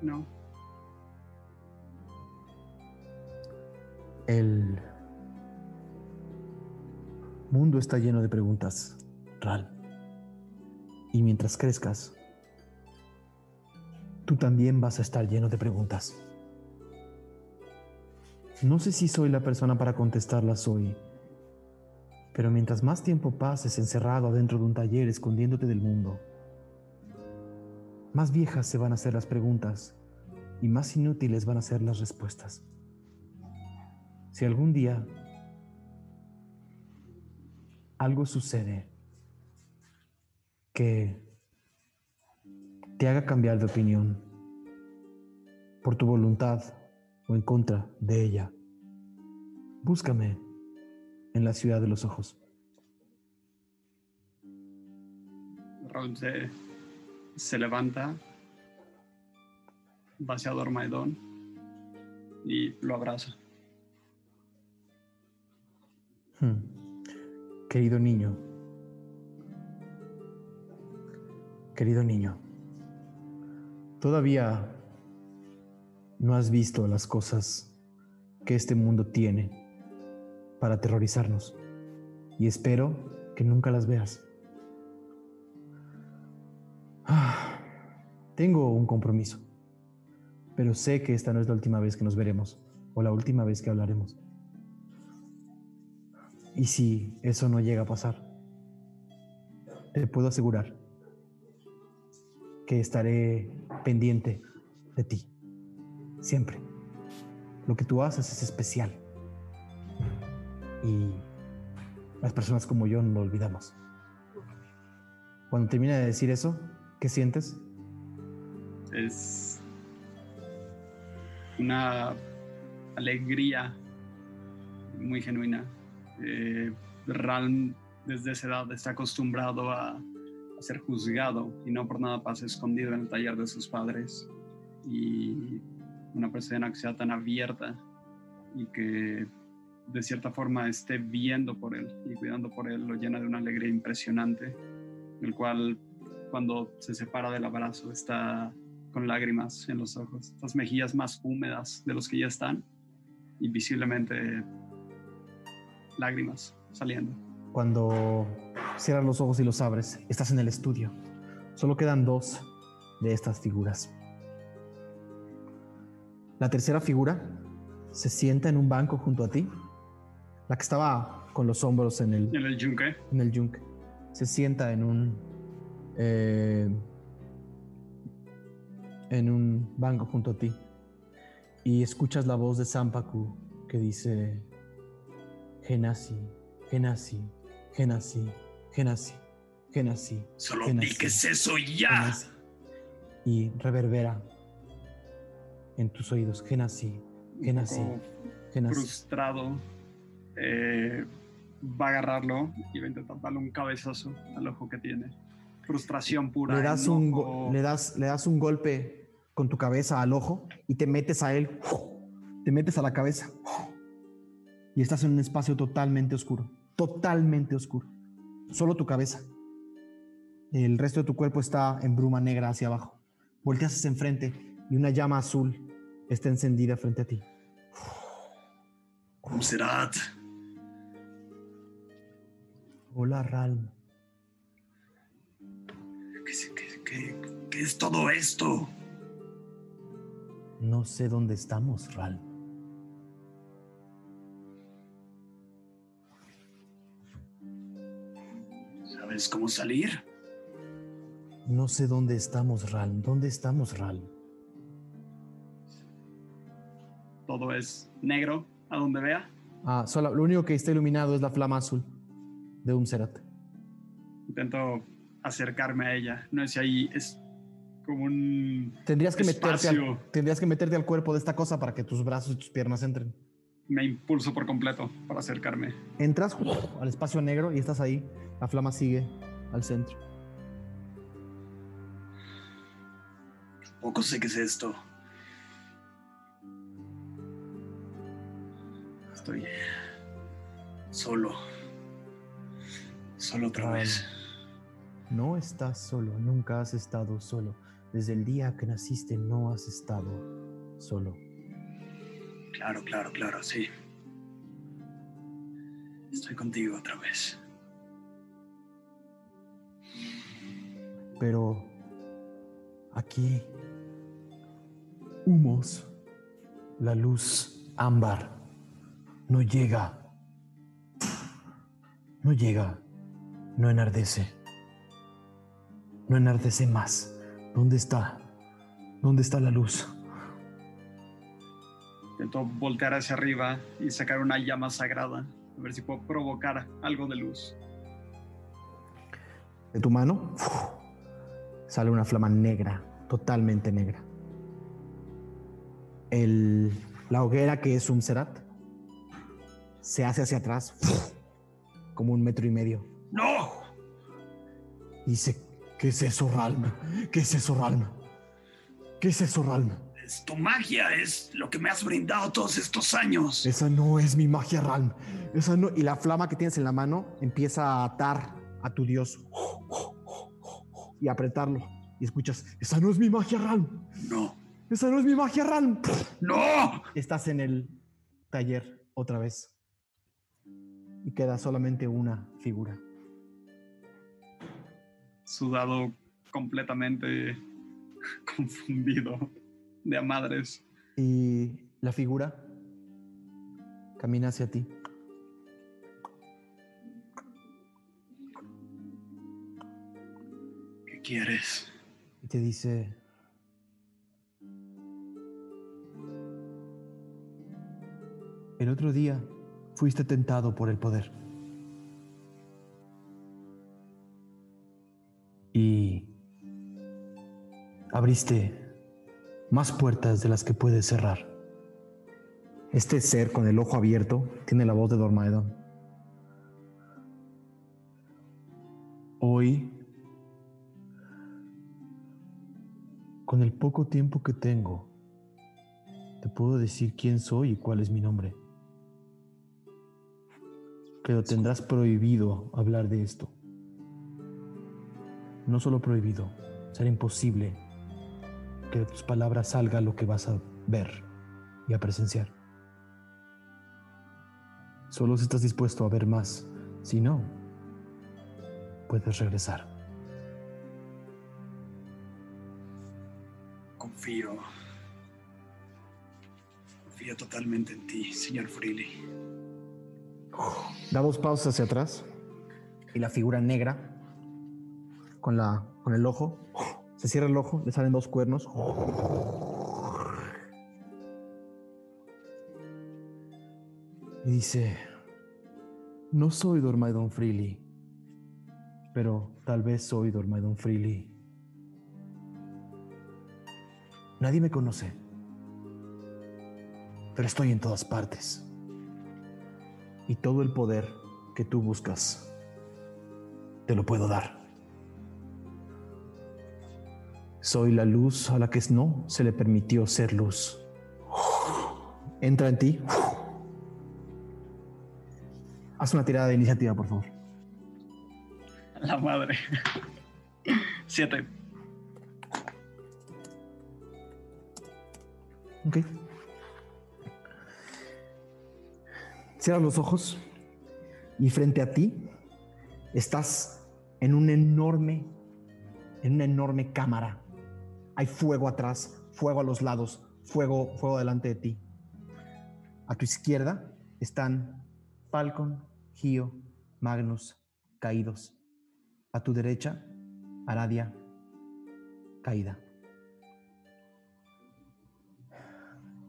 No. El mundo está lleno de preguntas, Ral. Y mientras crezcas, tú también vas a estar lleno de preguntas. No sé si soy la persona para contestarlas hoy, pero mientras más tiempo pases encerrado adentro de un taller escondiéndote del mundo, más viejas se van a hacer las preguntas y más inútiles van a ser las respuestas. Si algún día algo sucede que te haga cambiar de opinión por tu voluntad o en contra de ella, búscame en la ciudad de los ojos. Raúl se, se levanta, va hacia Dormaedon y lo abraza. Hmm. Querido niño, querido niño, todavía no has visto las cosas que este mundo tiene para aterrorizarnos, y espero que nunca las veas. Ah, tengo un compromiso, pero sé que esta no es la última vez que nos veremos o la última vez que hablaremos. Y si eso no llega a pasar, Te puedo asegurar que estaré pendiente de ti. Siempre. Lo que tú haces es especial. Y las personas como yo no lo olvidamos. Cuando termina de decir eso, ¿qué sientes? Es una alegría muy genuina. Eh, Ralm desde esa edad está acostumbrado a, a ser juzgado y no por nada pasa escondido en el taller de sus padres. Y una persona que sea tan abierta y que de cierta forma esté viendo por él y cuidando por él lo llena de una alegría impresionante, el cual cuando se separa del abrazo está con lágrimas en los ojos, las mejillas más húmedas de los que ya están, y visiblemente lágrimas saliendo. Cuando cierras los ojos y los abres, estás en el estudio. Solo quedan dos de estas figuras. La tercera figura se sienta en un banco junto a ti, la que estaba con los hombros en el, ¿En el yunque? En el yunque. Se sienta en un eh, en un banco junto a ti y escuchas la voz de Zampacu que dice: Genasi, Genasi, Genasi, Genasi, Genasi. Solo di que es eso ya. Genasi. Y reverbera en tus oídos: Genasi, Genasi, Genasi. Frustrado, eh, va a agarrarlo y va a intentar darle un cabezazo al ojo que tiene. Frustración pura. Le das, un, go- le das, le das un golpe con tu cabeza al ojo y te metes a él. Te metes a la cabeza. Y estás en un espacio totalmente oscuro. Totalmente oscuro. Solo tu cabeza. El resto de tu cuerpo está en bruma negra hacia abajo. Volteas hacia enfrente y una llama azul está encendida frente a ti. Unserat. Hola, Ralm. ¿Qué, qué, qué, ¿Qué es todo esto? No sé dónde estamos, Ralm. ¿Sabes cómo salir? No sé dónde estamos, Ralm. ¿Dónde estamos, Ralm? Todo es negro, a donde vea. Ah, solo, lo único que está iluminado es la flama azul de Unserat. Intento acercarme a ella. No sé si ahí es como un tendrías que meterte al, Tendrías que meterte al cuerpo de esta cosa para que tus brazos y tus piernas entren. Me impulso por completo para acercarme. Entras al espacio negro y estás ahí. La flama sigue al centro. Poco sé qué es esto. Estoy solo. Solo otra vez. No estás solo, nunca has estado solo. Desde el día que naciste no has estado solo. Claro, claro, claro, sí. Estoy contigo otra vez. Pero aquí, humos, la luz ámbar no llega. No llega. No enardece. No enardece más. ¿Dónde está? ¿Dónde está la luz? Intento voltear hacia arriba y sacar una llama sagrada. A ver si puedo provocar algo de luz. De tu mano uf, sale una flama negra, totalmente negra. El, la hoguera que es Unserat se hace hacia atrás uf, como un metro y medio. ¡No! Dice, ¿qué es eso, Ralm? ¿Qué es eso, Ralm? ¿Qué es eso, Ralm? Es tu magia, es lo que me has brindado todos estos años. Esa no es mi magia, Ralm. Esa no. Y la flama que tienes en la mano empieza a atar a tu dios y apretarlo. Y escuchas, esa no es mi magia, Ralm. No. Esa no es mi magia, Ralm. No. Estás en el taller otra vez. Y queda solamente una figura. Sudado, completamente confundido de a madres. Y la figura camina hacia ti. ¿Qué quieres? Y te dice... El otro día fuiste tentado por el poder. Y abriste más puertas de las que puedes cerrar. Este ser con el ojo abierto tiene la voz de Dormaedon. Hoy, con el poco tiempo que tengo, te puedo decir quién soy y cuál es mi nombre. Pero tendrás prohibido hablar de esto. No solo prohibido, será imposible que de tus palabras salga lo que vas a ver y a presenciar. Solo si estás dispuesto a ver más. Si no, puedes regresar. Confío. Confío totalmente en ti, señor Freely. Oh. Da dos pasos hacia atrás y la figura negra con, la, con el ojo, se cierra el ojo, le salen dos cuernos. Y dice, no soy Dormaedon Freely, pero tal vez soy Dormaedon Freely. Nadie me conoce, pero estoy en todas partes. Y todo el poder que tú buscas, te lo puedo dar. Soy la luz a la que no se le permitió ser luz. Entra en ti. Haz una tirada de iniciativa, por favor. La madre. Siete. Ok. Cierras los ojos y frente a ti estás en un enorme, en una enorme cámara. Hay fuego atrás, fuego a los lados, fuego, fuego delante de ti. A tu izquierda están Falcon, Gio, Magnus, caídos. A tu derecha, Aradia, caída.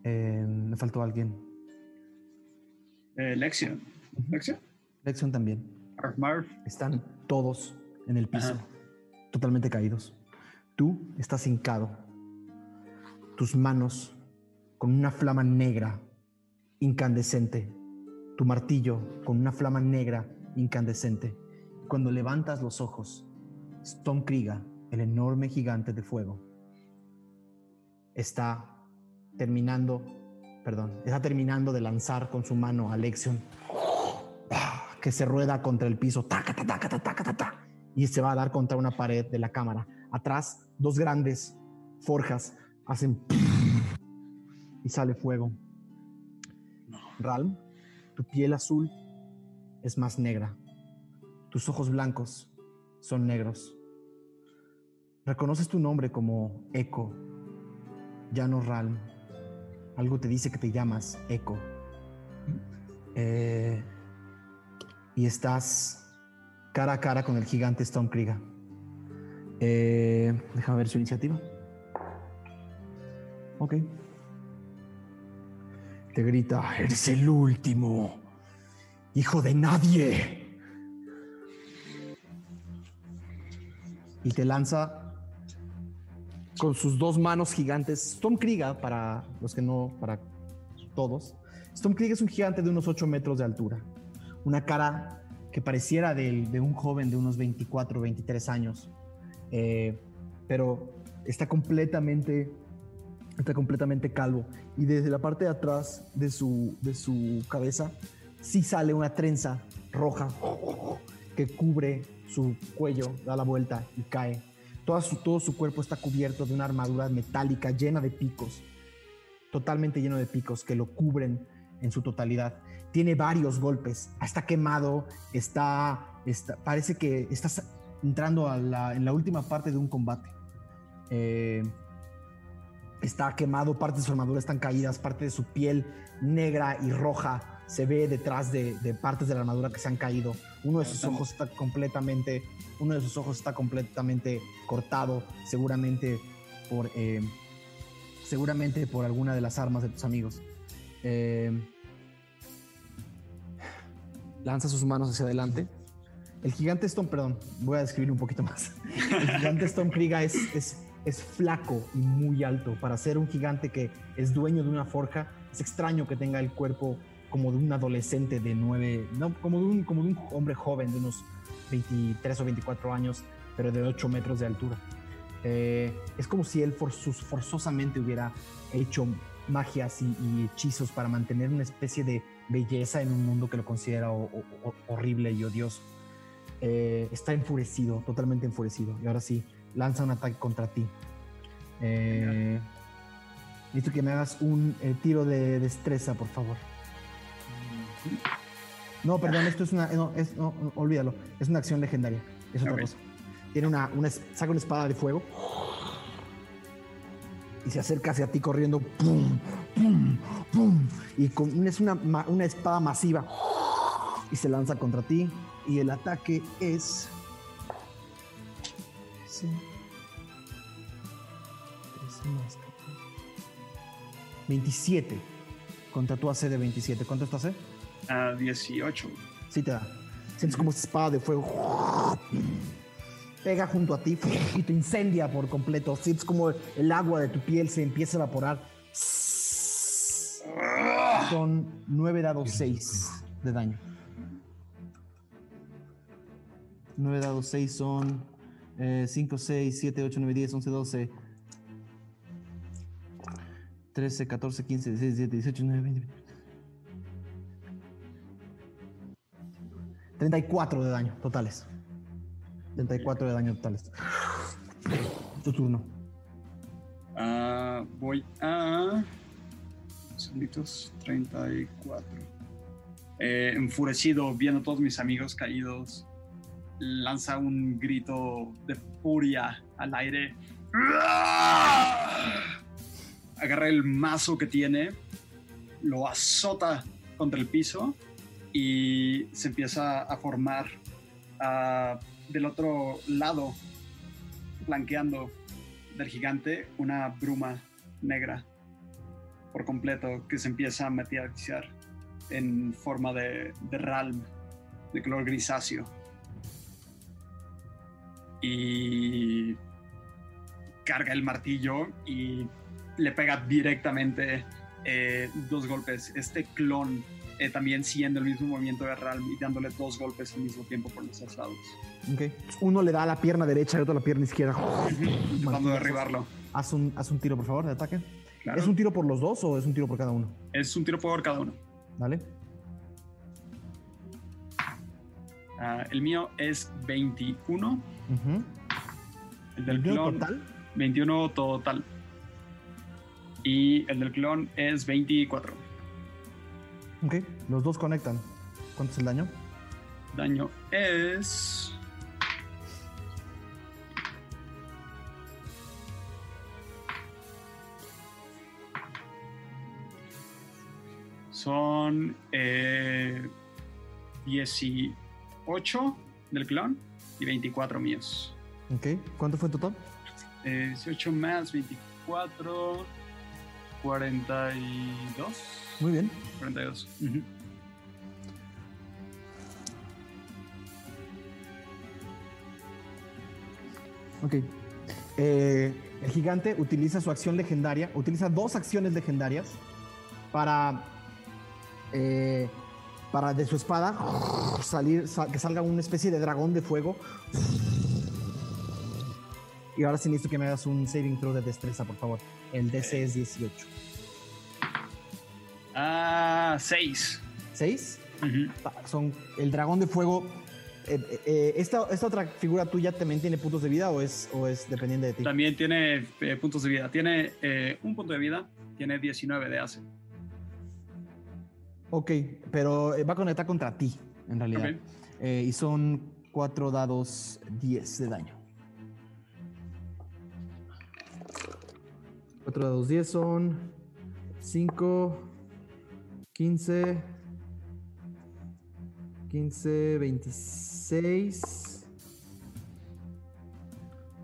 Eh, me faltó alguien. Eh, Lexion. Uh-huh. Lexion. Lexion también. Arf Marf. Están todos en el piso, ajá, totalmente caídos. Tú estás hincado, tus manos con una flama negra incandescente, tu martillo con una flama negra incandescente. Cuando levantas los ojos, Stone Krieger, el enorme gigante de fuego, está terminando, perdón, está terminando de lanzar con su mano a Lexion, que se rueda contra el piso, taca, taca, taca, taca, taca, y se va a dar contra una pared de la cámara. Atrás, dos grandes forjas hacen y sale fuego. Ralm, tu piel azul es más negra. Tus ojos blancos son negros. Reconoces tu nombre como Eco, ya no Ralm. Algo te dice que te llamas Eco. Eh, y estás cara a cara con el gigante Stone Krieger. Eh, déjame ver su iniciativa. Ok. Te grita, eres el último, hijo de nadie. Y te lanza con sus dos manos gigantes. Stone Krieger, para los que no, para todos, Stone Krieger es un gigante de unos ocho metros de altura. Una cara que pareciera de, de un joven de unos veinticuatro, veintitrés años. Eh, pero está completamente, está completamente calvo. Y desde la parte de atrás de su, de su cabeza sí sale una trenza roja que cubre su cuello, da la vuelta y cae. Todo su, todo su cuerpo está cubierto de una armadura metálica llena de picos, totalmente lleno de picos que lo cubren en su totalidad. Tiene varios golpes, está quemado, está, está parece que estás entrando a la, en la última parte de un combate. Eh, está quemado, partes de su armadura están caídas, parte de su piel negra y roja se ve detrás de, de partes de la armadura que se han caído. Uno de sus ojos está completamente, uno de sus ojos está completamente cortado, seguramente por, eh, seguramente por alguna de las armas de tus amigos. Eh, lanza sus manos hacia adelante. El gigante Stone, perdón, voy a describirle un poquito más. El gigante Stone Krieger es, es, es flaco y muy alto. Para ser un gigante que es dueño de una forja, es extraño que tenga el cuerpo como de un adolescente de nueve, no, como de un, como de un hombre joven de unos veintitrés o veinticuatro años, pero de ocho metros de altura. Eh, es como si él for, forzosamente hubiera hecho magias y, y hechizos para mantener una especie de belleza en un mundo que lo considera o, o, horrible y odioso. Eh, está enfurecido, totalmente enfurecido. Y ahora sí, lanza un ataque contra ti. Eh, listo, que me hagas un eh, tiro de destreza, por favor. No, perdón, esto es una... No, es, no, olvídalo. Es una acción legendaria. Es otra cosa. Tiene una, una... Saca una espada de fuego. Y se acerca hacia ti corriendo. ¡Pum! ¡Pum! ¡Pum! Y con, es una, una espada masiva. Y se lanza contra ti. Y el ataque es... Sí. veintisiete. Contra tu A C de veintisiete. ¿Cuánto es tu A C? Uh, dieciocho. Sí te da. Sientes como esa espada de fuego pega junto a ti y te incendia por completo. Sientes como el agua de tu piel se empieza a evaporar. Son nueve dados seis de daño. nueve dados seis son eh, cinco, seis, siete, ocho, nueve, diez, once, doce, trece, catorce, quince, dieciséis, diecisiete, dieciocho, diecinueve, veinte, veintiuno. treinta y cuatro de daño totales. treinta y cuatro de daño totales. Tu turno. Uh, voy a... segunditos, treinta y cuatro. Eh, enfurecido, viendo a todos mis amigos caídos, lanza un grito de furia al aire. Agarra el mazo que tiene, lo azota contra el piso y se empieza a formar uh, del otro lado, flanqueando del gigante, una bruma negra por completo que se empieza a materializar en forma de, de Ralm, de color grisáceo. Y carga el martillo y le pega directamente eh, dos golpes. Este clon eh, también siguiendo el mismo movimiento de Ralm y dándole dos golpes al mismo tiempo por los lados. Okay. Uno le da a la pierna derecha y otro a la pierna izquierda. Intentando derribarlo. Haz un, haz un tiro, por favor, de ataque. Claro. ¿Es un tiro por los dos o es un tiro por cada uno? Es un tiro por cada uno. Dale. Uh, el mío es veintiuno. Uh-huh. El del clon total. veintiuno total. Y el del clon es veinticuatro. Ok, los dos conectan. ¿Cuánto es el daño? Daño es... Son... Eh, dieciocho. ocho del clon y veinticuatro míos. Ok, ¿cuánto fue en total? Eh, dieciocho más veinticuatro, cuarenta y dos. Muy bien. cuarenta y dos. Uh-huh. Ok. Eh, el gigante utiliza su acción legendaria, utiliza dos acciones legendarias para... Eh, para de su espada salir, sal, que salga una especie de dragón de fuego. Y ahora sí necesito que me hagas un saving throw de destreza, por favor. El D C es dieciocho. Ah, seis. ¿seis? Uh-huh. Son el dragón de fuego. Eh, eh, esta, ¿Esta otra figura tuya también tiene puntos de vida o es, o es dependiente de ti? También tiene eh, puntos de vida. Tiene eh, un punto de vida, tiene diecinueve de A C. Ok, pero va a conectar contra ti, en realidad. Okay. Eh, y son cuatro dados diez de daño. cuatro dados diez son cinco, quince, quince, veintiséis,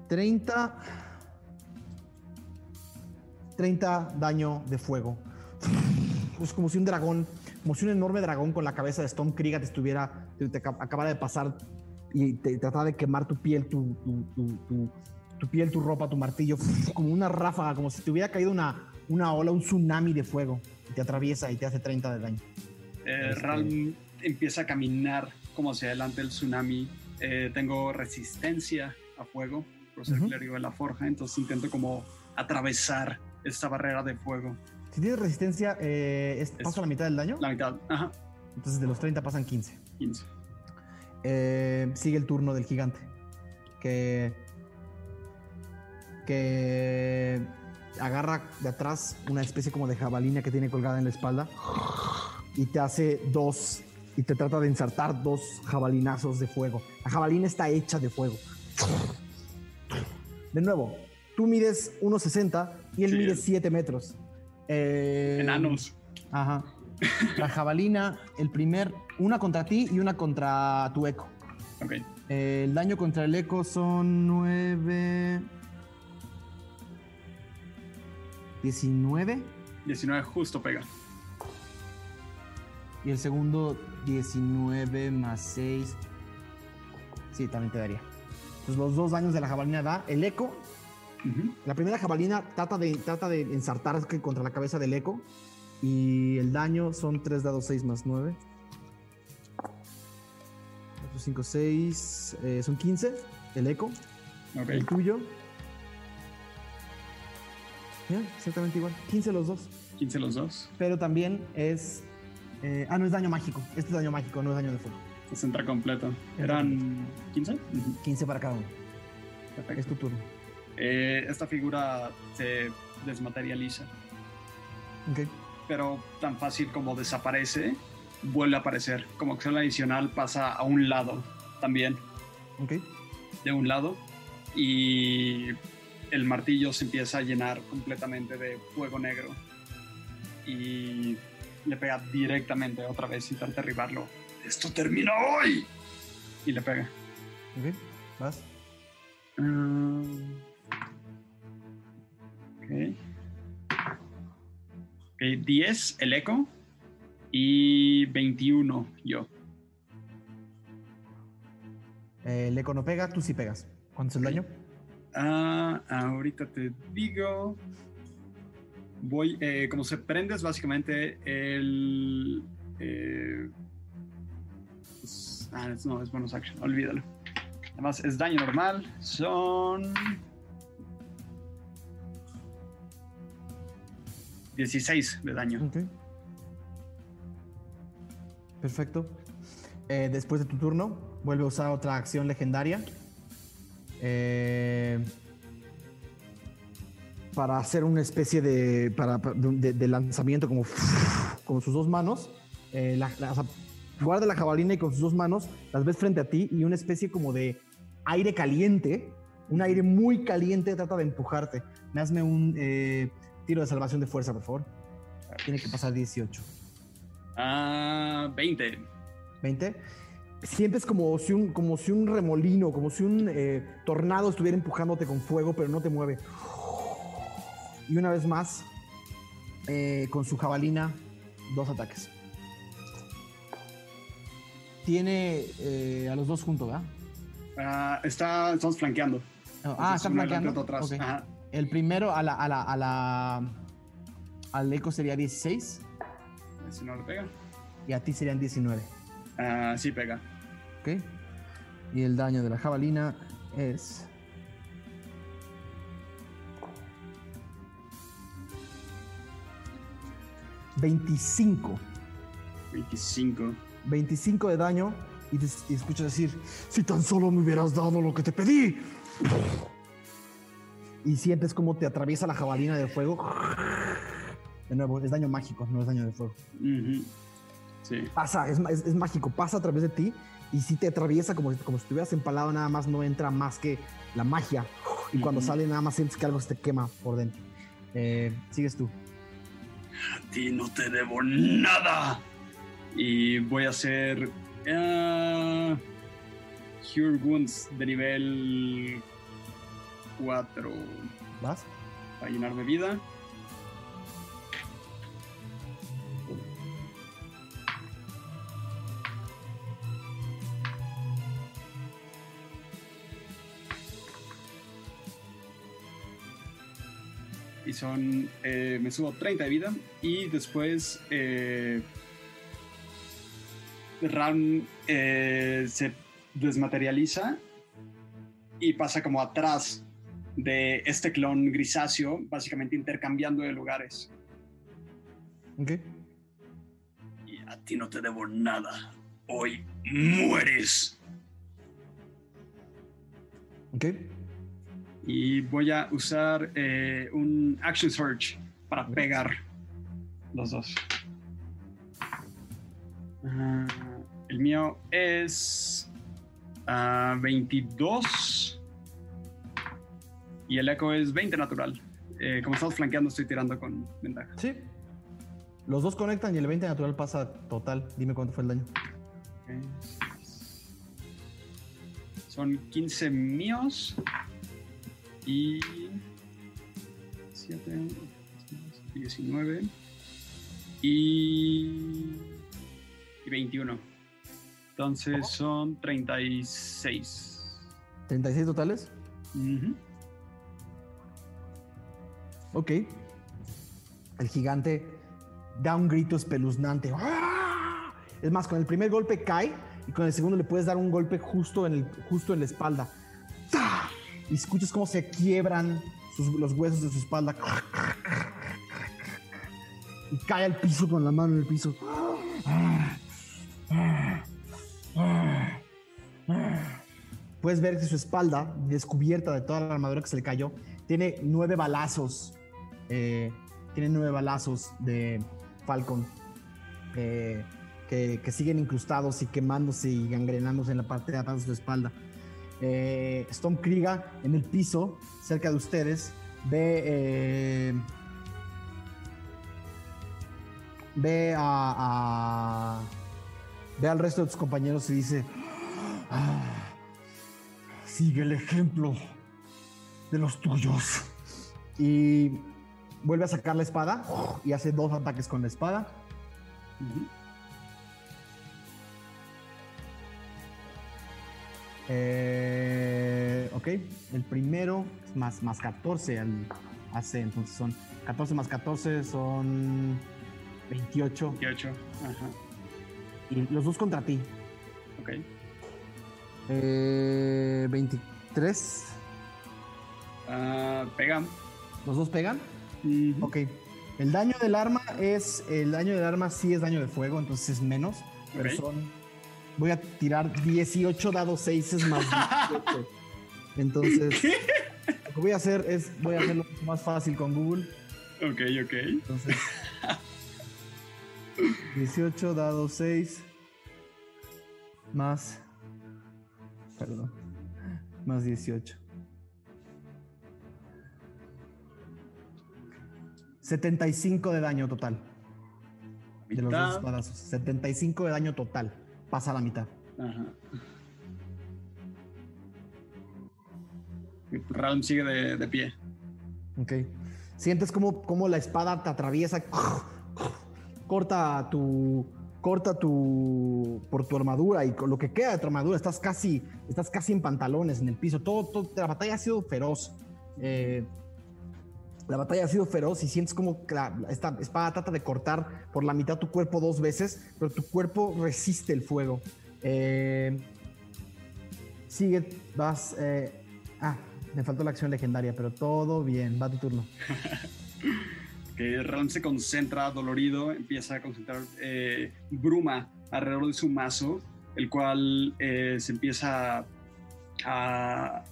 treinta, treinta daño de fuego. Es como si un dragón, como si un enorme dragón con la cabeza de Stone Krieger te estuviera, te, te acabara de pasar y te, te tratara de quemar tu piel, tu, tu, tu, tu, tu piel, tu ropa, tu martillo, como una ráfaga, como si te hubiera caído una, una ola, un tsunami de fuego. Te atraviesa y te hace treinta de daño. Eh, este... Ralm empieza a caminar como hacia adelante el tsunami. Eh, tengo resistencia a fuego por ser uh-huh. clérigo de la forja, entonces intento como atravesar esta barrera de fuego. Si tienes resistencia, eh, es, es, ¿pasa la mitad del daño? La mitad, ajá. Entonces de los treinta pasan quince. quince. Eh, sigue el turno del gigante. Que... Que... agarra de atrás una especie como de jabalina que tiene colgada en la espalda y te hace dos, y te trata de ensartar dos jabalinazos de fuego. La jabalina está hecha de fuego. De nuevo, tú mides uno sesenta y él sí, mide siete metros. Eh, Enanos. Ajá. La jabalina, el primer, una contra ti y una contra tu eco. Ok. Eh, el daño contra el eco son nueve... diecinueve. diecinueve justo pega. Y el segundo, diecinueve más seis. Sí, también te daría. Entonces los dos daños de la jabalina da el eco. Uh-huh. La primera jabalina trata de, trata de ensartar contra la cabeza del eco. Y el daño son tres dados seis más nueve. cuatro, cinco, seis. Eh, son quince. El eco. Okay. El tuyo. Yeah, exactamente igual, quince los dos. quince los dos. Pero también es... Eh, ah, no es daño mágico. Este es daño mágico, no es daño de fuego. Es entra completo. ¿Eran quince? quince para cada uno. Perfecto. Es tu turno. Eh, esta figura se desmaterializa. Ok. Pero tan fácil como desaparece, vuelve a aparecer. Como acción adicional pasa a un lado también. Ok. De un lado. Y... el martillo se empieza a llenar completamente de fuego negro y le pega directamente otra vez y trata de derribarlo. ¡Esto termina hoy! Y le pega. Ok, ¿vas? Um, okay. ok. diez, el eco, y veintiuno, yo. El eco no pega, tú sí pegas. ¿Cuánto es el daño? Ah, ahorita te digo. Voy, eh, como se prende es básicamente el... Eh, es, ah, es, no, es bonus action, olvídalo. Además es daño normal, son... dieciséis de daño. Ok. Perfecto. Eh, después de tu turno, vuelve a usar otra acción legendaria. Eh, para hacer una especie de, para, de, de lanzamiento como con sus dos manos, eh, la, la, o sea, guarda la jabalina y con sus dos manos las ves frente a ti y una especie como de aire caliente, un aire muy caliente trata de empujarte. Me hazme un eh, tiro de salvación de fuerza, por favor. Tiene que pasar dieciocho. Ah, veinte. ¿veinte? Sientes como si un, como si un remolino, como si un eh, tornado estuviera empujándote con fuego, pero no te mueve. Y una vez más, eh, con su jabalina, dos ataques. Tiene eh, a los dos juntos, ¿verdad? Uh, está, estamos flanqueando. Oh, ah, está flanqueando. Okay. El primero a la, a la, a la, al eco sería dieciséis. Si no le pega. Y a ti serían diecinueve. Ah, uh, sí pega. Ok. Y el daño de la jabalina es... veinticinco. veinticinco. veinticinco de daño y, te, y escuchas decir, si tan solo me hubieras dado lo que te pedí. Y sientes como te atraviesa la jabalina de fuego. De nuevo, es daño mágico, no es daño de fuego. Uh-huh. Sí. Pasa, es, es, es mágico, pasa a través de ti y si te atraviesa como, como si estuvieras empalado, nada más no entra más que la magia y mm-hmm. cuando sale nada más sientes que algo se te quema por dentro. Eh, sigues tú. A ti no te debo nada. Y voy a hacer Uh, Cure Wounds de nivel cuatro. ¿Más? Para llenar de vida. Y son, eh, me subo treinta de vida. Y después eh, Ralm eh, se desmaterializa y pasa como atrás de este clon grisáceo, básicamente intercambiando de lugares. Ok. Y a ti no te debo nada. Hoy mueres. Ok. Y voy a usar eh, un Action Surge para pegar los dos. Uh, el mío es uh, veintidós y el eco es veinte natural. Eh, como estamos flanqueando, estoy tirando con ventaja. Sí. Los dos conectan y el veinte natural pasa total. Dime cuánto fue el daño. Okay. Son quince míos. Y siete, diecinueve y veintiuno. Entonces ¿cómo? Son treinta y seis. ¿treinta y seis totales? Uh-huh. Ok. El gigante da un grito espeluznante. ¡Ah! Es más, con el primer golpe cae y con el segundo le puedes dar un golpe justo en, el, justo en la espalda. ¡Ah! Y escuchas cómo se quiebran sus, los huesos de su espalda. Y cae al piso con la mano en el piso. Puedes ver que su espalda, descubierta de toda la armadura que se le cayó, tiene nueve balazos. Eh, tiene nueve balazos de Falcon. Eh, que, que siguen incrustados y quemándose y gangrenándose en la parte de atrás de su espalda. Eh, Stone Krieger en el piso cerca de ustedes ve eh, ve a, a ve al resto de tus compañeros y dice: ah, sigue el ejemplo de los tuyos, y vuelve a sacar la espada y hace dos ataques con la espada. Eh, ok, el primero más, más catorce al A C, entonces son catorce más catorce son veintiocho. veintiocho, ajá. Y los dos contra ti. Ok. Eh, veintitrés. Uh, pegan. ¿Los dos pegan? Uh-huh. Ok. El daño del arma es. El daño del arma sí es daño de fuego, entonces es menos, okay. Pero son. Voy a tirar dieciocho dados seis más dieciocho. Entonces, ¿qué? Lo que voy a hacer es, voy a hacerlo más fácil con Google. Ok, ok. Entonces, dieciocho dados seis más, perdón, más dieciocho. setenta y cinco de daño total. De los dos balazos. setenta y cinco de daño total. Pasa a la mitad. Ajá. Ralm sigue de, de pie. Ok. Sientes como, como la espada te atraviesa, corta tu, corta tu, por tu armadura y con lo que queda de tu armadura. Estás casi, estás casi en pantalones, en el piso. Todo, todo, la batalla ha sido feroz. Eh, la batalla ha sido feroz y sientes como la, esta espada trata de cortar por la mitad tu cuerpo dos veces, pero tu cuerpo resiste el fuego. Eh, sigue, vas... Eh, ah, me faltó la acción legendaria, pero todo bien, va tu turno. Que Ralm se concentra dolorido, empieza a concentrar eh, bruma alrededor de su mazo, el cual eh, se empieza a,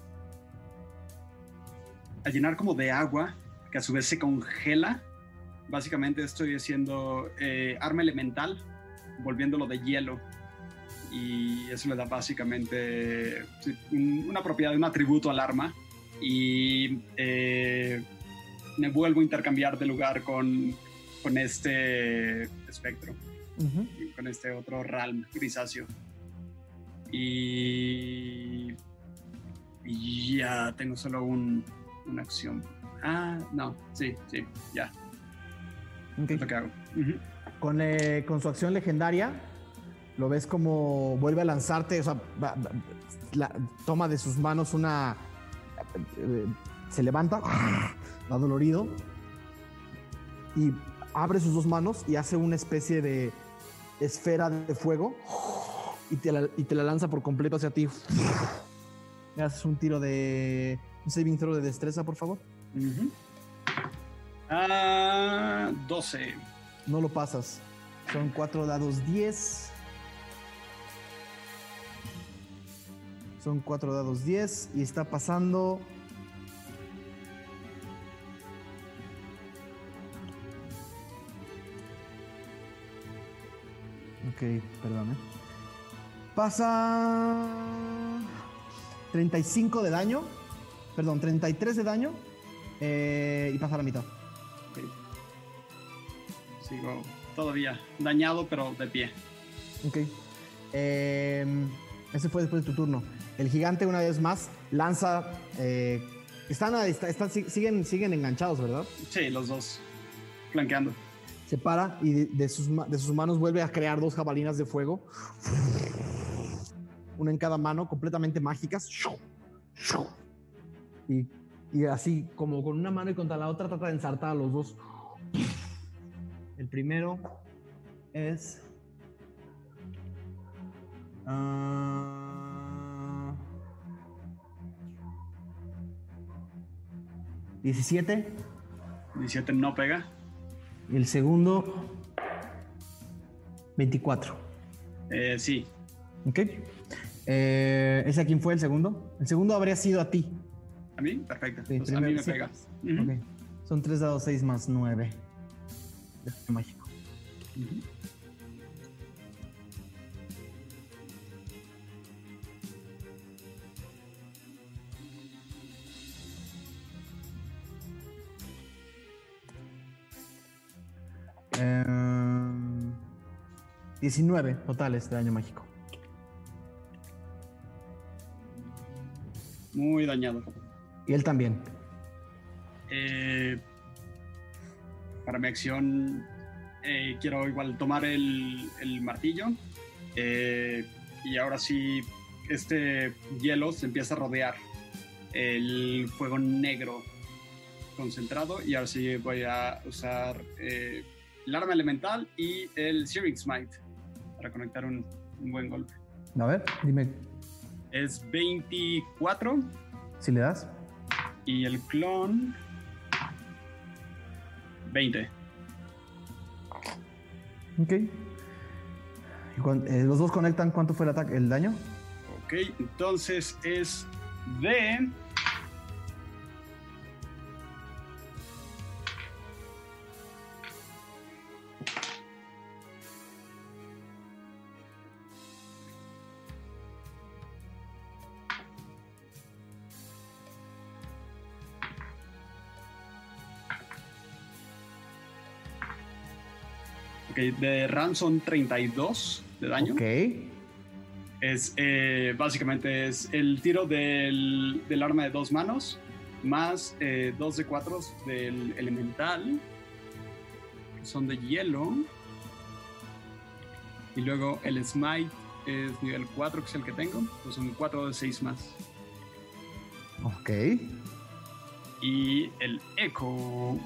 a llenar como de agua, que a su vez se congela. Básicamente estoy haciendo eh, arma elemental, volviéndolo de hielo, y eso le da básicamente una propiedad, un atributo al arma, y eh, me vuelvo a intercambiar de lugar con, con este espectro, uh-huh. Y con este otro Ralm grisáceo. Y, y ya tengo solo un, una acción. Ah, no, sí, sí, ya. Okay. Es lo que hago. Uh-huh. Con, eh, con su acción legendaria, lo ves como vuelve a lanzarte, o sea, va, va, la, toma de sus manos una... Eh, se levanta, va dolorido, y abre sus dos manos y hace una especie de esfera de fuego y te la, y te la lanza por completo hacia ti. Me haces un tiro de... un saving throw de destreza, por favor. Uh-huh. Ah, doce. No lo pasas. Son cuatro dados diez. Son cuatro dados diez y está pasando... Ok, perdón, ¿eh? Pasa... treinta y cinco de daño. Perdón, treinta y tres de daño. Eh, y pasa a la mitad. Ok. Sigo todavía dañado, pero de pie. Ok. Eh, ese fue después de tu turno. El gigante, una vez más, lanza... Eh, están, están, están, siguen, siguen enganchados, ¿verdad? Sí, los dos. Flanqueando. Se para y de, de, sus, de sus manos vuelve a crear dos jabalinas de fuego. Una en cada mano, completamente mágicas. Y, y así, como con una mano y contra la otra, trata de ensartar a los dos. El primero es... Uh, diecisiete. diecisiete no pega. El segundo, veinticuatro. Eh, sí. Ok. Eh, ¿Ese a quién fue el segundo? El segundo habría sido a ti. ¿A mí? Perfecto. Sí, pues a mí me sí. pegas. Uh-huh. Okay. Son tres dados seis más nueve. Este mágico. Uh-huh. diecinueve totales de daño mágico. Muy dañado. Y él también. Eh, para mi acción eh, quiero igual tomar el, el martillo eh, y ahora sí este hielo se empieza a rodear el fuego negro concentrado y ahora sí voy a usar eh, el arma elemental y el Searing Smite para conectar un, un buen golpe. A ver, dime. Es veinticuatro. Si le das. Y el clon... veinte. Ok. Y cuando, eh, los dos conectan, ¿cuánto fue el ataque, el daño? Ok, entonces es de... de Ram son treinta y dos de daño. Ok. Es, eh, básicamente es el tiro del, del arma de dos manos, más eh, dos de cuatro del elemental, que son de hielo. Y luego el smite es nivel cuatro, que es el que tengo. Pues son cuatro de seis más. Ok. Y el eco...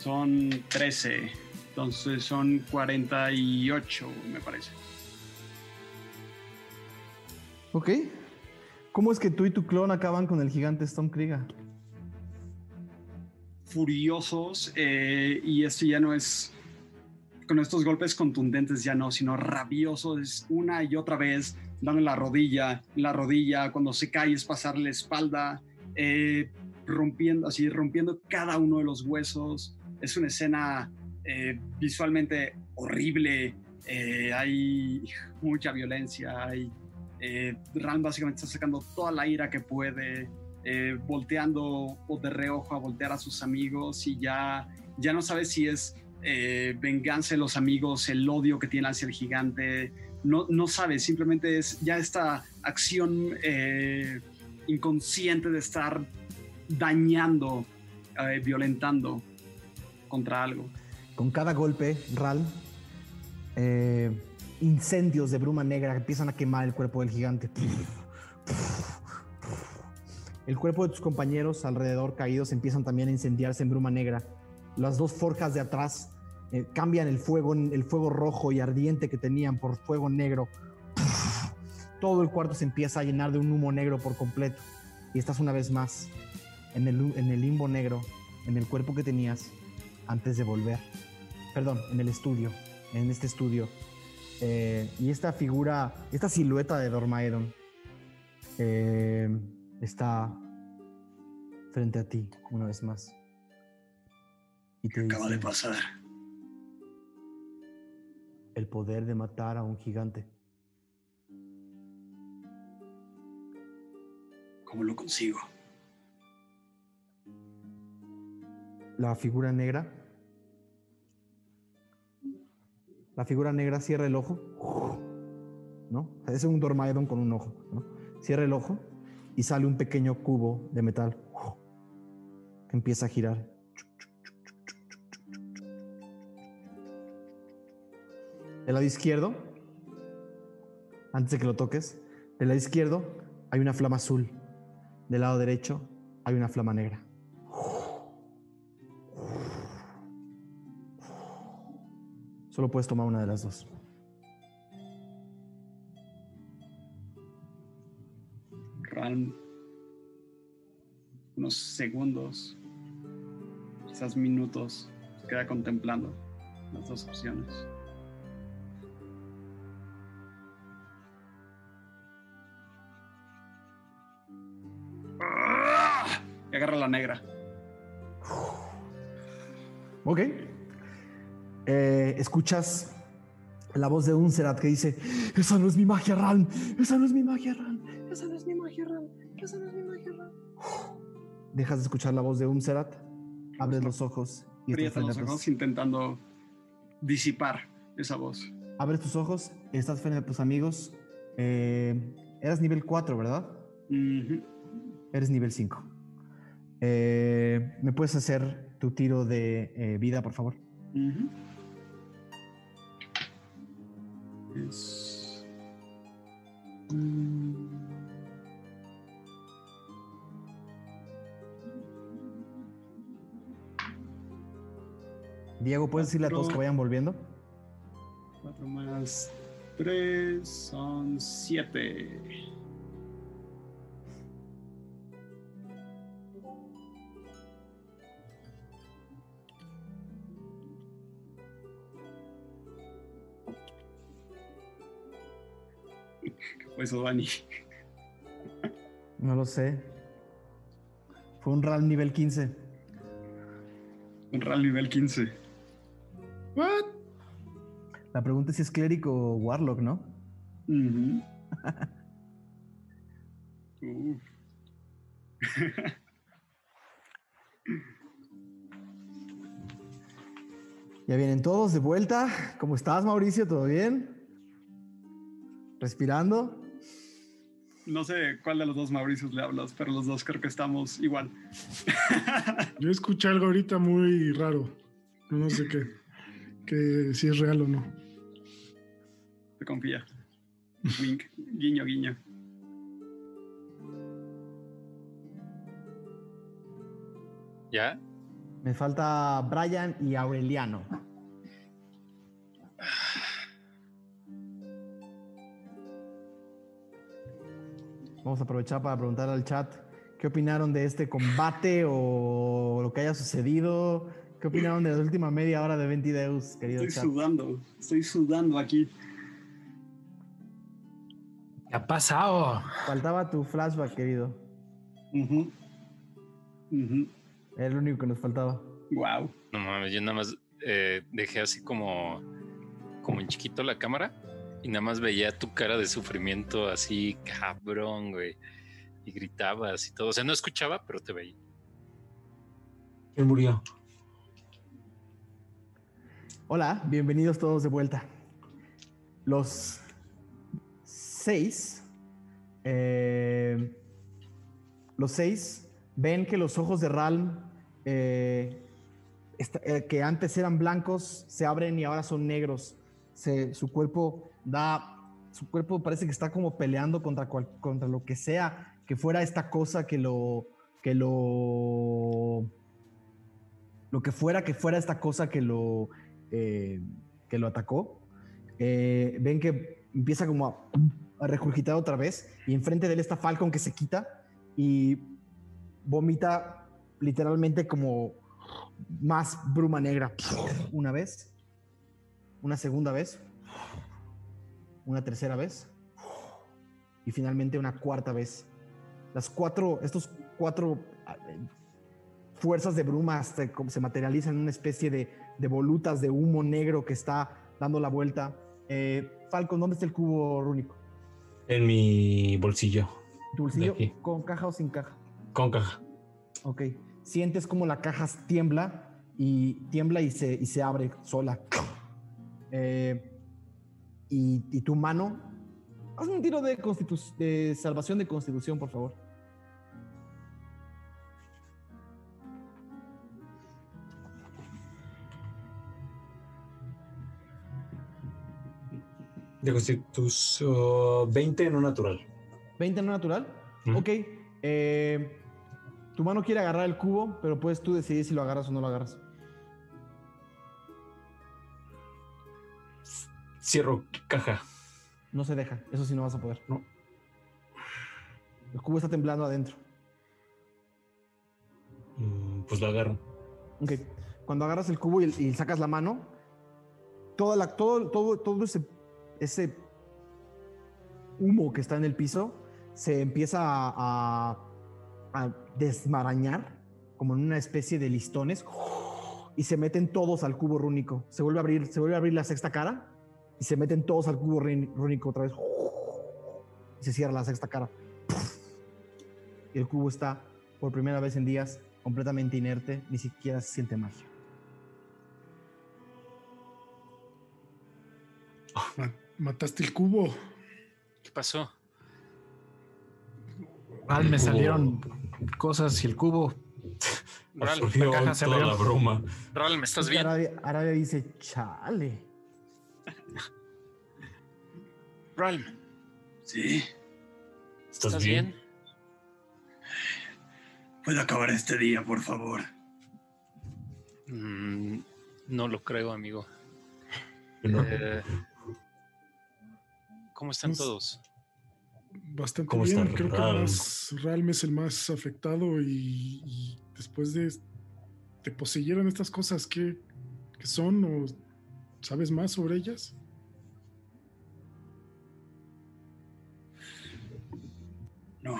Son trece, entonces son cuarenta y ocho, me parece. Ok. ¿Cómo es que tú y tu clon acaban con el gigante Stone Krieger? Furiosos, eh, y esto ya no es... Con estos golpes contundentes ya no, sino rabiosos, una y otra vez, dándole la rodilla, la rodilla, cuando se cae es pasarle la espalda, eh, rompiendo, así, rompiendo cada uno de los huesos. Es una escena eh, visualmente horrible, eh, hay mucha violencia, hay, eh, Ralm básicamente está sacando toda la ira que puede, eh, volteando o de reojo a voltear a sus amigos y ya ya no sabes si es eh, venganza de los amigos, el odio que tiene hacia el gigante, no, no sabes, simplemente es ya esta acción eh, inconsciente de estar dañando, eh, violentando contra algo. Con cada golpe, Ralm, eh, incendios de bruma negra empiezan a quemar el cuerpo del gigante. El cuerpo de tus compañeros alrededor caídos empiezan también a incendiarse en bruma negra. Las dos forjas de atrás eh, cambian el fuego, el fuego rojo y ardiente que tenían por fuego negro. Todo el cuarto se empieza a llenar de un humo negro por completo. Y estás una vez más en el, en el limbo negro, en el cuerpo que tenías antes de volver. Perdón, en el estudio, en este estudio. Eh, y esta figura, esta silueta de Dormaedon... Eh, está frente a ti una vez más. Y te ¿Qué dice, acaba de pasar? El poder de matar a un gigante. ¿Cómo lo consigo? La figura negra. La figura negra cierra el ojo. ¿No? Es un Dormaedon con un ojo, ¿no? Cierra el ojo. Y sale un pequeño cubo de metal que empieza a girar. Del lado izquierdo, antes de que lo toques, del lado izquierdo hay una flama azul. Del lado derecho hay una flama negra. Solo puedes tomar una de las dos. Unos segundos, quizás minutos, se queda contemplando las dos opciones. Y agarra la negra. Ok. Eh, escuchas la voz de Unserat que dice: esa no es mi magia, Ralm. Esa no es mi magia, Ralm. Esa no es mi magia, Ralm. Esa no es mi magia, Ralm. Dejas de escuchar la voz de Unserat, abres los ojos y estás frente los a tus... ojos intentando disipar esa voz. Abres tus ojos, estás frente a tus amigos. Eh, eras nivel cuatro, ¿verdad? Uh-huh. Eres nivel cinco. Eh, ¿me puedes hacer tu tiro de eh, vida, por favor? Uh-huh. Es... Diego, ¿puedes cuatro, decirle a todos que vayan volviendo? cuatro más tres son siete. Eso, Dani. No lo sé. Fue un Ralm nivel quince. Un Ralm nivel quince. What? La pregunta es si es clérigo o warlock, ¿no? Uh-huh. Uf. Ya vienen todos de vuelta. ¿Cómo estás, Mauricio? ¿Todo bien? ¿Respirando? No sé cuál de los dos Mauricios le hablas, pero los dos creo que estamos igual. Yo escuché algo ahorita muy raro. No sé qué. Que si es real o no. Te confía. Wink. Guiño, guiño. ¿Ya? Me falta Brian y Aureliano. Vamos a aprovechar para preguntar al chat qué opinaron de este combate o lo que haya sucedido. ¿Qué opinaron de la última media hora de veinte Deus, querido chat? Estoy sudando, estoy sudando aquí. ¿Qué ha pasado? Faltaba tu flashback, querido. Uh-huh. Uh-huh. Era lo único que nos faltaba. Wow. No mames, yo nada más eh, dejé así como, como en chiquito la cámara. Y nada más veía tu cara de sufrimiento así, cabrón, güey. Y gritabas y todo. O sea, no escuchaba, pero te veía. ¿Quién murió? Hola, bienvenidos todos de vuelta. Los seis, eh, los seis ven que los ojos de Ralm, eh, esta, eh, que antes eran blancos, se abren y ahora son negros. Se, su cuerpo da... Su cuerpo parece que está como peleando contra, cual, contra lo que sea que fuera esta cosa que lo que lo lo que fuera que fuera esta cosa que lo eh, que lo atacó. Eh, ven que empieza como a, a regurgitar otra vez y enfrente de él está Falcon, que se quita y vomita literalmente como más bruma negra una vez, una segunda vez, una tercera vez y finalmente una cuarta vez. Las cuatro, estos cuatro fuerzas de bruma se, se materializan en una especie de, de volutas de humo negro que está dando la vuelta. Eh, Falcon, ¿dónde está el cubo rúnico? En mi bolsillo. ¿Tu bolsillo? ¿Con caja o sin caja? Con caja. Ok. Sientes como la caja tiembla y tiembla y se, y se abre sola. Eh... Y, y tu mano, haz un tiro de, constitu- de salvación de constitución, por favor. De constitución, uh, veinte no natural. ¿veinte no natural? Mm. Ok. Eh, tu mano quiere agarrar el cubo, pero puedes tú decidir si lo agarras o no lo agarras. Cierro caja. No se deja, eso sí no vas a poder. No. El cubo está temblando adentro. Mm, pues lo agarro. Ok. Cuando agarras el cubo y, y sacas la mano, toda la, todo, todo, todo ese, ese humo que está en el piso se empieza a, a, a desmarañar como en una especie de listones y se meten todos al cubo rúnico. Se vuelve a abrir, se vuelve a abrir la sexta cara. Y se meten todos al cubo rúnico otra vez. Y se cierra la sexta cara. Y el cubo está, por primera vez en días, completamente inerte. Ni siquiera se siente magia. Mataste el cubo. ¿Qué pasó? Mal, me salieron cosas y el cubo... Moral, la caja se abrió. Toda la broma. Moral, ¿me estás bien? Aradia, Aradia dice, chale... Ralm. Sí. ¿Estás, ¿Estás bien? bien? ¿Puedo acabar este día, por favor? Mm, no lo creo, amigo. No. Eh, ¿Cómo están es todos? Bastante ¿Cómo bien. Está creo Ralm? que más, Ralm es el más afectado y, y después de te poseyeron estas cosas, ¿qué, qué son o sabes más sobre ellas? No.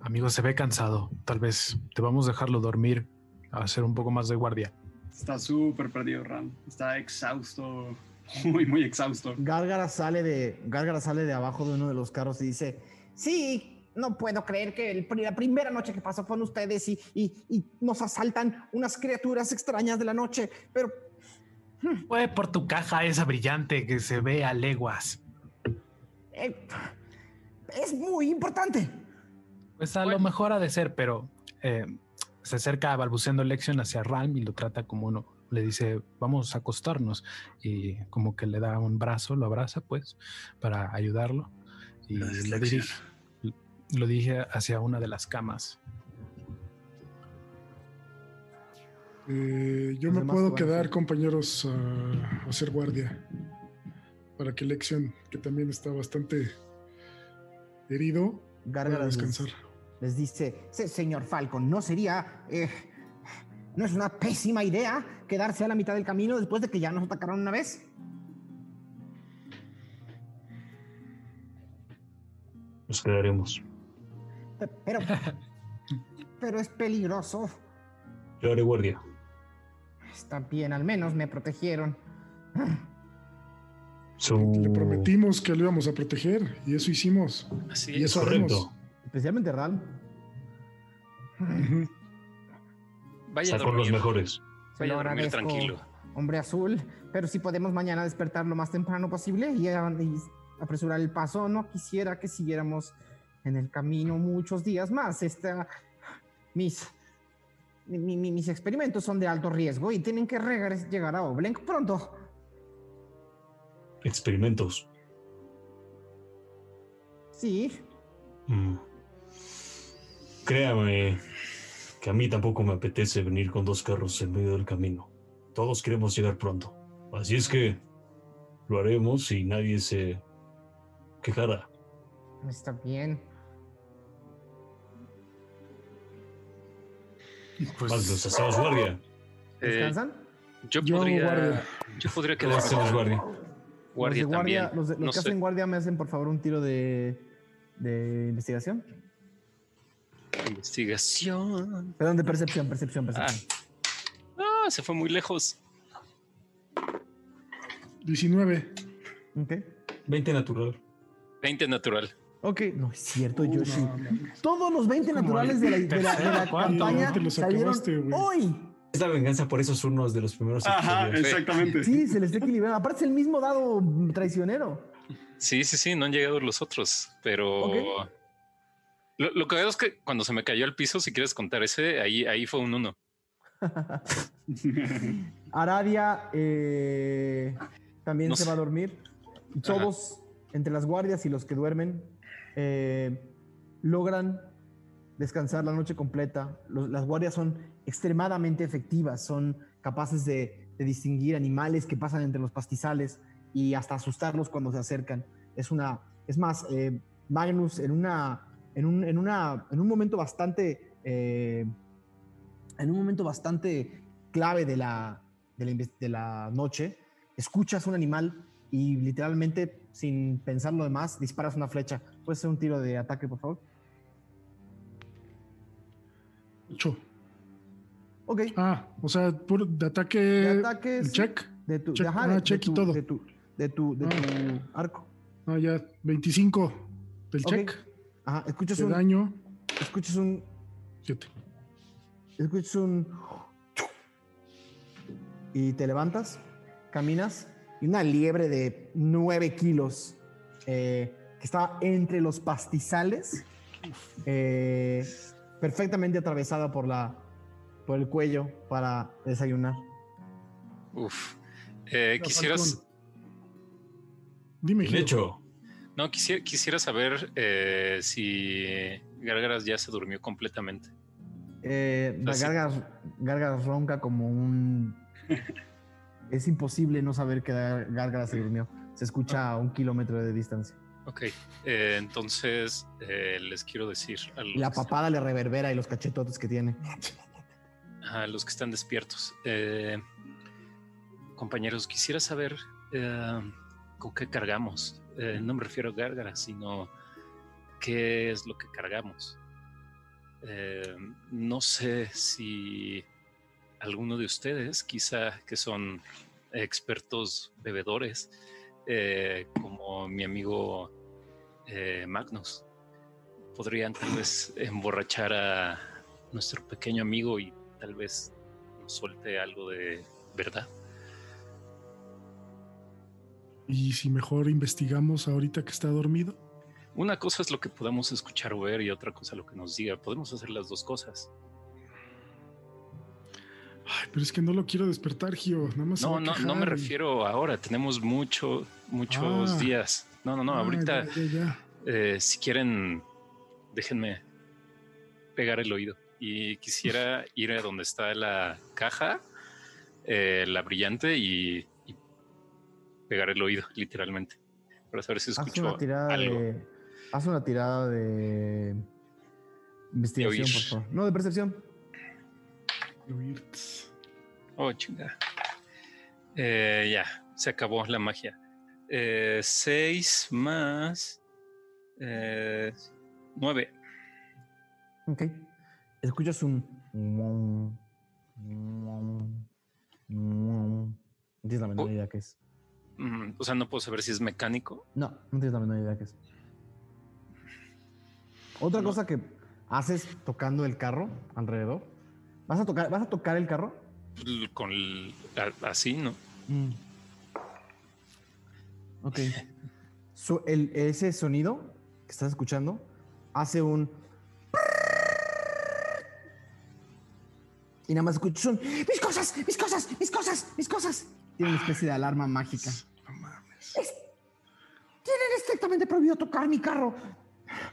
Amigo, se ve cansado. Tal vez te vamos a dejarlo dormir, a hacer un poco más de guardia. Está súper perdido, Ram. Está exhausto, muy, muy exhausto. Gárgara sale de, Gárgara sale de abajo de uno de los carros y dice, sí, no puedo creer que el, la primera noche que pasó con ustedes y, y, y nos asaltan unas criaturas extrañas de la noche, pero... Fue por tu caja esa brillante que se ve a leguas. Eh, es muy importante. Pues a bueno. lo mejor ha de ser, pero eh, se acerca balbuceando Lexion hacia Ralm y lo trata como uno. Le dice, vamos a acostarnos. Y como que le da un brazo, lo abraza pues, para ayudarlo. Y lo dirige, lo dirige hacia una de las camas. Eh, yo me puedo quedar, compañeros, a, a hacer guardia para que Lexion, que también está bastante herido, pueda descansar. Les, les dice, señor Falcon, ¿no sería, eh, no es una pésima idea quedarse a la mitad del camino después de que ya nos atacaron una vez? Nos quedaremos. Pero, pero es peligroso. Yo haré guardia. Está bien, al menos me protegieron. So... Le prometimos que lo íbamos a proteger y eso hicimos. Así es. Y eso haremos. Especialmente Ralm. Vaya, está con los mejores. Se Vaya a dormir tranquilo. hombre azul, pero si podemos mañana despertar lo más temprano posible y, y apresurar el paso. No quisiera que siguiéramos en el camino muchos días más. Esta, mis, mi, mi, mis experimentos son de alto riesgo y tienen que regres, llegar a Oblenk pronto. ¿Experimentos? Sí. Mm. Créame que a mí tampoco me apetece venir con dos carros en medio del camino. Todos queremos llegar pronto. Así es que lo haremos y nadie se quejará. Está bien. Pues, Magnus, ¿hacemos guardia? Eh, ¿Descansan? Yo podría... Yo, guardia. yo podría quedar... Hacemos guardia. Guardia los guardia, también. Los, de, los no que sé. hacen guardia me hacen, por favor, un tiro de, de investigación. Investigación... Perdón, de percepción, percepción, percepción. Ah, ah se fue muy lejos. diecinueve. Ok. veinte natural. veinte natural. Ok, no es cierto, oh, Yoshi. No, no, no. Todos los veinte naturales de la, de la, de la campaña no, salieron acabaste, hoy. Es la venganza por esos unos de los primeros. Ajá, episodios. Exactamente. Sí, se les está equilibrando. Aparte es el mismo dado traicionero. Sí, sí, sí, no han llegado los otros, pero... Okay. Lo, lo que veo es que cuando se me cayó al piso, si quieres contar ese, ahí, ahí fue un uno. Aradia eh, también no se sé. va a dormir. Todos, ajá, entre las guardias y los que duermen, Eh, logran descansar la noche completa. Los, las guardias son extremadamente efectivas, son capaces de, de distinguir animales que pasan entre los pastizales y hasta asustarlos cuando se acercan. Es una, es más, eh, Magnus en una, en un, en una, en un momento bastante, eh, en un momento bastante clave de la, de la, de la noche, escuchas un animal y literalmente, sin pensar lo demás, disparas una flecha. ¿Puedes hacer un tiro de ataque, por favor? ocho. Ok. Ah, o sea, por, de ataque... De ataque... El check. De tu... Check, de, ajá, ah, de, check de tu, y todo. De tu, de tu, de tu, de ah, tu arco. Ah, ya. veinticinco del okay. check. Ajá. Escuchas de un... daño. Escuchas un... siete. Escuchas un... Y te levantas, caminas... Y una liebre de nueve kilos eh, que estaba entre los pastizales, eh, perfectamente atravesada por, la, por el cuello para desayunar. Uf. Eh, quisieras... Dime, Gio. No, quisiera, quisiera saber eh, si Gárgaras ya se durmió completamente. Eh, la Gárgaras, Gárgaras ronca como un... Es imposible no saber que Gárgaras se durmió. Se escucha a un kilómetro de distancia. Ok, eh, entonces eh, les quiero decir a los La papada están... le reverbera y los cachetotes que tiene. A los que están despiertos. Eh, compañeros, quisiera saber eh, con qué cargamos. Eh, no me refiero a Gárgaras, sino qué es lo que cargamos. Eh, no sé si... alguno de ustedes, quizá que son expertos bebedores, eh, como mi amigo eh, Magnus, podrían tal vez emborrachar a nuestro pequeño amigo y tal vez nos suelte algo de verdad. ¿Y si mejor investigamos ahorita que está dormido? Una cosa es lo que podamos escuchar o ver y otra cosa lo que nos diga. Podemos hacer las dos cosas. Ay, pero es que no lo quiero despertar, Gio. Nada más no, no, no me refiero ahora. Tenemos mucho, muchos ah, días. No, no, no. Ah, ahorita, ya, ya, ya. Eh, si quieren, déjenme pegar el oído. Y quisiera ir a donde está la caja, eh, la brillante, y, y pegar el oído, literalmente. Para saber si escucho haz una algo. De, haz una tirada de investigación, de por favor. No, de percepción. Oh, chingada. Eh, ya, se acabó la magia. Eh, seis más eh, nueve. Ok. Escuchas un... ¿Tienes la menor idea qué es? O sea, no puedo saber si es mecánico. No, no tienes la menor idea qué es. Otra no. cosa que haces tocando el carro alrededor. ¿Vas a tocar, vas a tocar el carro? con el, así, ¿no? Mm. Ok. So, el, ese sonido que estás escuchando hace un... Y nada más escuchas un... ¡Mis cosas! ¡Mis cosas! ¡Mis cosas! ¡Mis cosas! Tiene una especie de alarma mágica. No mames. Es, tienen estrictamente prohibido tocar mi carro.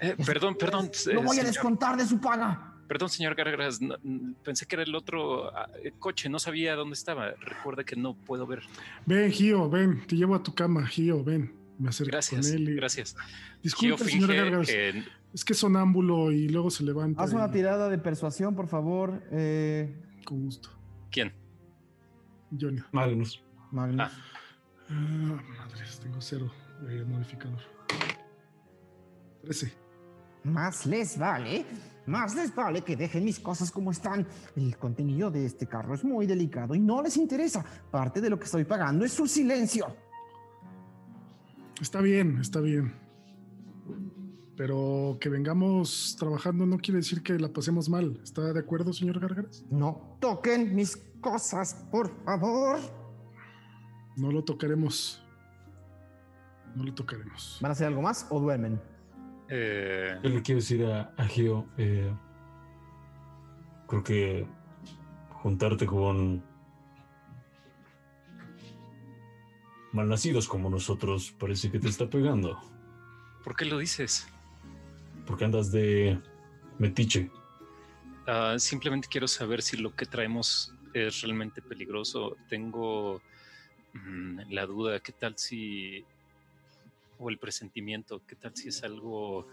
Eh, perdón, perdón. Lo no voy señor. a descontar de su paga. Perdón, señor Gárgaras. No, pensé que era el otro el coche. No sabía dónde estaba. Recuerda que no puedo ver. Ven, Gio, ven. Te llevo a tu cama, Gio, ven. Me acerco gracias, con él. Y... Gracias. Disculpe, señor Gárgaras. Que... Es que es sonámbulo y luego se levanta. Haz y... una tirada de persuasión, por favor. Eh... Con gusto. ¿Quién? Johnny. Magnus. Magnus. Ah. Ah, madres, tengo cero eh, modificador. trece. Más les vale, más les vale que dejen mis cosas como están. El contenido de este carro es muy delicado y no les interesa. Parte de lo que estoy pagando es su silencio. Está bien, está bien. Pero que vengamos trabajando no quiere decir que la pasemos mal. ¿Está de acuerdo, señor Gárgaras? No toquen mis cosas, por favor. No lo tocaremos. No lo tocaremos. ¿Van a hacer algo más o duermen? Eh... Yo le quiero decir a, a Gio, eh, creo que juntarte con malnacidos como nosotros parece que te está pegando. ¿Por qué lo dices? Porque andas de metiche. Uh, simplemente quiero saber si lo que traemos es realmente peligroso. Tengo mm, la duda, ¿qué tal si... o el presentimiento, qué tal si es algo,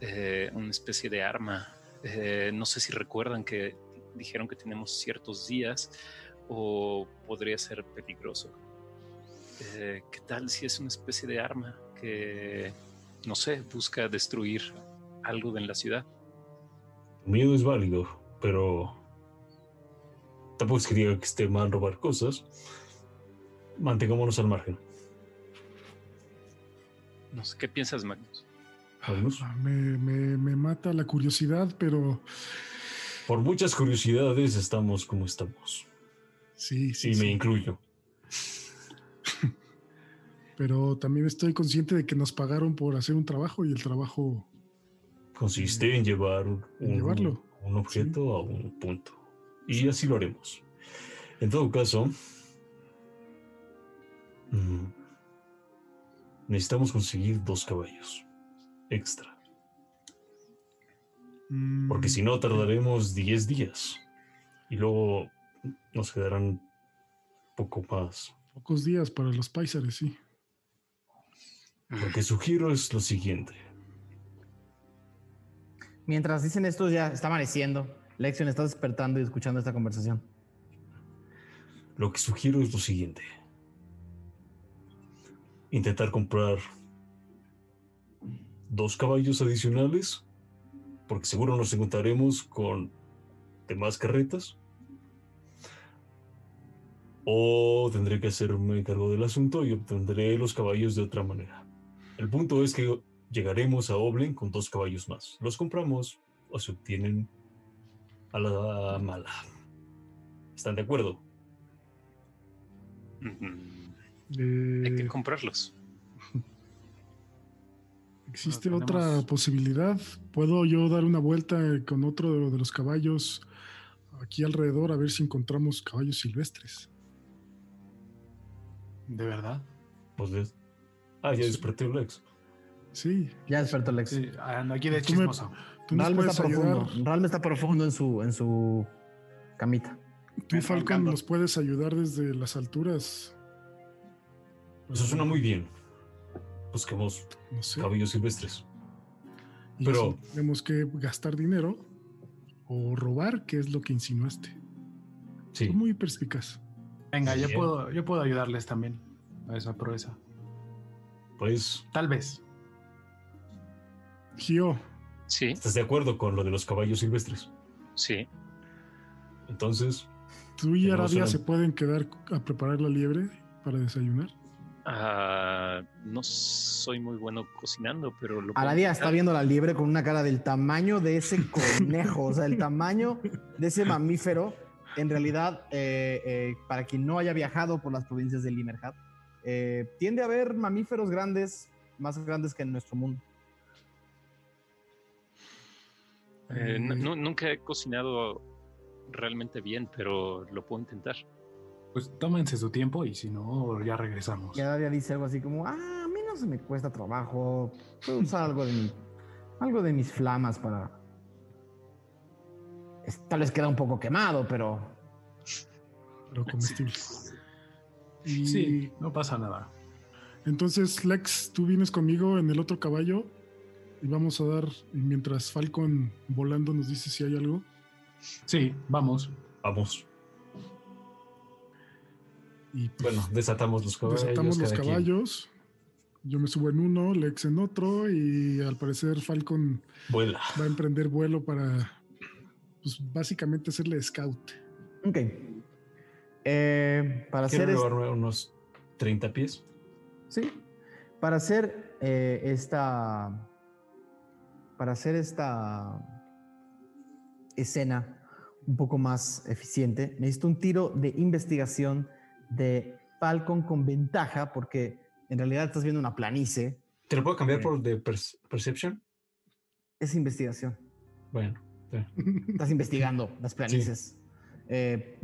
eh, una especie de arma? Eh, no sé si recuerdan que dijeron que tenemos ciertos días o podría ser peligroso. Eh, ¿Qué tal si es una especie de arma que, no sé, busca destruir algo en la ciudad? Tu miedo es válido, pero tampoco es que diga que esté mal robar cosas. Mantengámonos al margen. No sé, ¿qué piensas, Magnus? Me, me, me mata la curiosidad, pero... Por muchas curiosidades estamos como estamos. Sí, sí. Y sí, me incluyo. Pero también estoy consciente de que nos pagaron por hacer un trabajo y el trabajo... Consiste eh, en llevar un, en llevarlo. un objeto sí. a un punto. Y sí. así lo haremos. En todo caso... Mm, necesitamos conseguir dos caballos extra. Mm. Porque si no, tardaremos diez días. Y luego nos quedarán poco más. Pocos días para los paisares, sí. Lo que sugiero es lo siguiente. Mientras dicen esto, ya está amaneciendo. Lexion está despertando y escuchando esta conversación. Lo que sugiero es lo siguiente. Intentar comprar dos caballos adicionales, porque seguro nos encontraremos con demás carretas. O tendré que hacerme cargo del asunto y obtendré los caballos de otra manera. El punto es que llegaremos a Oblenk con dos caballos más. Los compramos o se obtienen a la mala. ¿Están de acuerdo? Mm-hmm. Eh, Hay que comprarlos. ¿Existe no, tenemos... otra posibilidad? ¿Puedo yo dar una vuelta con otro de los caballos aquí alrededor a ver si encontramos caballos silvestres? ¿De verdad? Pues, ah, ya despertó el Lex. Sí. Ya despertó Lex. Sí. Ah, no, aquí de chismoso. Ralm está profundo. Ralm está profundo en su, en su camita. Tú, Me Falcon, nos puedes ayudar desde las alturas. Eso suena muy bien. Busquemos no sé. caballos silvestres. Y pero tenemos que gastar dinero o robar, que es lo que insinuaste. Sí. Fue muy perspicaz. Venga, sí, yo, puedo, yo puedo ayudarles también a esa proeza. Pues... Tal vez. Gio. Sí. ¿Estás de acuerdo con lo de los caballos silvestres? Sí. Entonces... ¿Tú y Aradia no se pueden quedar a preparar la liebre para desayunar? Uh, no soy muy bueno cocinando, pero lo Aradia está viendo la liebre con una cara del tamaño de ese conejo, o sea, el tamaño de ese mamífero en realidad, eh, eh, para quien no haya viajado por las provincias de Limerhead, eh, tiende a haber mamíferos grandes, más grandes que en nuestro mundo. Eh, no, nunca he cocinado realmente bien, pero lo puedo intentar. Pues tómense su tiempo y si no, ya regresamos. Y Aradia dice algo así como, ah, a mí no se me cuesta trabajo, puedo usar algo de, mi, algo de mis flamas para... Tal vez queda un poco quemado, pero... Pero comestible. Y... Sí, no pasa nada. Entonces, Lex, tú vienes conmigo en el otro caballo y vamos a dar, mientras Falcon volando nos dice si hay algo. Sí, vamos. Vamos. Y pues, bueno, desatamos los caballos. Desatamos los caballos. Quien. Yo me subo en uno, Lex en otro y al parecer Falcon vuela. Va a emprender vuelo para, pues, básicamente hacerle scout. Ok. Eh, para hacer est- unos treinta pies. Sí. Para hacer eh, esta... Para hacer esta escena un poco más eficiente, necesito un tiro de investigación de Falcon con ventaja, porque en realidad estás viendo una planicie. ¿Te lo puedo cambiar eh, por de perce- Perception? Es investigación. Bueno. Yeah. Estás investigando las planicies. Sí. Eh,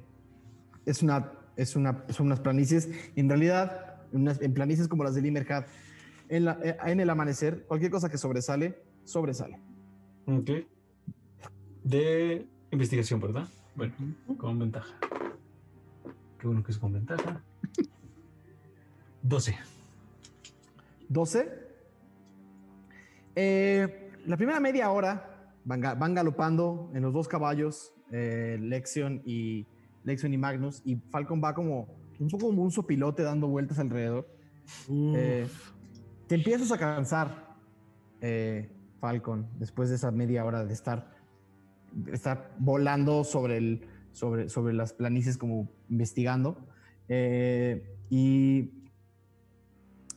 es una, es una, son unas planicies. En realidad, unas, en planicies como las de Limerhead, en, la, en el amanecer, cualquier cosa que sobresale, sobresale. Ok. De investigación, ¿verdad? Bueno, con ventaja. Qué bueno que es con ventaja. doce. ¿doce? Eh, la primera media hora van, van galopando en los dos caballos, eh, Lexion, y, Lexion y Magnus, y Falcon va como un poco como un sopilote dando vueltas alrededor. Eh, te empiezas a cansar, eh, Falcon, después de esa media hora de estar, de estar volando sobre el... Sobre, sobre las planicies como investigando, eh, y,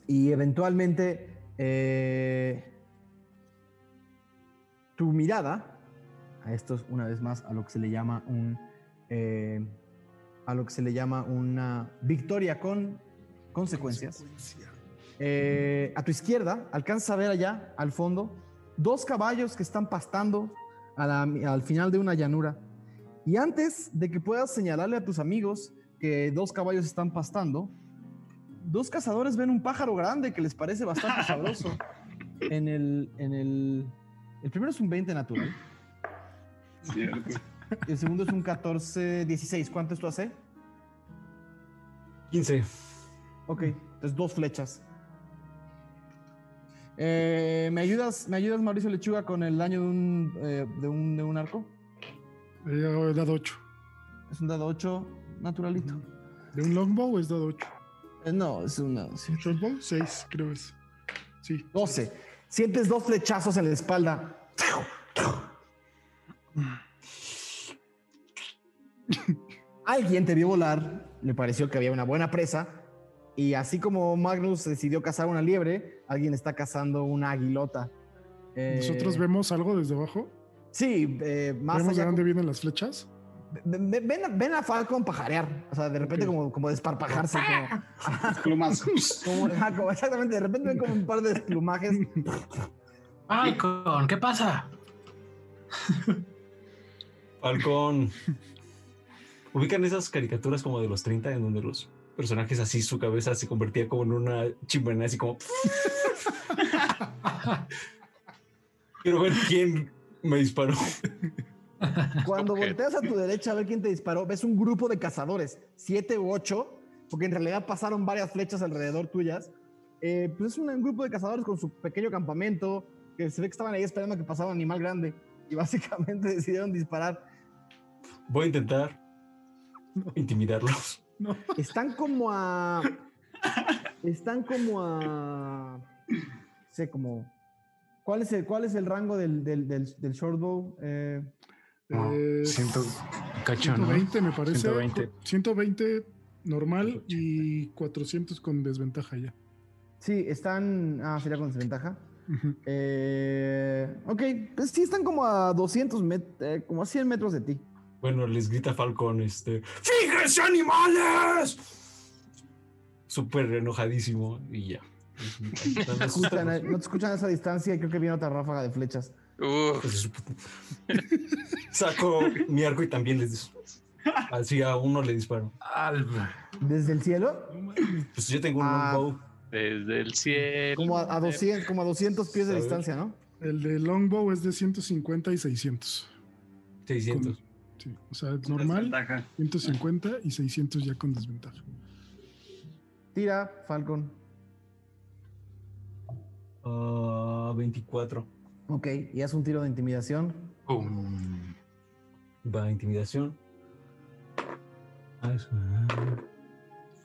y eventualmente eh, tu mirada, a esto es una vez más a lo que se le llama un eh, a lo que se le llama una victoria con consecuencias. Consecuencia. Eh, a tu izquierda alcanzas a ver allá al fondo dos caballos que están pastando a la, al final de una llanura. Y antes de que puedas señalarle a tus amigos que dos caballos están pastando, dos cazadores ven un pájaro grande que les parece bastante sabroso. En el, en el, el primero es un veinte natural. Cierto. El segundo es un catorce, dieciséis. ¿Cuánto esto hace? quince. Ok, entonces dos flechas. Eh, ¿me ayudas, me ayudas, Mauricio Lechuga, con el daño de un, eh, de un, de un arco? Eh, dado ocho. Es un dado ocho naturalito. ¿De un longbow es dado ocho? Eh, no, es un dado siete. ¿Longbow? seis, creo es. Sí. doce. Sientes dos flechazos en la espalda. Alguien te vio volar, le pareció que había una buena presa, y así como Magnus decidió cazar una liebre, alguien está cazando una aguilota. Eh, ¿Nosotros vemos algo desde abajo? Sí, eh, más ¿Vemos allá de dónde vienen las flechas? Ven, ven, ven a Falcon pajarear. O sea, de repente, okay. como, como desparpajarse. ¡Ah! Como, desplumazos. Como, como, exactamente, de repente ven como un par de desplumajes. ¡Falcon! ¿Qué pasa? Falcon. Ubican esas caricaturas como de los treinta en donde los personajes así, su cabeza se convertía como en una chimenea, así como... Quiero ver quién... Me disparó. Cuando okay. volteas a tu derecha a ver quién te disparó, ves un grupo de cazadores, siete u ocho, porque en realidad pasaron varias flechas alrededor tuyas. Eh, pues es un, un grupo de cazadores con su pequeño campamento, que se ve que estaban ahí esperando a que pasara un animal grande y básicamente decidieron disparar. Voy a intentar no. intimidarlos. No. Están como a... Están como a... No sé, como... ¿Cuál es el, cuál es el rango del, del, del, del shortbow? Eh, no, eh, ciento, cacho, ciento veinte, ¿no? Me parece. ciento veinte. ciento veinte normal ciento ochenta. Y cuatrocientos con desventaja ya. Sí, están... Ah, sería con desventaja. Uh-huh. Eh, ok, pues sí, están como a doscientos met- eh, como a cien metros de ti. Bueno, les grita Falcon, este... ¡Fíjense, animales! Súper enojadísimo y ya. No te escuchan, no te escuchan a esa distancia y creo que viene otra ráfaga de flechas. Uf. Saco mi arco y también les disparo. Así a uno le disparo. ¿Desde el cielo? Pues yo tengo un ah, longbow. Desde el cielo. Como a, a, doscientos, como a doscientos pies de distancia, ¿no? El de longbow es de ciento cincuenta y seiscientos. seiscientos. Con, sí, o sea, normal, ciento cincuenta y seiscientos ya con desventaja. Tira, Falcon. Uh, veinticuatro. Ok, y haz un tiro de intimidación. Oh. Va, intimidación.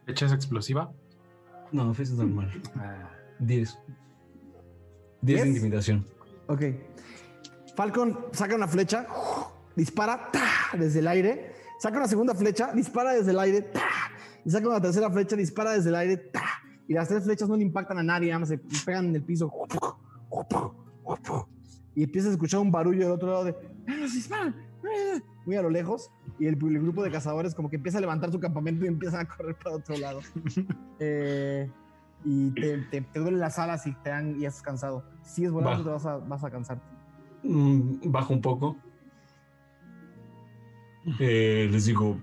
¿Fecha es explosiva? No, fecha es normal. diez. diez de intimidación. Ok. Falcon saca una flecha, dispara ¡tah! Desde el aire. Saca una segunda flecha, dispara desde el aire. ¡tah! Y saca una tercera flecha, dispara desde el aire. ¡tah! Y las tres flechas no le impactan a nadie, nada más se pegan en el piso. Y empiezas a escuchar un barullo del otro lado de ¡nos disparan! Muy a lo lejos. Y el, el grupo de cazadores como que empieza a levantar su campamento y empiezan a correr para otro lado. eh, y te, te, te duelen las alas y te dan, y has cansado. Si sigues volando, te vas a, vas a cansarte. Mm, bajo un poco. Eh, les digo,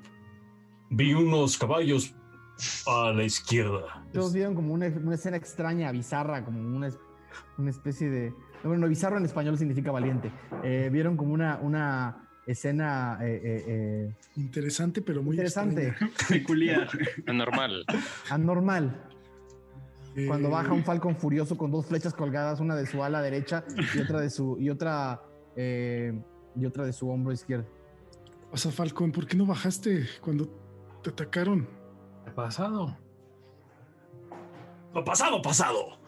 vi unos caballos a la izquierda. Todos vieron como una, una escena extraña, bizarra, como una, una especie de... Bueno, bizarro en español significa valiente. Eh, vieron como una, una escena... Eh, eh, eh, interesante, pero muy interesante. Extraña. Peculiar. Anormal. Anormal. Eh. Cuando baja un falcón furioso con dos flechas colgadas, una de su ala derecha y otra de su, y otra, eh, y otra de su hombro izquierdo. O sea, Falcón, ¿por qué no bajaste cuando te atacaron? Pasado. Lo pasado, pasado.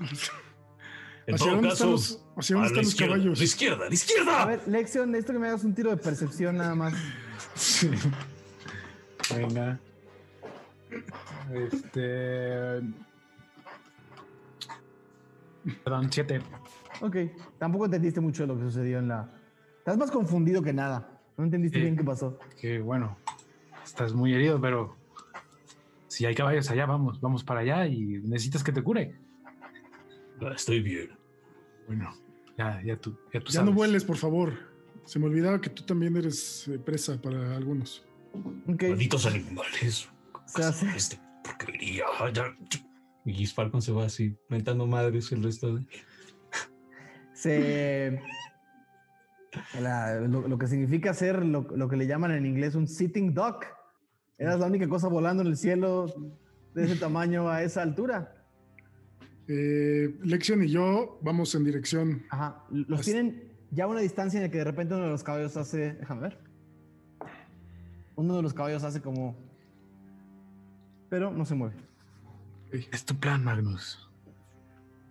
En todo caso, los, hacia dónde están los caballos. De izquierda, de izquierda. A ver, Lexion, necesito que me hagas un tiro de percepción nada más. Sí. Venga. Este. Perdón, siete. Ok, tampoco entendiste mucho de lo que sucedió en la. Estás más confundido que nada. No entendiste eh, bien qué pasó. Que bueno, estás muy herido, pero si hay caballos allá, vamos, vamos para allá y necesitas que te cure. Estoy bien. Bueno, ya, ya tú, ya tú ya sabes. No vueles, por favor. Se me olvidaba que tú también eres presa para algunos. Okay. Malditos animales. Se hace este porquería. Y Falcon se va así, mentando madres el resto de... Se... La, lo, lo que significa ser lo, lo que le llaman en inglés un sitting duck. Eras la única cosa volando en el cielo de ese tamaño a esa altura. Eh, Lexion y yo vamos en dirección. Ajá. Los hasta... tienen ya a una distancia en la que de repente uno de los caballos hace. Déjame ver. Uno de los caballos hace como. Pero no se mueve. Okay. Es tu plan, Magnus.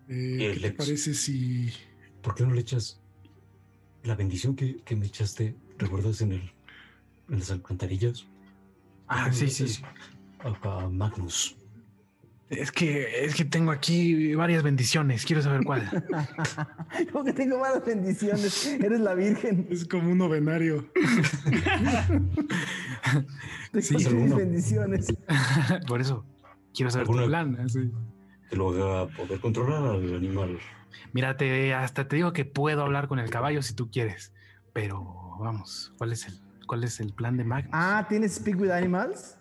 Eh, ¿Qué te parece si? ¿Por qué no le echas la bendición que, que me echaste? ¿Recuerdas en el en las alcantarillas? Ah, sí, sí, sí. A Magnus. Es que, es que tengo aquí varias bendiciones. Quiero saber cuál. Como que tengo varias bendiciones. Eres la virgen. Es como un novenario. Te sí, alguno, bendiciones. Por eso quiero saber tu plan. Sí. Te lo haga poder controlar al animal. Mira, te, hasta te digo que puedo hablar con el caballo si tú quieres. Pero vamos, ¿cuál es el, cuál es el plan de Magnus? Ah, ¿tienes Speak with Animals?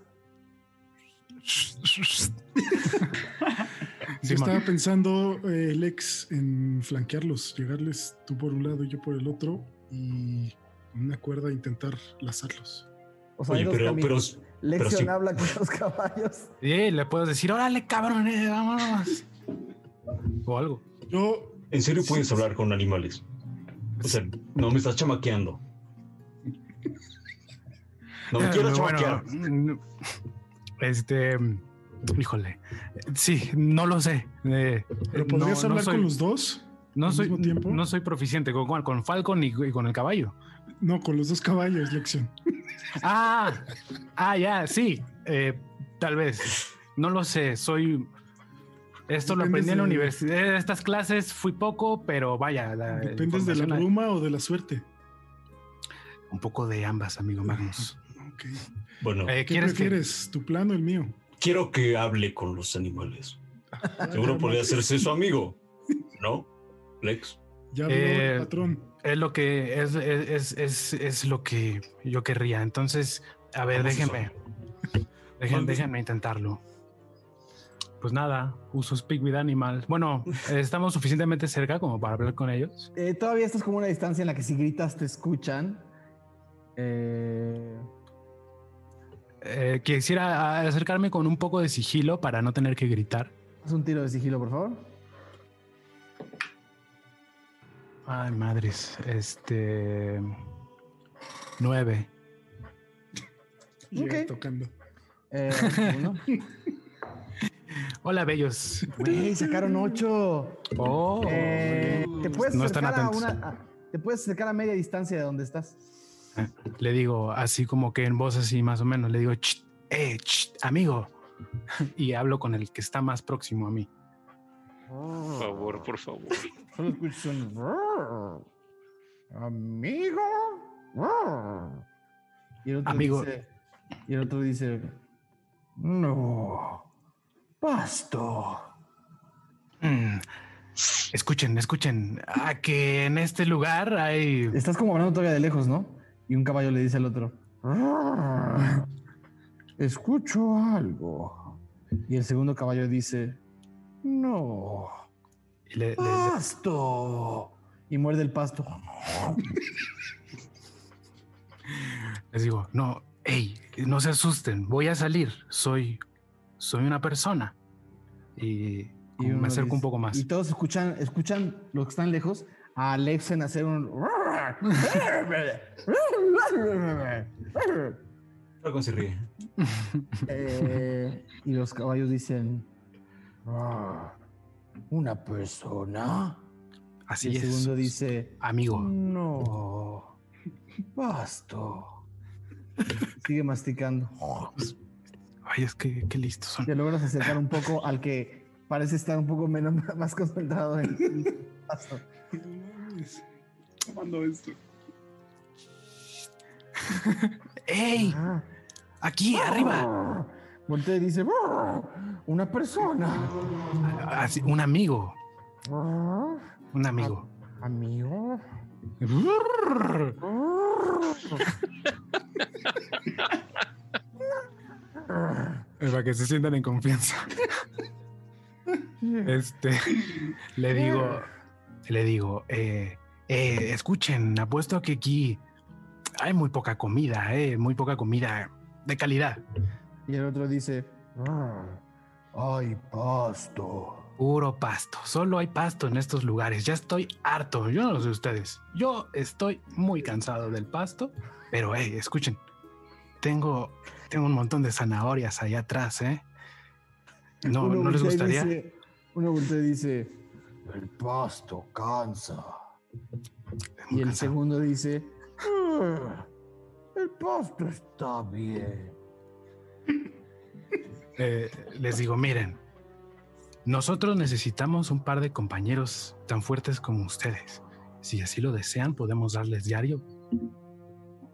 Yo estaba pensando, eh, Lex, en flanquearlos, llegarles tú por un lado y yo por el otro y con una cuerda intentar lazarlos. O sea, oye, pero, pero Lexion sí habla con los caballos. Sí, le puedes decir, órale, cabrones, vámonos. O algo. Yo, ¿en serio puedes sí, hablar con animales? O sea, no me estás chamaqueando. No me quiero chamaquear. Bueno, Este, híjole, sí, no lo sé. Eh, ¿Pero podrías no, hablar no soy, con los dos? No soy, no soy proficiente con, con Falcon y, y con el caballo. No, con los dos caballos, Lexion. Ah, ah, ya, sí, eh, tal vez. No lo sé, soy... Esto lo aprendí en la universidad. De estas clases fui poco, pero vaya. La, ¿Dependes de la bruma o de la suerte? Un poco de ambas, amigo Magnus. Ok. Bueno, eh, ¿qué prefieres? Que... ¿Tu plan o el mío? Quiero que hable con los animales. Ah, seguro podría hacerse su amigo, ¿no, Lex? Ya habló eh, el patrón. Es lo que es, es, es, es lo que yo querría. Entonces, a ver, déjenme. Déjenme, déjenme intentarlo. Pues nada, uso Speak with Animals. Bueno, estamos suficientemente cerca como para hablar con ellos. Eh, todavía estás como una distancia en la que si gritas te escuchan. Eh... Eh, quisiera acercarme con un poco de sigilo para no tener que gritar. Haz un tiro de sigilo, por favor. Ay, madres. Este... Nueve. Okay. Tocando. Eh, uno. Hola, bellos. Güey, sacaron ocho. Oh, eh, ¿te puedes no están atentos. A una, a, te puedes acercar a media distancia de donde estás. Le digo así como que en voz así más o menos. Le digo, ch, eh, ch, amigo. Y hablo con el que está más próximo a mí. Oh. Por favor, por favor. Solo escucho un... Amigo. Y el otro amigo. Dice, y el otro dice... No... Pasto. Mm. Escuchen, escuchen. A que en este lugar hay... Estás como hablando todavía de lejos, ¿no? Y un caballo le dice al otro. Escucho algo. Y el segundo caballo dice. No. Y le, pasto. Le... Y muerde el pasto. Les digo, no, hey, no se asusten. Voy a salir. Soy... Soy una persona. Y, y me acerco dice, un poco más. Y todos escuchan, escuchan los que están lejos a Lexion hacer un... Falcon se ríe. Eh, y los caballos dicen... Una persona. Así y el es. Segundo dice... Amigo. No. Pasto. Sigue masticando. Ay, es que qué listos son. Te logras acercar un poco al que parece estar un poco menos más concentrado en el paso. Tomando esto. ¡Ey! Ah. ¡Aquí, ah. arriba! Voltea y dice, una persona. Ah, sí, un amigo. Ah. Un amigo. A- ¿Amigo? Para que se sientan en confianza. Este le digo, le digo, eh, eh, escuchen, apuesto a que aquí hay muy poca comida, eh, muy poca comida de calidad. Y el otro dice, hay pasto. Puro pasto, solo hay pasto en estos lugares. Ya estoy harto, yo no lo sé ustedes. Yo estoy muy cansado del pasto, pero eh, escuchen. Tengo, tengo un montón de zanahorias allá atrás, ¿eh? No, uno ¿no les gustaría? Dice, uno voltea y dice, el pasto cansa. Y el cansado. Segundo dice, el pasto está bien. Eh, les digo, miren, nosotros necesitamos un par de compañeros tan fuertes como ustedes. Si así lo desean, podemos darles diario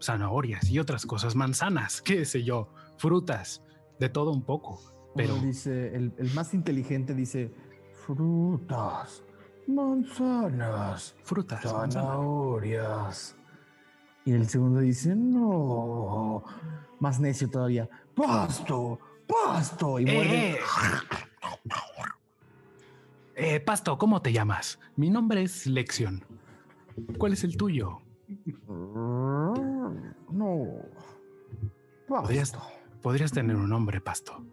zanahorias y otras cosas, manzanas, qué sé yo, frutas, de todo un poco. Pero uno dice, el, el más inteligente dice, frutas, manzanas, frutas, zanahorias. Manzanas. Y el segundo dice, no, más necio todavía, pasto, pasto. Y muerde. Eh, eh, pasto, ¿cómo te llamas? Mi nombre es Lexion. ¿Cuál es el tuyo? No. ¿Podrías, podrías tener un nombre, pasto.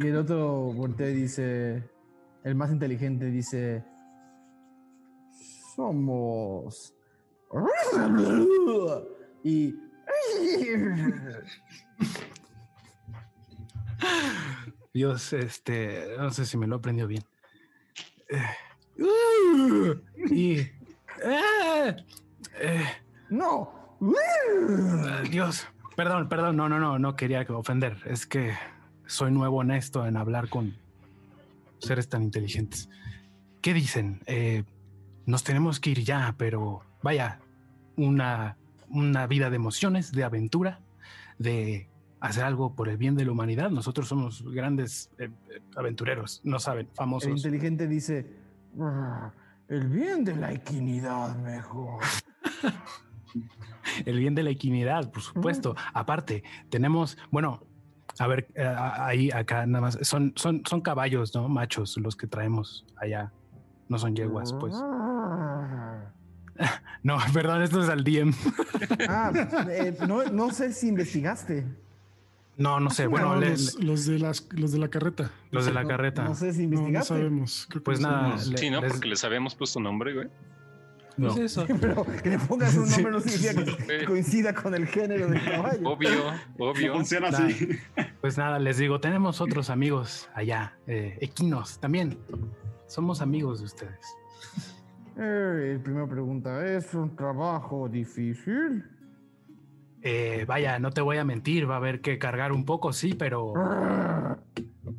Y el otro voltea y dice, el más inteligente dice, somos. Y Dios, este, no sé si me lo aprendió bien. Uh, y eh, eh, no uh, Dios, perdón, perdón, no, no, no, no quería ofender, es que soy nuevo en esto, en hablar con seres tan inteligentes. ¿Qué dicen? Eh, nos tenemos que ir ya, pero vaya, una una vida de emociones, de aventura, de hacer algo por el bien de la humanidad. Nosotros somos grandes eh, aventureros, no saben, famosos. El inteligente dice, el bien de la equinidad mejor. El bien de la equinidad, por supuesto. Uh-huh. Aparte, tenemos, bueno, a ver, eh, ahí, acá, nada más, son, son, son caballos, ¿no? Machos los que traemos allá, no son yeguas, pues. Uh-huh. No, perdón, esto es al D M. Ah, eh, no, no sé si investigaste. No, no sé. Bueno, no, le, los, le, los, de las, los de la carreta. Los de la no, carreta. No sé si investigaste. No, no sabemos. Creo pues nada. Le, sí, no, les... porque les habíamos puesto nombre, güey. No. ¿Es eso? Pero que le pongas un nombre no significa que coincida con el género del caballo. Obvio, obvio. No funciona así. Nah, pues nada, les digo, tenemos otros amigos allá, eh, equinos también. Somos amigos de ustedes. Eh, primera pregunta, ¿es un trabajo difícil? Eh, vaya, no te voy a mentir, va a haber que cargar un poco, sí, pero...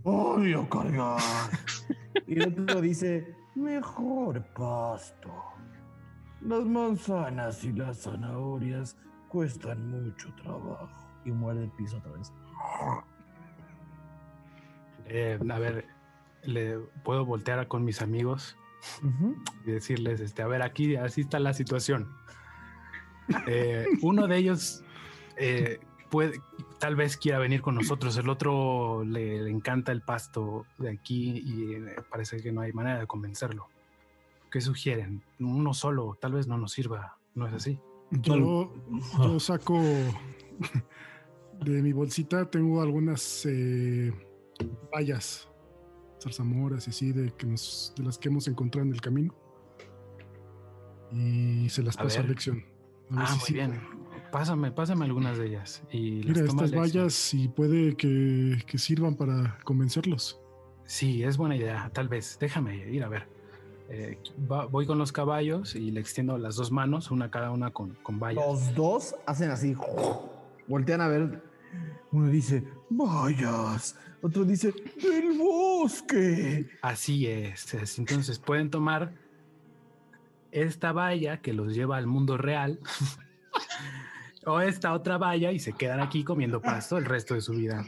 Odio cargar. Y el otro dice, mejor pasto. Las manzanas y las zanahorias cuestan mucho trabajo. Y muerde el piso otra vez. Eh, a ver, ¿le puedo voltear con mis amigos? Uh-huh. Y decirles, este, a ver, aquí así está la situación. Eh, uno de ellos eh, puede, tal vez quiera venir con nosotros, el otro le, le encanta el pasto de aquí y eh, parece que no hay manera de convencerlo. ¿Qué sugieren? Uno solo, tal vez no nos sirva, ¿no es así? Yo, yo saco de mi bolsita, tengo algunas eh, vallas. zarzamoras y así de, que nos, de las que hemos encontrado en el camino y se las paso a Lexion. A ah, muy si bien. Pásame, pásame algunas de ellas. Y mira, las estas vallas y puede que, que sirvan para convencerlos. Sí, es buena idea, tal vez. Déjame ir a ver. Eh, va, voy con los caballos y le extiendo las dos manos, una cada una con, con vallas. Los dos hacen así. Voltean a ver. Uno dice, vallas. Otro dice, ¡del bosque! Así es. Entonces pueden tomar esta valla que los lleva al mundo real o esta otra valla y se quedan aquí comiendo pasto el resto de su vida.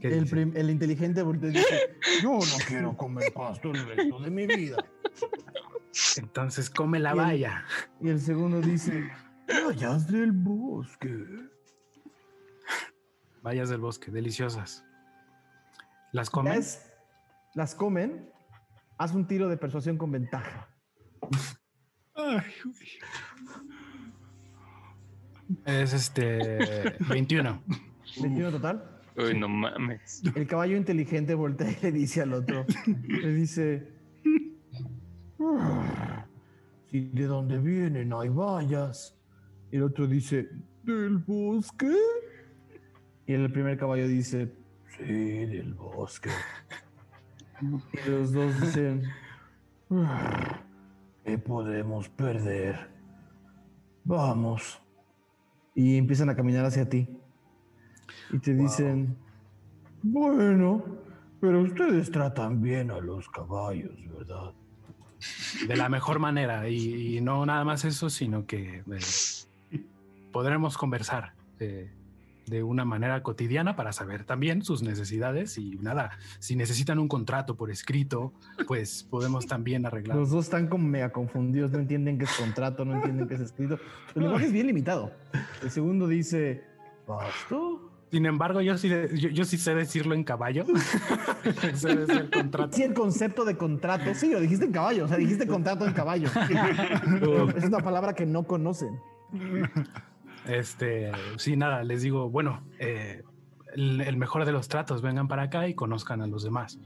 El, prim- el inteligente voltea y dice, yo no quiero comer pasto el resto de mi vida. Entonces come la y valla. El, y el segundo dice, vallas del bosque. Vallas del bosque, deliciosas. ¿Las comen? Las, las comen. Haz un tiro de persuasión con ventaja. Ay, es este... veintiuno. ¿veintiuno total? Uy, sí. No mames. El caballo inteligente voltea y le dice al otro. Le dice... Si de dónde vienen hay vallas. El otro dice... ¿Del bosque? Y el primer caballo dice... Sí, del bosque. Y los dos dicen, ¿qué podemos perder? Vamos. Y empiezan a caminar hacia ti. Y te wow. dicen, bueno, pero ustedes tratan bien a los caballos, ¿verdad? De la mejor manera. Y, y no nada más eso, sino que eh, podremos conversar. Eh, de una manera cotidiana para saber también sus necesidades y nada, si necesitan un contrato por escrito, pues podemos también arreglarlo. Los dos están como mega confundidos, no entienden qué es contrato, no entienden qué es escrito. El lenguaje es bien limitado. El segundo dice, ¿pasto? Sin embargo, yo sí, yo, yo sí sé decirlo en caballo. Sé decir contrato. Sí, el concepto de contrato, sí, lo dijiste en caballo, o sea, dijiste contrato en caballo. Es una palabra que no conocen. Este, sí, nada, les digo, bueno, eh, el, el mejor de los tratos, vengan para acá y conozcan a los demás.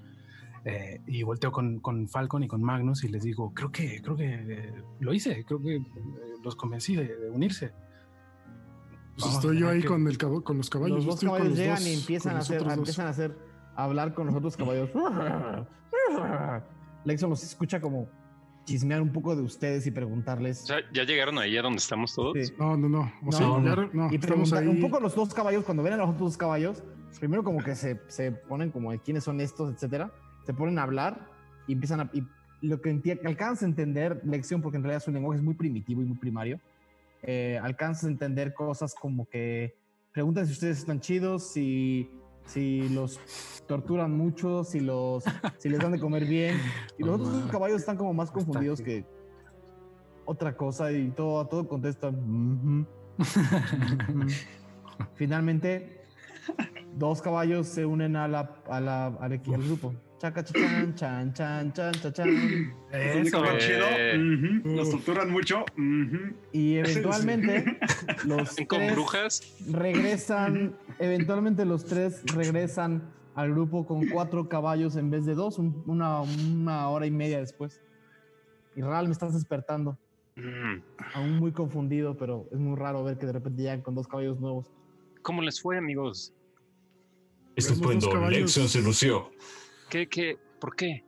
Eh, y volteo con, con Falcon y con Magnus y les digo, creo que, creo que eh, lo hice, creo que eh, los convencí de, de unirse. Pues Vamos, estoy yo ahí que... con, el cab- con los caballos. Los dos caballos los llegan dos, y empiezan a hacer, empiezan a hacer, a hablar con los otros caballos. Lexion los escucha como... chismear un poco de ustedes y preguntarles. O sea, ¿ya llegaron ahí a donde estamos todos? Sí. No, no, no. O sea, no, no. no. Y preguntan un poco los dos caballos, cuando ven a los otros caballos, primero como que se, se ponen como de quiénes son estos, etcétera. Se ponen a hablar y empiezan a... Y lo que enti- alcanza a entender Lexion, porque en realidad su lenguaje es muy primitivo y muy primario, eh, alcanzas a entender cosas como que preguntan si ustedes están chidos, si, si los torturan mucho, si, los, si les dan de comer bien. Y los otros caballos están como más confundidos que otra cosa y todo, todo contestan. Mm-hmm. Finalmente, dos caballos se unen a la, a la, al, al grupo. Chaca, chachan, chan, chan, chan, chan, chan. Eso, eh. chido. Uh-huh. Los torturan mucho. Uh-huh. Y eventualmente los tres brujas regresan. Eventualmente los tres regresan al grupo con cuatro caballos en vez de dos, un, una, una hora y media después. Y Ral, me estás despertando. Mm. Aún muy confundido, pero es muy raro ver que de repente llegan con dos caballos nuevos. ¿Cómo les fue, amigos? Estupendo, Lexion se lució. ¿Qué, qué? ¿Por qué?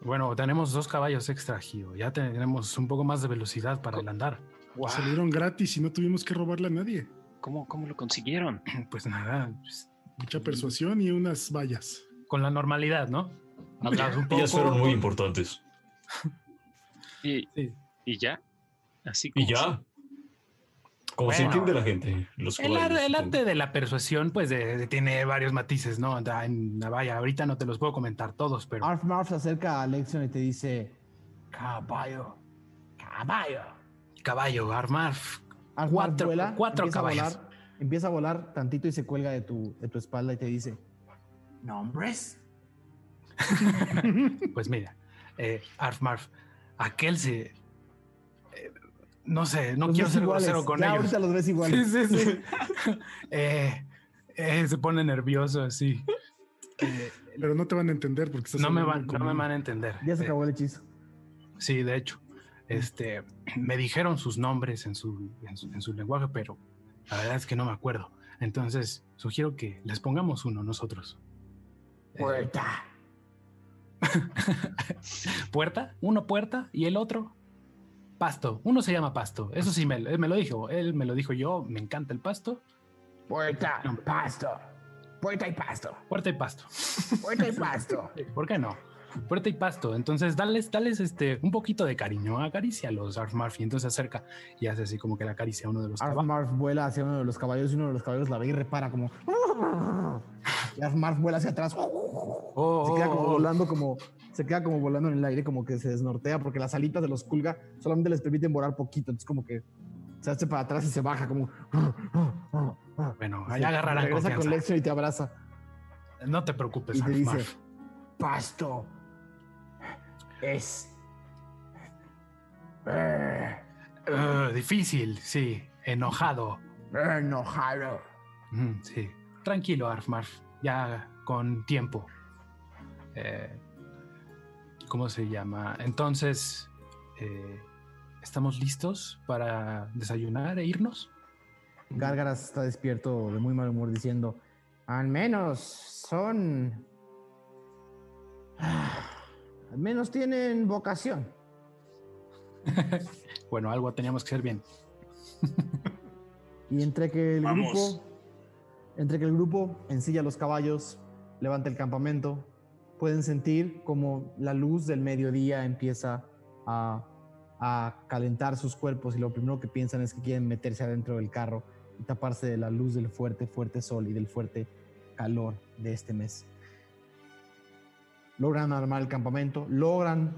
Bueno, tenemos dos caballos extra, Gio. Ya tenemos un poco más de velocidad para el andar. Wow. Salieron gratis y no tuvimos que robarle a nadie. ¿Cómo, cómo lo consiguieron? Pues nada. Pues, mucha persuasión y unas vallas. Con la normalidad, ¿no? Hablas un poco. Ellas fueron muy importantes. y, sí. ¿Y ya? Así como y ya, como bueno, se entiende la gente. Los el, ar, el arte de la persuasión, pues, de, de, tiene varios matices, ¿no? En la valla, ahorita no te los puedo comentar todos, pero... Arf Marf se acerca a Lexion y te dice, caballo, caballo, caballo, Arf Marf. Arf cuatro, vuela, cuatro caballos. A volar, empieza a volar tantito y se cuelga de tu, de tu espalda y te dice, ¿nombres? Pues mira, eh, Arf Marf, aquel se... No sé, no los quiero ser iguales. Grosero con ya ellos. Ahorita los ves iguales. Sí, sí, sí. eh, eh, se pone nervioso, así. Eh, Pero no te van a entender porque estás no me van, no me van a entender. Ya se acabó eh, el hechizo. Sí, de hecho. Este, me dijeron sus nombres en su, en su en su lenguaje, pero la verdad es que no me acuerdo. Entonces, sugiero que les pongamos uno nosotros. Puerta. Puerta, uno Puerta y el otro Pasto, uno se llama Pasto, eso sí me, me lo dijo, él me lo dijo yo, me encanta el Pasto. Puerta, Pasto, Puerta y Pasto. Puerta y Pasto. Puerta y Pasto. ¿Por qué no? Puerta y Pasto, entonces dales, dales este, un poquito de cariño, acaricia a los Arf Marf, y entonces se acerca y hace así como que la acaricia a uno de los caballos. Arf Marf vuela hacia uno de los caballos y uno de los caballos la ve y repara como... Y Arf Marf vuela hacia atrás, oh, se queda como oh, volando como... se queda como volando en el aire, como que se desnortea porque las alitas de los culga solamente les permiten volar poquito, entonces como que se hace para atrás y se baja como... Bueno, allá agarrarán regresa confianza. Regresa con Lexion y te abraza. No te preocupes, y te dice, Marf. Pasto es... Uh, difícil, sí. Enojado. Enojado. Mm, sí. Tranquilo, Arf Marf. Ya con tiempo. Eh... ¿Cómo se llama? Entonces, eh, ¿estamos listos para desayunar e irnos? Gárgaras está despierto de muy mal humor diciendo, al menos son... al menos tienen vocación. Bueno, algo teníamos que hacer bien. Y entre que el Vamos. grupo... Entre que el grupo ensilla los caballos, levanta el campamento... Pueden sentir como la luz del mediodía empieza a, a calentar sus cuerpos y lo primero que piensan es que quieren meterse adentro del carro y taparse de la luz del fuerte, fuerte sol y del fuerte calor de este mes. Logran armar el campamento, logran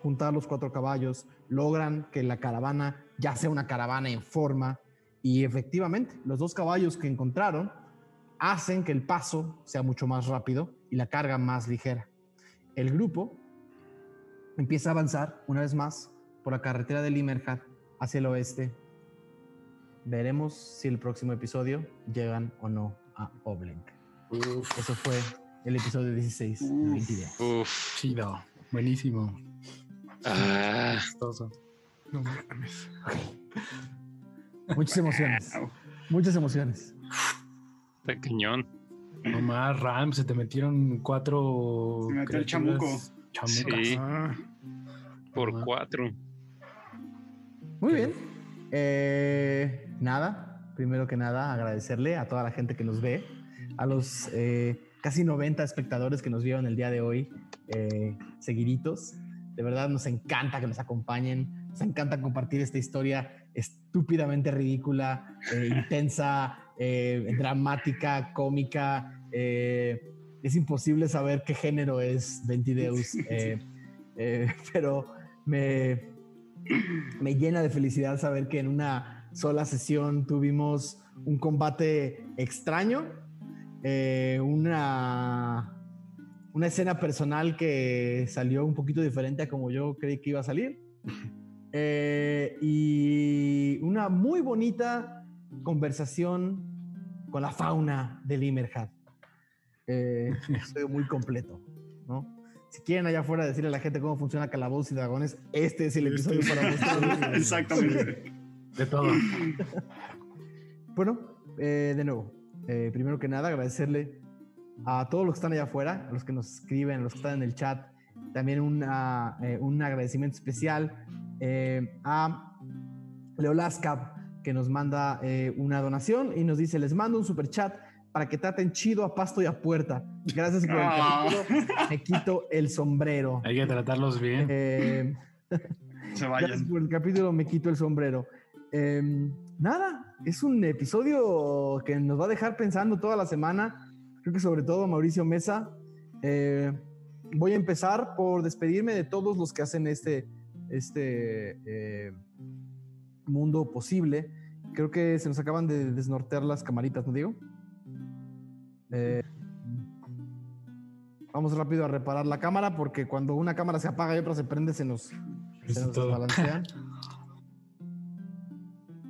juntar los cuatro caballos, logran que la caravana ya sea una caravana en forma y efectivamente los dos caballos que encontraron hacen que el paso sea mucho más rápido y la carga más ligera. El grupo empieza a avanzar una vez más por la carretera de Limerhead hacia el oeste. Veremos si el próximo episodio llegan o no a Oblenk. Uf. Eso fue el episodio dieciséis. Uf, uf. Chido, buenísimo. Ah. No mames. Muchas emociones. Muchas emociones. Está cañón. Nomás, Ralm, se te metieron cuatro... Se metió el chamuco. Chamucas. Sí. Ah. Por Tomás. Cuatro. Muy ¿Qué? bien. Eh, nada, primero que nada, agradecerle a toda la gente que nos ve, a los eh, casi noventa espectadores que nos vieron el día de hoy, eh, seguiditos. De verdad, nos encanta que nos acompañen, nos encanta compartir esta historia estúpidamente ridícula, eh, intensa, eh, dramática, cómica. Eh, es imposible saber qué género es Ventideus, eh, eh, pero me, me llena de felicidad saber que en una sola sesión tuvimos un combate extraño, eh, una... una escena personal que salió un poquito diferente a como yo creí que iba a salir. Eh, y una muy bonita conversación con la fauna de Limerhead. Eh, estoy muy completo, ¿no? Si quieren allá afuera decirle a la gente cómo funciona Calabozos y Dragones, este es el episodio para ustedes. Exactamente. De todo. Bueno, eh, de nuevo, eh, primero que nada agradecerle a todos los que están allá afuera, a los que nos escriben, a los que están en el chat. También una, eh, un agradecimiento especial eh, a Leolascap, que nos manda eh, una donación y nos dice: les mando un super chat para que traten chido a Pasto y a Puerta. Gracias por oh. el capítulo. Me quito el sombrero. Hay que tratarlos bien. Eh, Se vayan. Gracias por el capítulo. Me quito el sombrero. Eh, nada, es un episodio que nos va a dejar pensando toda la semana. Creo que sobre todo Mauricio Mesa. Eh, voy a empezar por despedirme de todos los que hacen este, este eh, mundo posible. Creo que se nos acaban de desnortear las camaritas, ¿no, Diego? Eh, vamos rápido a reparar la cámara, porque cuando una cámara se apaga y otra se prende, se nos, se nos desbalancean.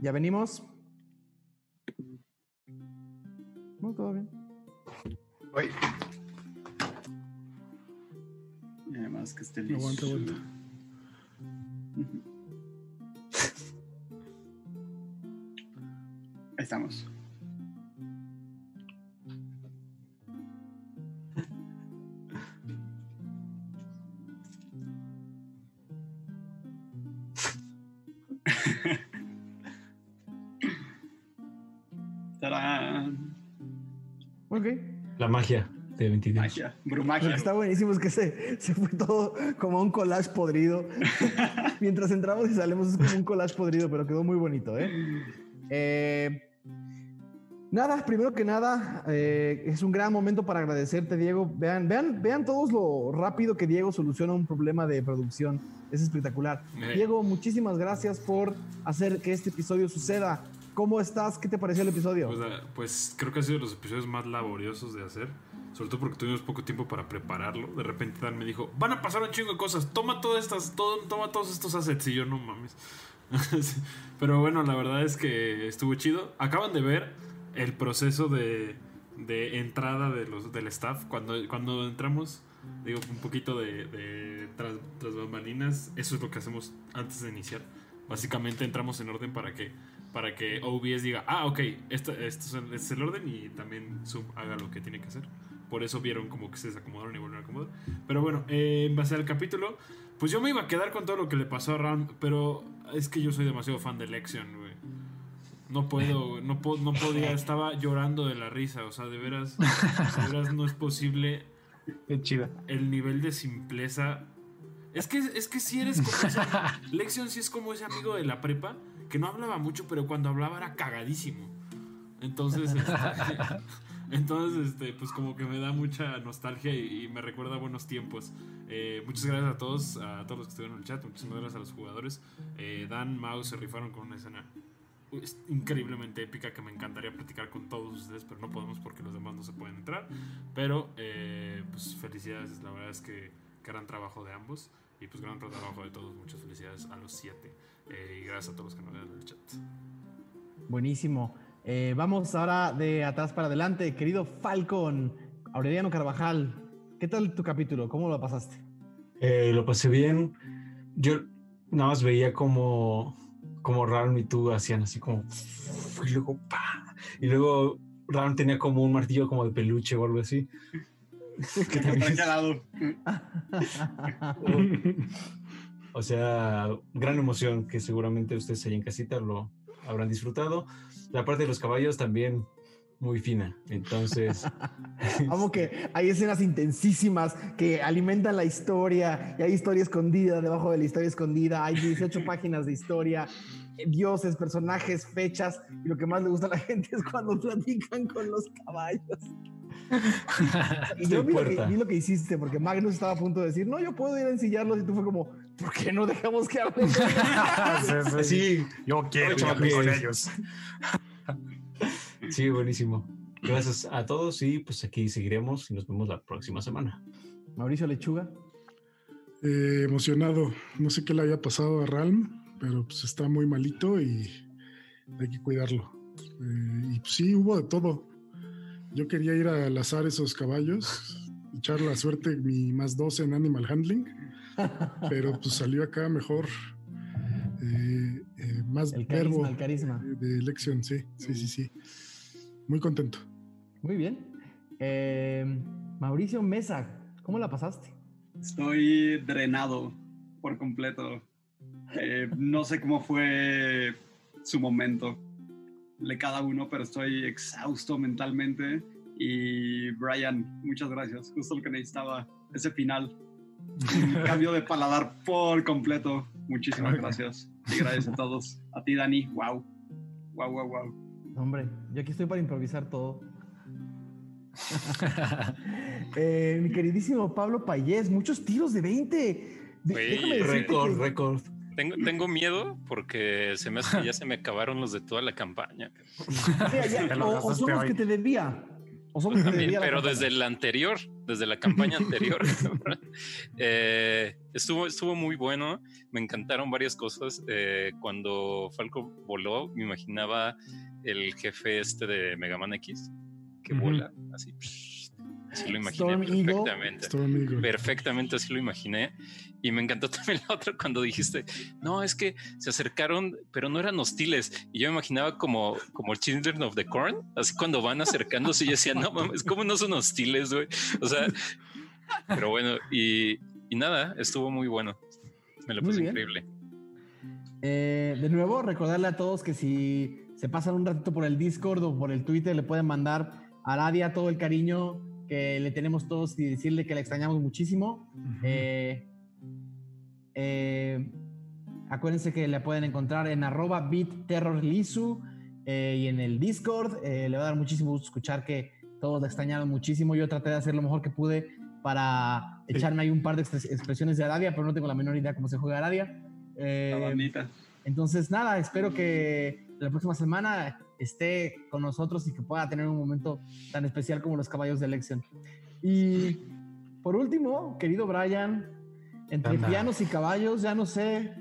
Ya venimos. No, todo bien. Oye. Y además que esté listo. Aguanta, aguanta. Ahí estamos. ¡Tarán! Ok. La magia de veintidós. Magia, brumagia. Lo que está buenísimo es que se, se fue todo como un collage podrido. Mientras entramos y salimos es como un collage podrido, pero quedó muy bonito, ¿eh? Eh, nada, primero que nada, eh, es un gran momento para agradecerte, Diego. Vean, vean, vean todos lo rápido que Diego soluciona un problema de producción. Es espectacular. Eh. Diego, muchísimas gracias por hacer que este episodio suceda. ¿Cómo estás? ¿Qué te pareció el episodio? Pues, pues creo que ha sido de los episodios más laboriosos de hacer, sobre todo porque tuvimos poco tiempo para prepararlo. De repente Dan me dijo: van a pasar un chingo de cosas, toma todas estas, todo, toma todos estos assets, y yo no mames. Pero bueno, la verdad es que estuvo chido. Acaban de ver el proceso de, de entrada de los, del staff. Cuando, cuando entramos, digo, un poquito de, de tras, tras bambalinas, eso es lo que hacemos antes de iniciar. Básicamente entramos en orden para que para que O B S diga: ah, ok, esto, esto es el orden, y también Zoom haga lo que tiene que hacer. Por eso vieron como que se desacomodaron y volvieron a acomodar. Pero bueno, eh, en base al capítulo, pues yo me iba a quedar con todo lo que le pasó a Ralm, pero es que yo soy demasiado fan de Lexion, güey. No puedo, no, po- no podía, estaba llorando de la risa, o sea, de veras, de veras no es posible. Qué chido. El nivel de simpleza. Es que, es que si eres como ese... Lexion sí es como ese amigo de la prepa que no hablaba mucho, pero cuando hablaba era cagadísimo. Entonces, este, entonces, este, pues como que me da mucha nostalgia y, y me recuerda a buenos tiempos. Eh, muchas gracias a todos, a todos los que estuvieron en el chat. Muchísimas gracias a los jugadores. Eh, Dan, Mau se rifaron con una escena increíblemente épica que me encantaría platicar con todos ustedes, pero no podemos porque los demás no se pueden entrar. Pero, eh, pues felicidades, la verdad es que gran trabajo de ambos. Y pues gran trabajo de todos, muchas felicidades a los siete. Eh, y gracias a todos los que nos vean en el chat. Buenísimo. Eh, vamos ahora de atrás para adelante. Querido Falcon, Aureliano Carvajal, ¿qué tal tu capítulo? ¿Cómo lo pasaste? Eh, lo pasé bien. Yo nada más veía como, como Ralm y tú hacían así como... Y luego, ¡pah! Y luego Ralm tenía como un martillo como de peluche o algo así. Que también... o sea, gran emoción que seguramente ustedes ahí en casita lo habrán disfrutado. La parte de los caballos también muy fina. Entonces... Vamos, que hay escenas intensísimas que alimentan la historia, y hay historia escondida debajo de la historia escondida, hay dieciocho páginas de historia, dioses, personajes, fechas, y lo que más le gusta a la gente es cuando platican con los caballos. Y yo vi lo, que, vi lo que hiciste, porque Magnus estaba a punto de decir, no, yo puedo ir a ensillarlos, y tú fue como, ¿por qué no dejamos que hablen? Sí, sí, sí, yo quiero hablar con ellos. Sí, buenísimo. Gracias a todos y pues aquí seguiremos y nos vemos la próxima semana. Mauricio Lechuga. Eh, emocionado. No sé qué le había pasado a Ralm, pero pues está muy malito y hay que cuidarlo. Eh, y pues sí, hubo de todo. Yo quería ir a lazar esos caballos, echar la suerte mi más doce en Animal Handling, pero pues salió acá mejor. Eh, eh, más el carisma, verbo el carisma. De, de Lexion, sí, sí, sí, sí. Muy contento. Muy bien. Eh, Mauricio Mesa, ¿cómo la pasaste? Estoy drenado por completo. Eh, no sé cómo fue su momento de cada uno, pero estoy exhausto mentalmente. Y Brian, muchas gracias. Justo lo que necesitaba, ese final. Un cambio de paladar por completo. Muchísimas gracias. Y gracias a todos. A ti, Dani. Wow. Wow, wow, wow. Hombre, yo aquí estoy para improvisar todo. eh, mi queridísimo Pablo Payés, muchos tiros de veinte. Récord, récord. Tengo, tengo miedo porque se me hace que ya se me acabaron los de toda la campaña. Ya, ya, o, o son los que te debía. O son los que también, te debía pero campaña. Desde la anterior, desde la campaña anterior. eh, estuvo, estuvo muy bueno. Me encantaron varias cosas. Eh, cuando Falco voló, me imaginaba el jefe este de Mega Man X que uh-huh. vuela así, psh, así lo imaginé perfectamente, perfectamente así lo imaginé. Y me encantó también la otra cuando dijiste, no, es que se acercaron pero no eran hostiles, y yo me imaginaba como, como Children of the Corn, así cuando van acercándose y yo decía, no mames, ¿cómo no son hostiles, güey? O sea, pero bueno, y, y nada, estuvo muy bueno, me lo puse increíble. Eh, de nuevo, recordarle a todos que si se pasan un ratito por el Discord o por el Twitter, le pueden mandar a Aradia todo el cariño que le tenemos todos y decirle que la extrañamos muchísimo. Uh-huh. eh, eh, acuérdense que la pueden encontrar en arroba bitterrorlizu eh, y en el Discord. Eh, le va a dar muchísimo gusto escuchar que todos la extrañaron muchísimo. Yo traté de hacer lo mejor que pude para echarme ahí un par de expresiones de Aradia, pero no tengo la menor idea cómo se juega Aradia. Eh, entonces nada, espero que la próxima semana esté con nosotros y que pueda tener un momento tan especial como los caballos de Lexion. Y por último, querido Brian, entre Anda. pianos y caballos, ya no sé.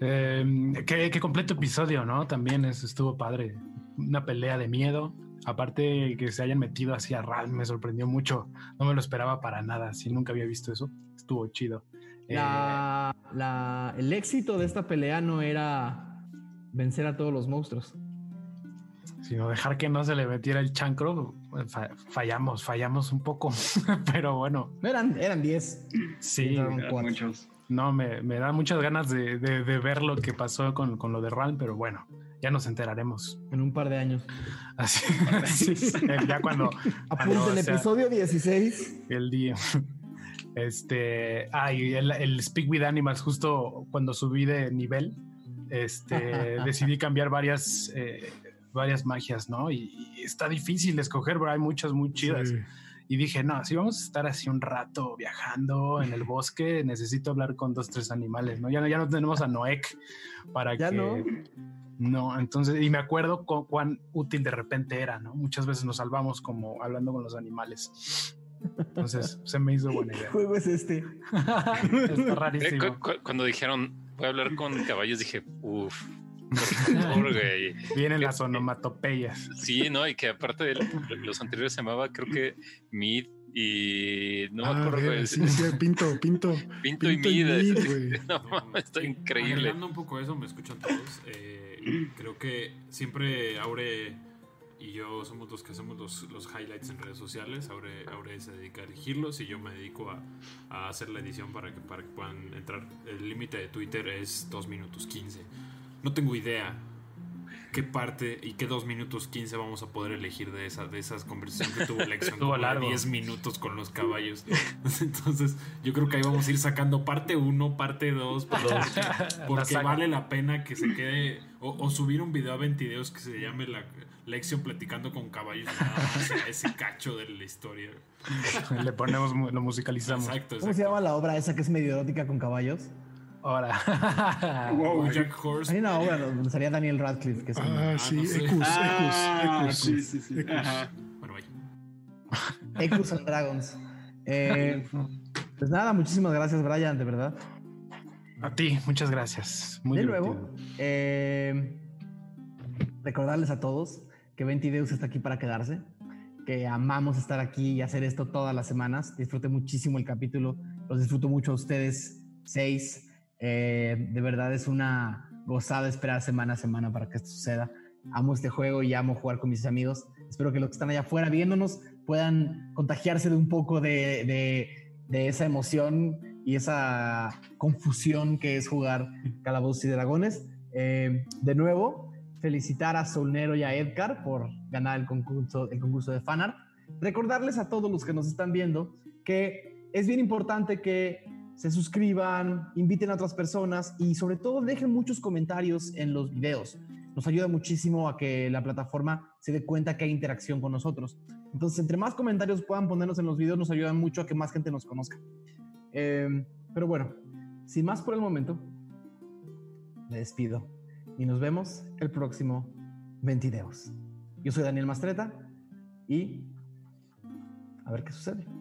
eh, qué, qué completo episodio, ¿no? También es, estuvo padre, una pelea de miedo. Aparte que se hayan metido hacia Ralm me sorprendió mucho, no me lo esperaba para nada, si nunca había visto eso, estuvo chido. La, la, el éxito de esta pelea no era vencer a todos los monstruos, sino dejar que no se le metiera el chancro. Fallamos, fallamos un poco, pero bueno. Eran eran diez. Sí, eran muchos. No, me, me da muchas ganas de, de, de ver lo que pasó con, con lo de Ralm, pero bueno, ya nos enteraremos. En un par de años. Así, sí, ya cuando... Apunten el episodio dieciséis. El día... Este, ay, ah, el, el Speak with Animals, justo cuando subí de nivel, este, decidí cambiar varias, eh, varias magias, ¿no? Y, y está difícil escoger, pero hay muchas muy chidas. Sí. Y dije, no, si vamos a estar así un rato viajando en el bosque, necesito hablar con dos, tres animales, ¿no? Ya, ya no tenemos a Noek para ¿Ya que... No? No, entonces, y me acuerdo cu- cuán útil de repente era, ¿no? Muchas veces nos salvamos como hablando con los animales. Entonces se me hizo buena idea. ¿Qué juego es este? Está rarísimo. Cu- cu- cuando dijeron voy a hablar con caballos, dije uff, vienen las onomatopeyas. Sí, no, y que aparte de los anteriores se llamaba, creo que Mid y no ah, me acuerdo. Bien, sí, sí, pinto, pinto, pinto, pinto y Mid. Y Mid no, está increíble. Hablando un poco de eso, me escuchan todos. Eh, creo que siempre Aure y yo somos los que hacemos los, los highlights en redes sociales. Aure, Aure se dedica a elegirlos y yo me dedico a, a hacer la edición para que, para que puedan entrar. El límite de Twitter es dos minutos quince. No tengo idea qué parte y qué dos minutos quince vamos a poder elegir de esa de esas conversaciones que tuvo Lexion de diez minutos con los caballos. Entonces, yo creo que ahí vamos a ir sacando parte uno, parte dos, porque, porque vale la pena que se quede o, o subir un video a veinte videos que se llame la Lexion platicando con caballos, nada más ese cacho de la historia. Le ponemos, lo musicalizamos. Exacto, exacto. ¿Cómo se llama la obra esa que es medio erótica con caballos? Ahora. Wow, Jack Horse. Hay una obra donde salía Daniel Radcliffe. Que ah, sí, no sé. Equus, ah, Equus, Equus. Sí, sí, sí. Equus. Bueno, vaya. Equus and Dragons. Eh, pues nada, muchísimas gracias, Brian, de verdad. A ti, muchas gracias. Muy de divertido. Nuevo, eh, recordarles a todos que veinte Deus está aquí para quedarse, que amamos estar aquí y hacer esto todas las semanas. Disfruté muchísimo el capítulo, los disfruto mucho a ustedes, seis. Eh, de verdad es una gozada esperar semana a semana para que esto suceda. Amo este juego y amo jugar con mis amigos. Espero que los que están allá afuera viéndonos puedan contagiarse de un poco de, de, de esa emoción y esa confusión que es jugar Calabozos y Dragones. Eh, de nuevo, felicitar a Solnero y a Edgar por ganar el concurso, el concurso de Fanart. Recordarles a todos los que nos están viendo que es bien importante que se suscriban, inviten a otras personas y sobre todo dejen muchos comentarios en los videos. Nos ayuda muchísimo a que la plataforma se dé cuenta que hay interacción con nosotros. Entonces, entre más comentarios puedan ponernos en los videos, nos ayudan mucho a que más gente nos conozca. Eh, pero bueno, sin más por el momento, me despido y nos vemos el próximo veinte Deus. Yo soy Daniel Mastretta y a ver qué sucede.